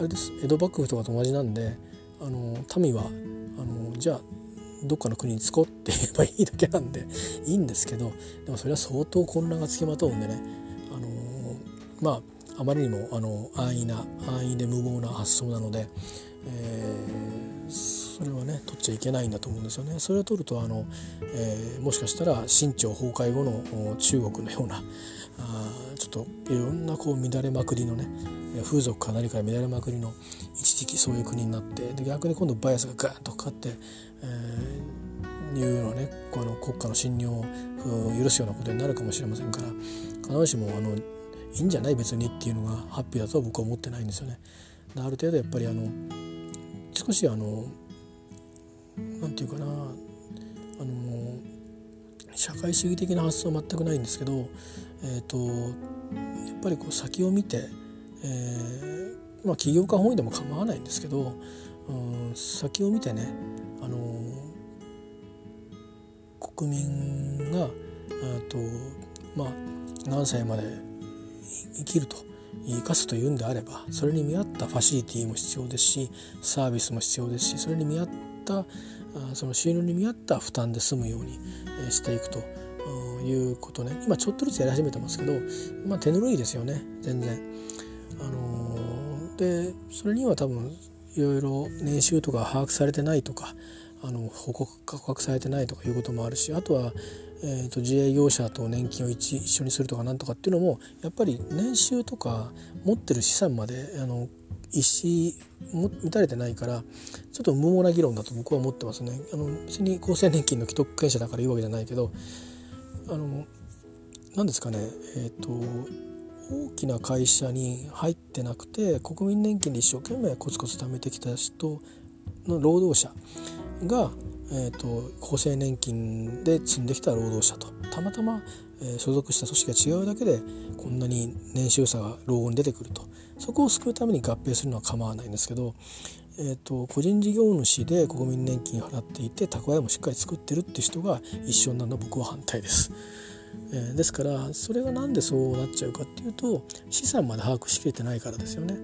あれです江戸幕府とかと同じなんであの民はあのじゃあどっかの国につこうって言えばいいだけなんでいいんですけど、でもそれは相当混乱がつきまとうんでね、あのー、まああまりにもあの安易な安易で無謀な発想なので、えー、それはね取っちゃいけないんだと思うんですよね。それを取るとあの、えー、もしかしたら清朝崩壊後の中国のようなあちょっといろんなこう乱れまくりのね風俗か何か乱れまくりの一時期そういう国になってで逆に今度バイアスがガーンとかかって、えー、いうようなねこの国家の信用を許すようなことになるかもしれませんから、必ずしもあのいいんじゃない別にっていうのがハッピーだとは僕は思ってないんですよね。ある程度やっぱりあの少しあのなんていうかなあの社会主義的な発想は全くないんですけど、えーと、やっぱりこう先を見てえーまあ、起業家本位でも構わないんですけど、うん、先を見てね、あのー、国民があと、まあ、何歳まで生きると生かすというんであればそれに見合ったファシリティも必要ですしサービスも必要ですし、それに見合ったその収入に見合った負担で済むようにしていくということね、今ちょっとずつやり始めてますけど、まあ、手ぬるいですよね全然。あのー、でそれには多分いろいろ年収とか把握されてないとかあの報告価格されてないとかいうこともあるし、あとは、えー、と自営業者と年金を 一, 一緒にするとかなんとかっていうのもやっぱり年収とか持ってる資産まであの一視満たれてないからちょっと無謀な議論だと僕は思ってますね。あの別に厚生年金の既得権者だから言うわけじゃないけど、あの何ですかねえっ、ー、と大きな会社に入ってなくて国民年金で一生懸命コツコツ貯めてきた人の労働者が、えーと、厚生年金で積んできた労働者とたまたま、えー、所属した組織が違うだけでこんなに年収差が老後に出てくると、そこを救うために合併するのは構わないんですけど、えーと、個人事業主で国民年金払っていて蓄えもしっかり作ってるって人が一緒になるのは僕は反対です。えー、ですからそれがなんでそうなっちゃうかっていうと資産まで把握しきれてないからですよね。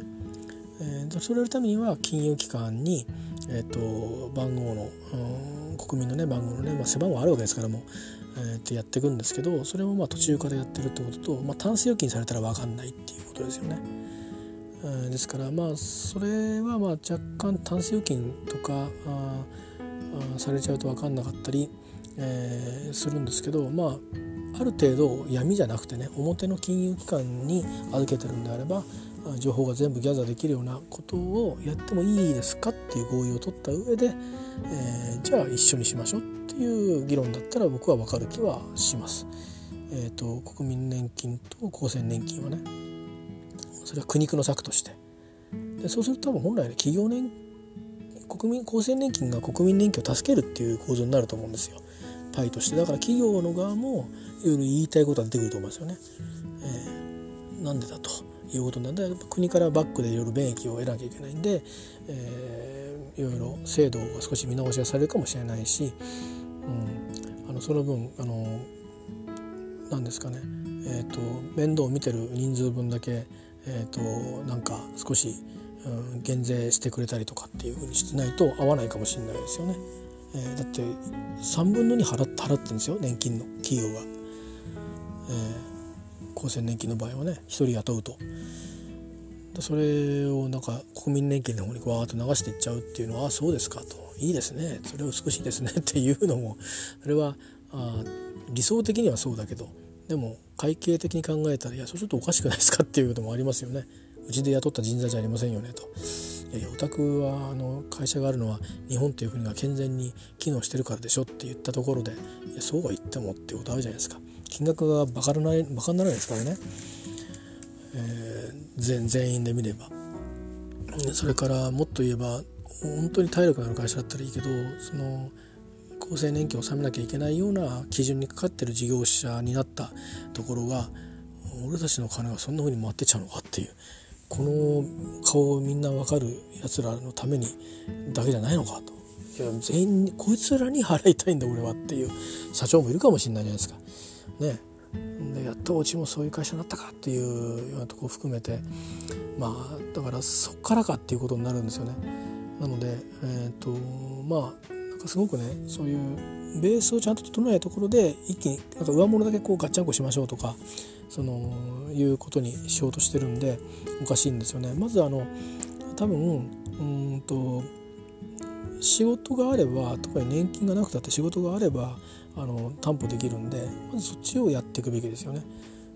えー、それをやるためには金融機関に、えー、と番号の国民のね番号のね、まあ、背番号あるわけですからもう、えー、ってやっていくんですけど、それもまあ途中からやってるってことと、まあ、タンス預金されたら分かんないっていうことですよね。えー、ですからまあそれはまあ若干タンス預金とかああされちゃうと分かんなかったり、えー、するんですけど、まあある程度闇じゃなくてね表の金融機関に預けてるんであれば情報が全部ギャザーできるようなことをやってもいいですかっていう合意を取った上で、えー、じゃあ一緒にしましょうっていう議論だったら僕は分かる気はします。えーと、国民年金と厚生年金はね、それは苦肉の策として。でそうすると多分本来ね、企業年国民厚生年金が国民年金を助けるっていう構造になると思うんですよ、パイとして。だから企業の側もいろいろ言いたいことは出てくると思いますよね、えー、なんでだということなんで、国からバックでいろいろ便益を得なきゃいけないんで、えー、いろいろ制度が少し見直しがされるかもしれないし、うん、あのその分あのなんですかね、えーと、面倒を見てる人数分だけ、えーと、なんか少し、うん、減税してくれたりとかっていうふうにしてないと合わないかもしれないですよね。えー、だってさんぶんのに 払, 払ってるんですよ、年金の企業が、えー、厚生年金の場合はね、ひとり雇うと。それをなんか国民年金の方にわーっと流していっちゃうっていうのは、あ、そうですかと、いいですね、それは美しいですねっていうのも、それはあ理想的にはそうだけど、でも会計的に考えたら、いや、それちょっとおかしくないですかっていうこともありますよね。うちで雇った人材じゃありませんよねと。いやいや、お宅はあの会社があるのは日本という国が健全に機能してるからでしょって言ったところで、いや、そうは言ってもってことあるじゃないですか。金額がバカにならないですからね、えー、全, 全員で見れば。それからもっと言えば、本当に体力のある会社だったらいいけど、その厚生年金を納めなきゃいけないような基準にかかってる事業者になったところが、俺たちの金がそんな風に回ってっちゃうのかっていう、この顔をみんな分かるやつらのためにだけじゃないのかと。いや、全員にこいつらに払いたいんだ俺はっていう社長もいるかもしれないじゃないですかね。でやっとうちもそういう会社になったかっていうようなところを含めて、まあだからそっからかっていうことになるんですよね。なので、えーとまあすごくね、そういうベースをちゃんと整えないところで、一気になんか上物だけこうガッチャンコしましょうとか、そのいうことにしようとしてるんで、おかしいんですよね。まずあの多分うんと仕事があれば、特に年金がなくたって仕事があればあの担保できるんで、まずそっちをやっていくべきですよね。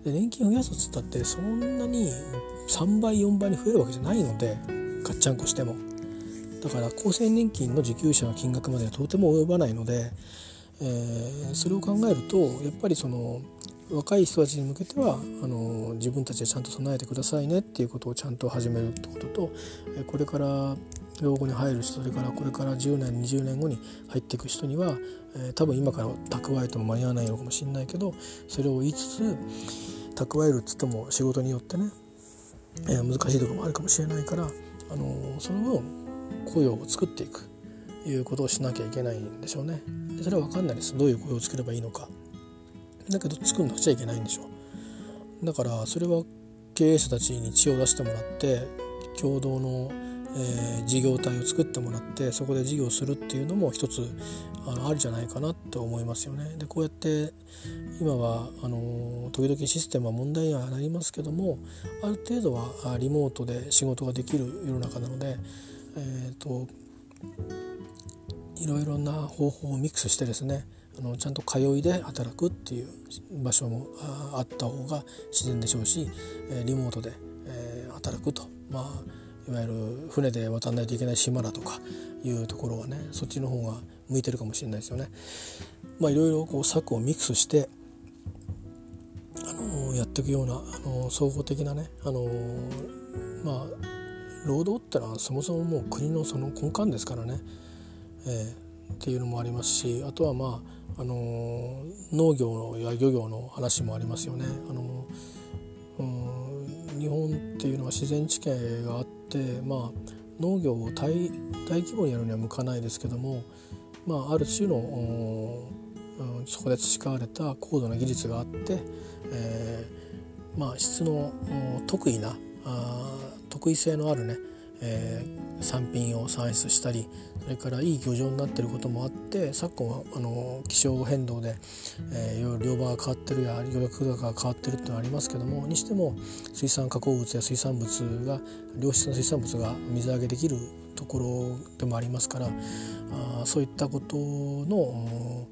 で年金増やすっつったってそんなにさんばいよんばいに増えるわけじゃないので、ガッチャンコしても。だから厚生年金の受給者の金額まではとても及ばないので、えー、それを考えるとやっぱりその若い人たちに向けてはあの自分たちでちゃんと備えてくださいねっていうことをちゃんと始めるってことと、これから老後に入る人、それからこれからじゅうねんにじゅうねんごに入っていく人には、えー、多分今から蓄えても間に合わないのかもしれないけど、それを言いつつ蓄えるっつっても仕事によってね、えー、難しいところもあるかもしれないから、あのその分雇用を作っていくいうことをしなきゃいけないんでしょうね。それは分かんないです、どういう雇用を作ればいいのか。だけど作んなくちゃいけないんでしょう。だからそれは経営者たちに知恵を出してもらって、共同の、えー、事業体を作ってもらって、そこで事業するっていうのも一つ あの、ありじゃないかなと思いますよね。でこうやって今はあの時々システムは問題にはなりますけども、ある程度はリモートで仕事ができる世の中なので、えー、といろいろな方法をミックスしてですね、あのちゃんと通いで働くっていう場所も あ, あった方が自然でしょうし、リモートで、えー、働くと、まあ、いわゆる船で渡らないといけない島だとかいうところはね、そっちの方が向いてるかもしれないですよね。まあ、いろいろこう策をミックスしてあのやっていくような、あの総合的なね、あのまあ労働ってのはそもそももう国のその根幹ですからね、えー、っていうのもありますし、あとはまあ、あのー、農業や漁業の話もありますよね。あのー、うーん日本っていうのは自然地形があって、まあ、農業を 大, 大規模にやるには向かないですけども、まあ、ある種の、うん、そこで培われた高度な技術があって、えーまあ、質の特異なあ得意性のあるね、えー、産品を産出したり、それからいい漁場になっていることもあって、昨今はあの気象変動で、えー、いろいろ漁場が変わってるや漁獲高が変わってるっていうのはありますけども、にしても水産加工物や水産物が良質な水産物が水揚げできるところでもありますから、あそういったことの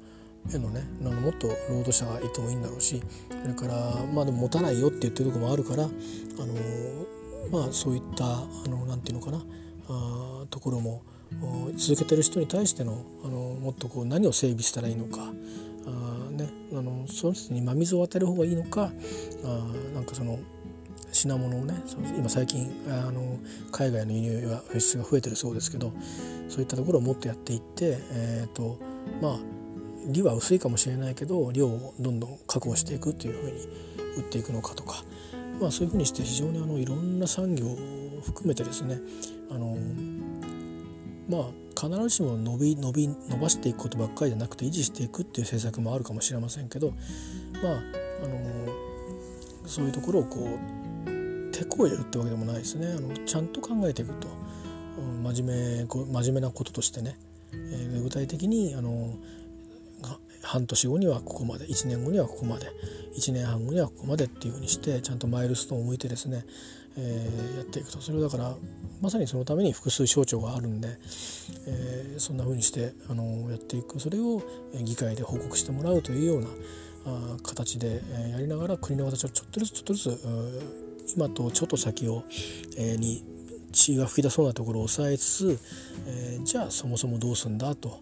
へのね、もっと労働者がいてもいいんだろうし、それからまあでも持たないよって言ってるところもあるから、あのまあ、そういったあのなんていうのかなあところも続けてる人に対して の, あのもっとこう何を整備したらいいのか、あ、ね、あのその人に真水を与える方がいいのか、あなんかその品物をね、今最近あの海外の輸入や輸出が増えてるそうですけど、そういったところをもっとやっていって、えーとまあ、利は薄いかもしれないけど量をどんどん確保していくというふうに売っていくのかとか、まあ、そういうふうにして非常にあのいろんな産業を含めてですね、あのまあ必ずしも伸び伸び伸ばしていくことばっかりじゃなくて維持していくっていう政策もあるかもしれませんけど、まああのそういうところをこう手こ入れるってわけでもないですね。あのちゃんと考えていくと、うん、真面目真面目なこととしてね、えー、具体的にあの半年後にはここまで、いちねんごにはここまで、いちねんはんごにはここまでっていうふうにしてちゃんとマイルストーンを向いてですね、えー、やっていくと。それはだからまさにそのために複数省庁があるんで、えー、そんなふうにしてあのやっていく、それを議会で報告してもらうというようなあ形でやりながら、国の形をちょっとずつちょっとずつ今とちょっと先を、えー、に血が噴き出そうなところを抑えつつ、えー、じゃあそもそもどうすんだと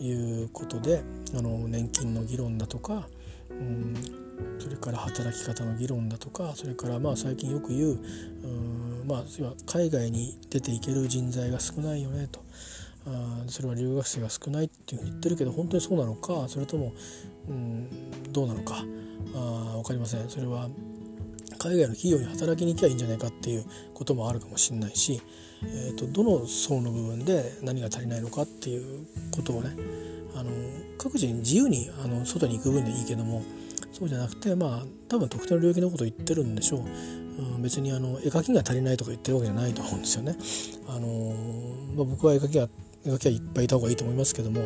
いうことで、あの年金の議論だとか、うん、それから働き方の議論だとか、それからまあ最近よく言う、うんまあ、海外に出ていける人材が少ないよねと、あそれは留学生が少ないっていうふうに言ってるけど本当にそうなのか、それとも、うん、どうなのかあ分かりません。それは海外の企業に働きに行きゃいいんじゃないかっていうこともあるかもしれないし、えーと、どの層の部分で何が足りないのかっていうことをね、あの各自自由にあの外に行く分にはいいけども、そうじゃなくて、まあ多分特定の領域のことを言ってるんでしょう、うん、別にあの絵描きが足りないとか言ってるわけじゃないと思うんですよね。あの、まあ、僕は絵描きが描きはいっぱいいた方がいいと思いますけども、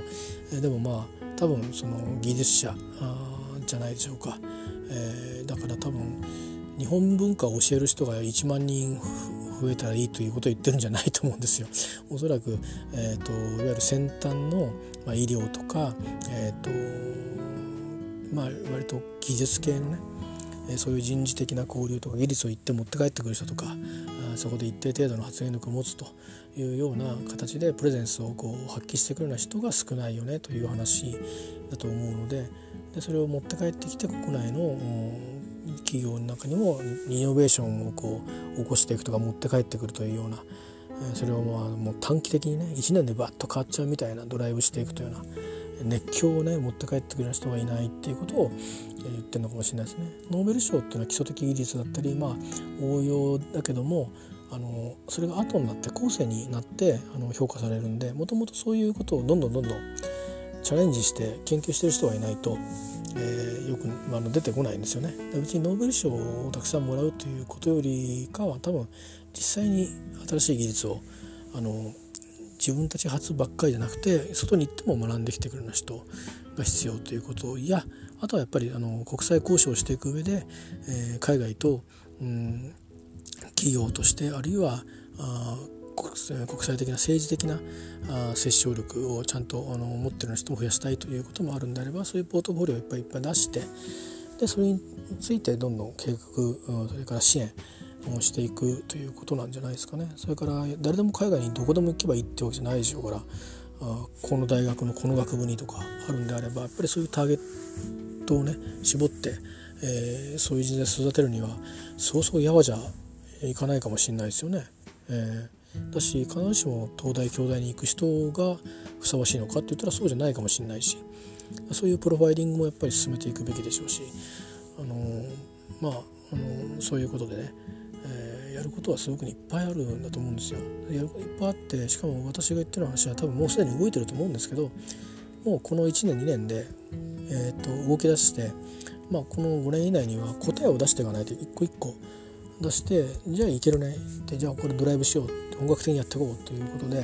えでもまあ多分その技術者じゃないでしょうか、えー、だから多分日本文化を教える人がいちまんにん増えたらいいということを言ってるんじゃないと思うんですよ。おそらく、えー、といわゆる先端の、まあ、医療とか、えーとまあ、割と技術系のね、そういう人事的な交流とか技術を言って持って帰ってくる人とか、そこで一定程度の発言力を持つというような形でプレゼンスをこう発揮してくるような人が少ないよねという話だと思うの で, でそれを持って帰ってきて国内の企業の中にもイノベーションをこう起こしていくとか持って帰ってくるというような、それをまあもう短期的にねいちねんでバッと変わっちゃうみたいなドライブしていくというような熱狂をね持って帰ってくるような人がいないっていうことを言ってるのかもしれないですね。ノーベル賞っていうのは基礎的技術だったり、まあ、応用だけども、あのそれが後になって後世になってあの評価されるんで、もともとそういうことをどんどんどんどんチャレンジして研究してる人がいないと、えー、よく、まあ、出てこないんですよね。別にノーベル賞をたくさんもらうということよりかは、多分実際に新しい技術をあの自分たち発ばっかりじゃなくて外に行っても学んできてくるような人が必要ということや、あとはやっぱりあの国際交渉をしていく上で、えー、海外と、うん、企業として、あるいはあ国際的な政治的な接触力をちゃんとあの持っている人も増やしたいということもあるんであれば、そういうポートフォリオをいっぱいいっぱい出して、でそれについてどんどん計画、それから支援をしていくということなんじゃないですかね。それから誰でも海外にどこでも行けばいいってわけじゃないでしょうから、この大学のこの学部にとかあるんであれば、やっぱりそういうターゲットをね絞って、えー、そういう人材を育てるにはそうそうやわじゃいかないかもしれないですよね。えー、だし必ずしも東大京大に行く人がふさわしいのかって言ったらそうじゃないかもしれないし、そういうプロファイリングもやっぱり進めていくべきでしょうし、あのー、まあ、あのー、そういうことでね、えー、やることはすごくいっぱいあるんだと思うんですよ。やることいっぱいあって、しかも私が言ってる話は多分もうすでに動いてると思うんですけど、もうこのいちねんにねんで、えー、と動き出して、まあ、このごねん以内には答えを出していかないと、一個一個出して、じゃあいけるねって、じゃあこれドライブしよう、音楽的にやっていこうということで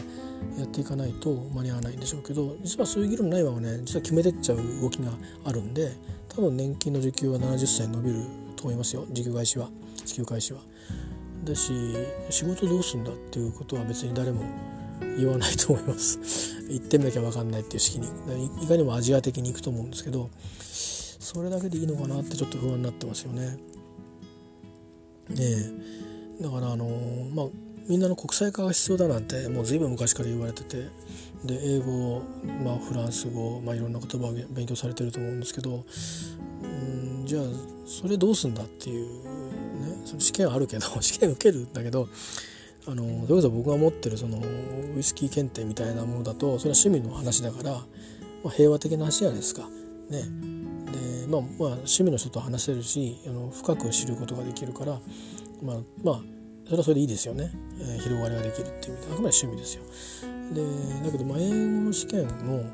やっていかないと間に合わないんでしょうけど、実はそういう議論ないままね、実は決めてっちゃう動きがあるんで、多分年金の受給はななじゅっさい伸びると思いますよ、受給開始は支給開始は。だし仕事どうするんだっていうことは別に誰も言わないと思います言ってみなきゃ分かんないっていう式に い, いかにもアジア的にいくと思うんですけど、それだけでいいのかなってちょっと不安になってますよね。ねえ、だからあのー、まあみんなの国際化が必要だなんてもう随分昔から言われてて、で英語、まあ、フランス語、まあ、いろんな言葉を勉強されてると思うんですけど、うんじゃあそれどうすんだっていうね、その試験はあるけど試験受けるんだけど、あのそれこそ僕が持ってるそのウイスキー検定みたいなものだとそれは市民の話だから、まあ、平和的な話じゃないですかね。で、まあ、まあ市民の人と話せるし、あの深く知ることができるから、まあ、まあそれはそれでいいですよね、えー、広がりができるっていう意味であくまで趣味ですよ。でだけど、まあ、英語の試験も、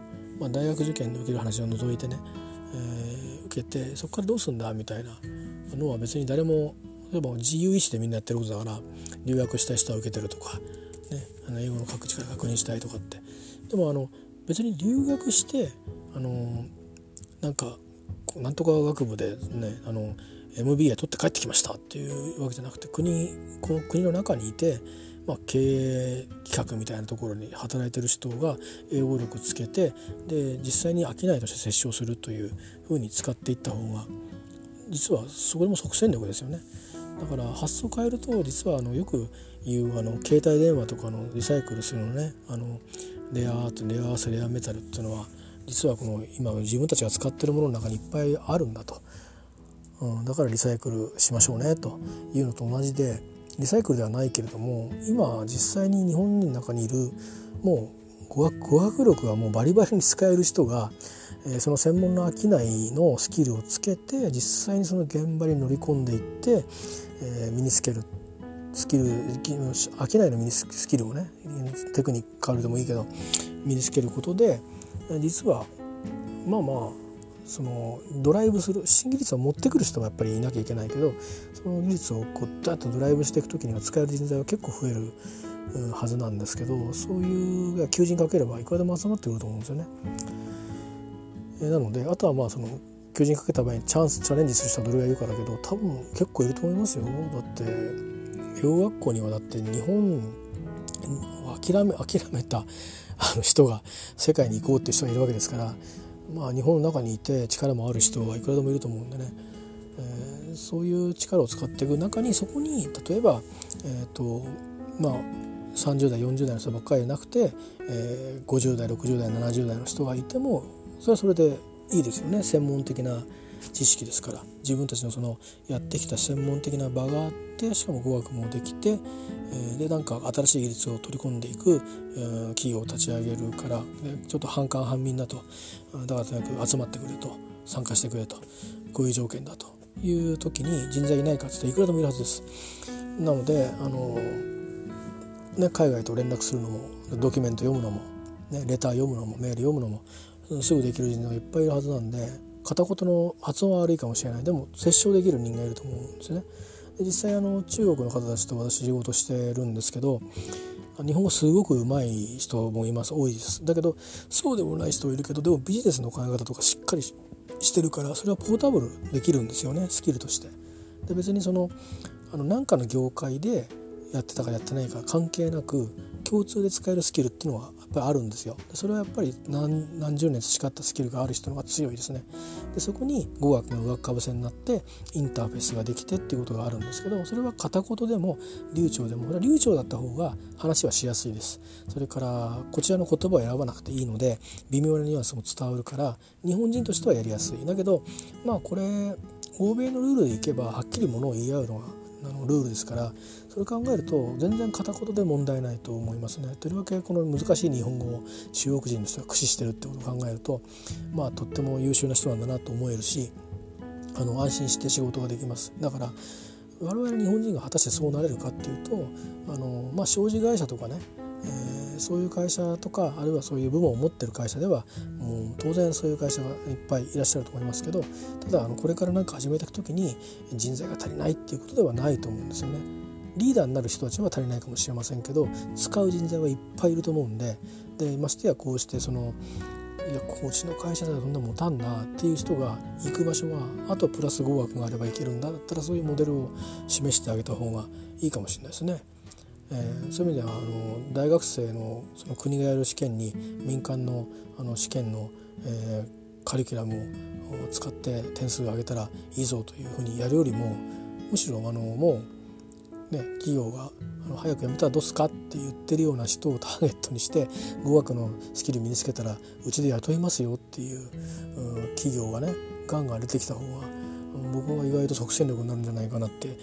まあ、大学受験で受ける話を除いてね、えー、受けてそこからどうするんだみたいなのは別に誰も例えば自由意志でみんなやってることだから、留学した人は受けてるとか、ね、あの英語の各地から確認したいとかって。でもあの別に留学してあのなんかなんとか学部でねあのエムビーエー 取って帰ってきましたっていうわけじゃなくて、国この国の中にいて、まあ、経営企画みたいなところに働いてる人が英語力つけて、で実際に商いとして接触するというふうに使っていった方が実はそれも即戦力ですよね。だから発想変えると実はあのよく言うあの携帯電話とかのリサイクルするのね、あのレアアートレアアースレアメタルっていうのは実はこの今自分たちが使ってるものの中にいっぱいあるんだと、うん、だからリサイクルしましょうねというのと同じで、リサイクルではないけれども今実際に日本の中にいるもう語学、語学力がもうバリバリに使える人が、えー、その専門の商いのスキルをつけて実際にその現場に乗り込んでいって、えー、身につけるスキル、商いの身にスキルをね、テクニカルでもいいけど身につけることで実はまあまあそのドライブする新技術を持ってくる人はやっぱりいなきゃいけないけど、その技術をこうダッとドライブしていくときには使える人材は結構増えるはずなんですけど、そういう求人かければいくらでも集まってくると思うんですよね。なのであとはまあその求人かけた場合にチャンスチャレンジする人はどれがいるかだけど、多分結構いると思いますよ。だって洋学校にはだって日本を諦め諦めたあの人が世界に行こうっていう人がいるわけですから、まあ、日本の中にいて力もある人はいくらでもいると思うんでね、えー、そういう力を使っていく中にそこに例えば、えーとまあ、さんじゅう代よんじゅう代の人ばっかりじゃなくて、えー、ごじゅう代ろくじゅう代ななじゅう代の人がいてもそれはそれでいいですよね。専門的な知識ですから、自分たちのそのやってきた専門的な場があって、しかも語学もできて、でなんか新しい技術を取り込んでいく企業を立ち上げるから、ちょっと半官半民だと、だからとにかく集まってくれと、参加してくれと、こういう条件だという時に人材いないかっていくらでもいるはずです。なのであの、ね、海外と連絡するのもドキュメント読むのも、ね、レター読むのもメール読むのもすぐできる人材がいっぱいいるはずなんで、片言の発音は悪いかもしれない、でも接触できる人がいると思うんですよね。で実際あの中国の方たちと私仕事してるんですけど、日本語すごく上手い人もいます、多いです。だけどそうでもない人もいるけど、でもビジネスの考え方とかしっかり し, してるからそれはポータブルできるんですよね、スキルとして。で別にそのあの何かの業界でやってたかやってないか関係なく共通で使えるスキルっていうのはやっぱりあるんですよ。それはやっぱり 何, 何十年培ったスキルがある人の方が強いですね。でそこに語学の上っかぶせになってインターフェースができてっていうことがあるんですけど、それは片言でも流暢でも、流暢だった方が話はしやすいです。それからこちらの言葉を選ばなくていいので微妙なニュアンスも伝わるから日本人としてはやりやすい。だけどまあこれ欧米のルールでいけばはっきりものを言い合うのがあのルールですから、それ考えると全然片言で問題ないと思いますね。とりわけこの難しい日本語を中国人の人が駆使してるってことを考えると、まあとっても優秀な人なんだなと思えるし、あの安心して仕事ができます。だから我々日本人が果たしてそうなれるかっていうと、あの、まあ、商事会社とかね、えー、そういう会社とか、あるいはそういう部門を持ってる会社ではもう当然そういう会社がいっぱいいらっしゃると思いますけど、ただあのこれから何か始めていくときに人材が足りないっていうことではないと思うんですよね。リーダーになる人たちは足りないかもしれませんけど、使う人材はいっぱいいると思うんで、でましてやこうしてそのいやこっちの会社ではそんな持たんなっていう人が行く場所は、あとプラス語学があれば行けるんだったらそういうモデルを示してあげた方がいいかもしれないですね。えー、そういう意味ではあの大学生 の, その国がやる試験に民間 の, あの試験の、えー、カリキュラムを使って点数を上げたらいいぞというふうにやるよりも、むしろあのもう、ね、企業があの早くやめたらどうすかって言ってるような人をターゲットにして、語学のスキル身につけたらうちで雇いますよっていう、うん、企業がねガンガン出てきた方が、僕は意外と即戦力になるんじゃないかなって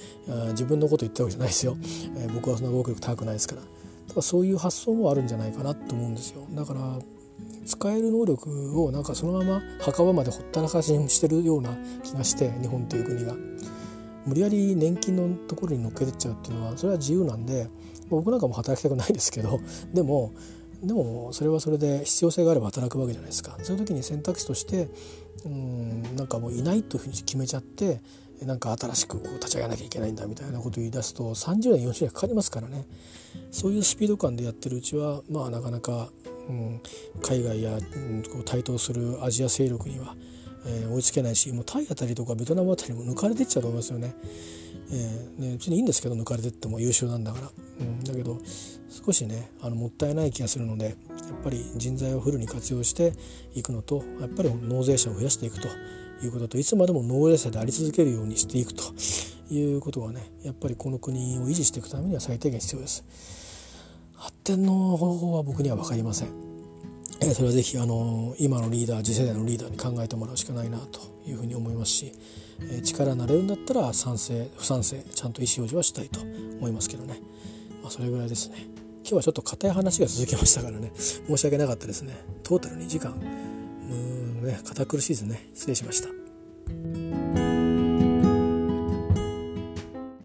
自分のこと言ったわけじゃないですよ、えー、僕はそんな語学力高くないですから。ただそういう発想もあるんじゃないかなと思うんですよ。だから使える能力をなんかそのまま墓場までほったらかしにしてるような気がして、日本という国が無理やり年金のところに乗っけてっちゃうっていうのはそれは自由なんで、僕なんかも働きたくないですけど、でもでもそれはそれで必要性があれば働くわけじゃないですか。そういう時に選択肢としてうーんなんかもういないというふうに決めちゃって、なんか新しくこう立ち上げなきゃいけないんだみたいなことを言い出すとさんじゅうねんよんじゅうねんかかりますからね。そういうスピード感でやってるうちはまあなかなか、うん、海外や、うん、こう台頭するアジア勢力には、えー、追いつけないし、もうタイあたりとかベトナムあたりも抜かれていっちゃうと思いますよね。えー、ね別にいいんですけど、抜かれてっても優秀なんだから、うん、だけど少しねあのもったいない気がするので、やっぱり人材をフルに活用していくのと、やっぱり納税者を増やしていくということと、いつまでも納税者であり続けるようにしていくということがね、やっぱりこの国を維持していくためには最低限必要です。発展の方法は僕には分かりません。えー、それはぜひあの今のリーダー、次世代のリーダーに考えてもらうしかないなというふうに思いますし、えー、力になれるんだったら賛成不賛成ちゃんと意思表示はしたいと思いますけどね。まあ、それぐらいですね。今日はちょっと固い話が続きましたからね、申し訳なかったですね。トータルにじかん、うーんね、堅苦しいですね。失礼しました。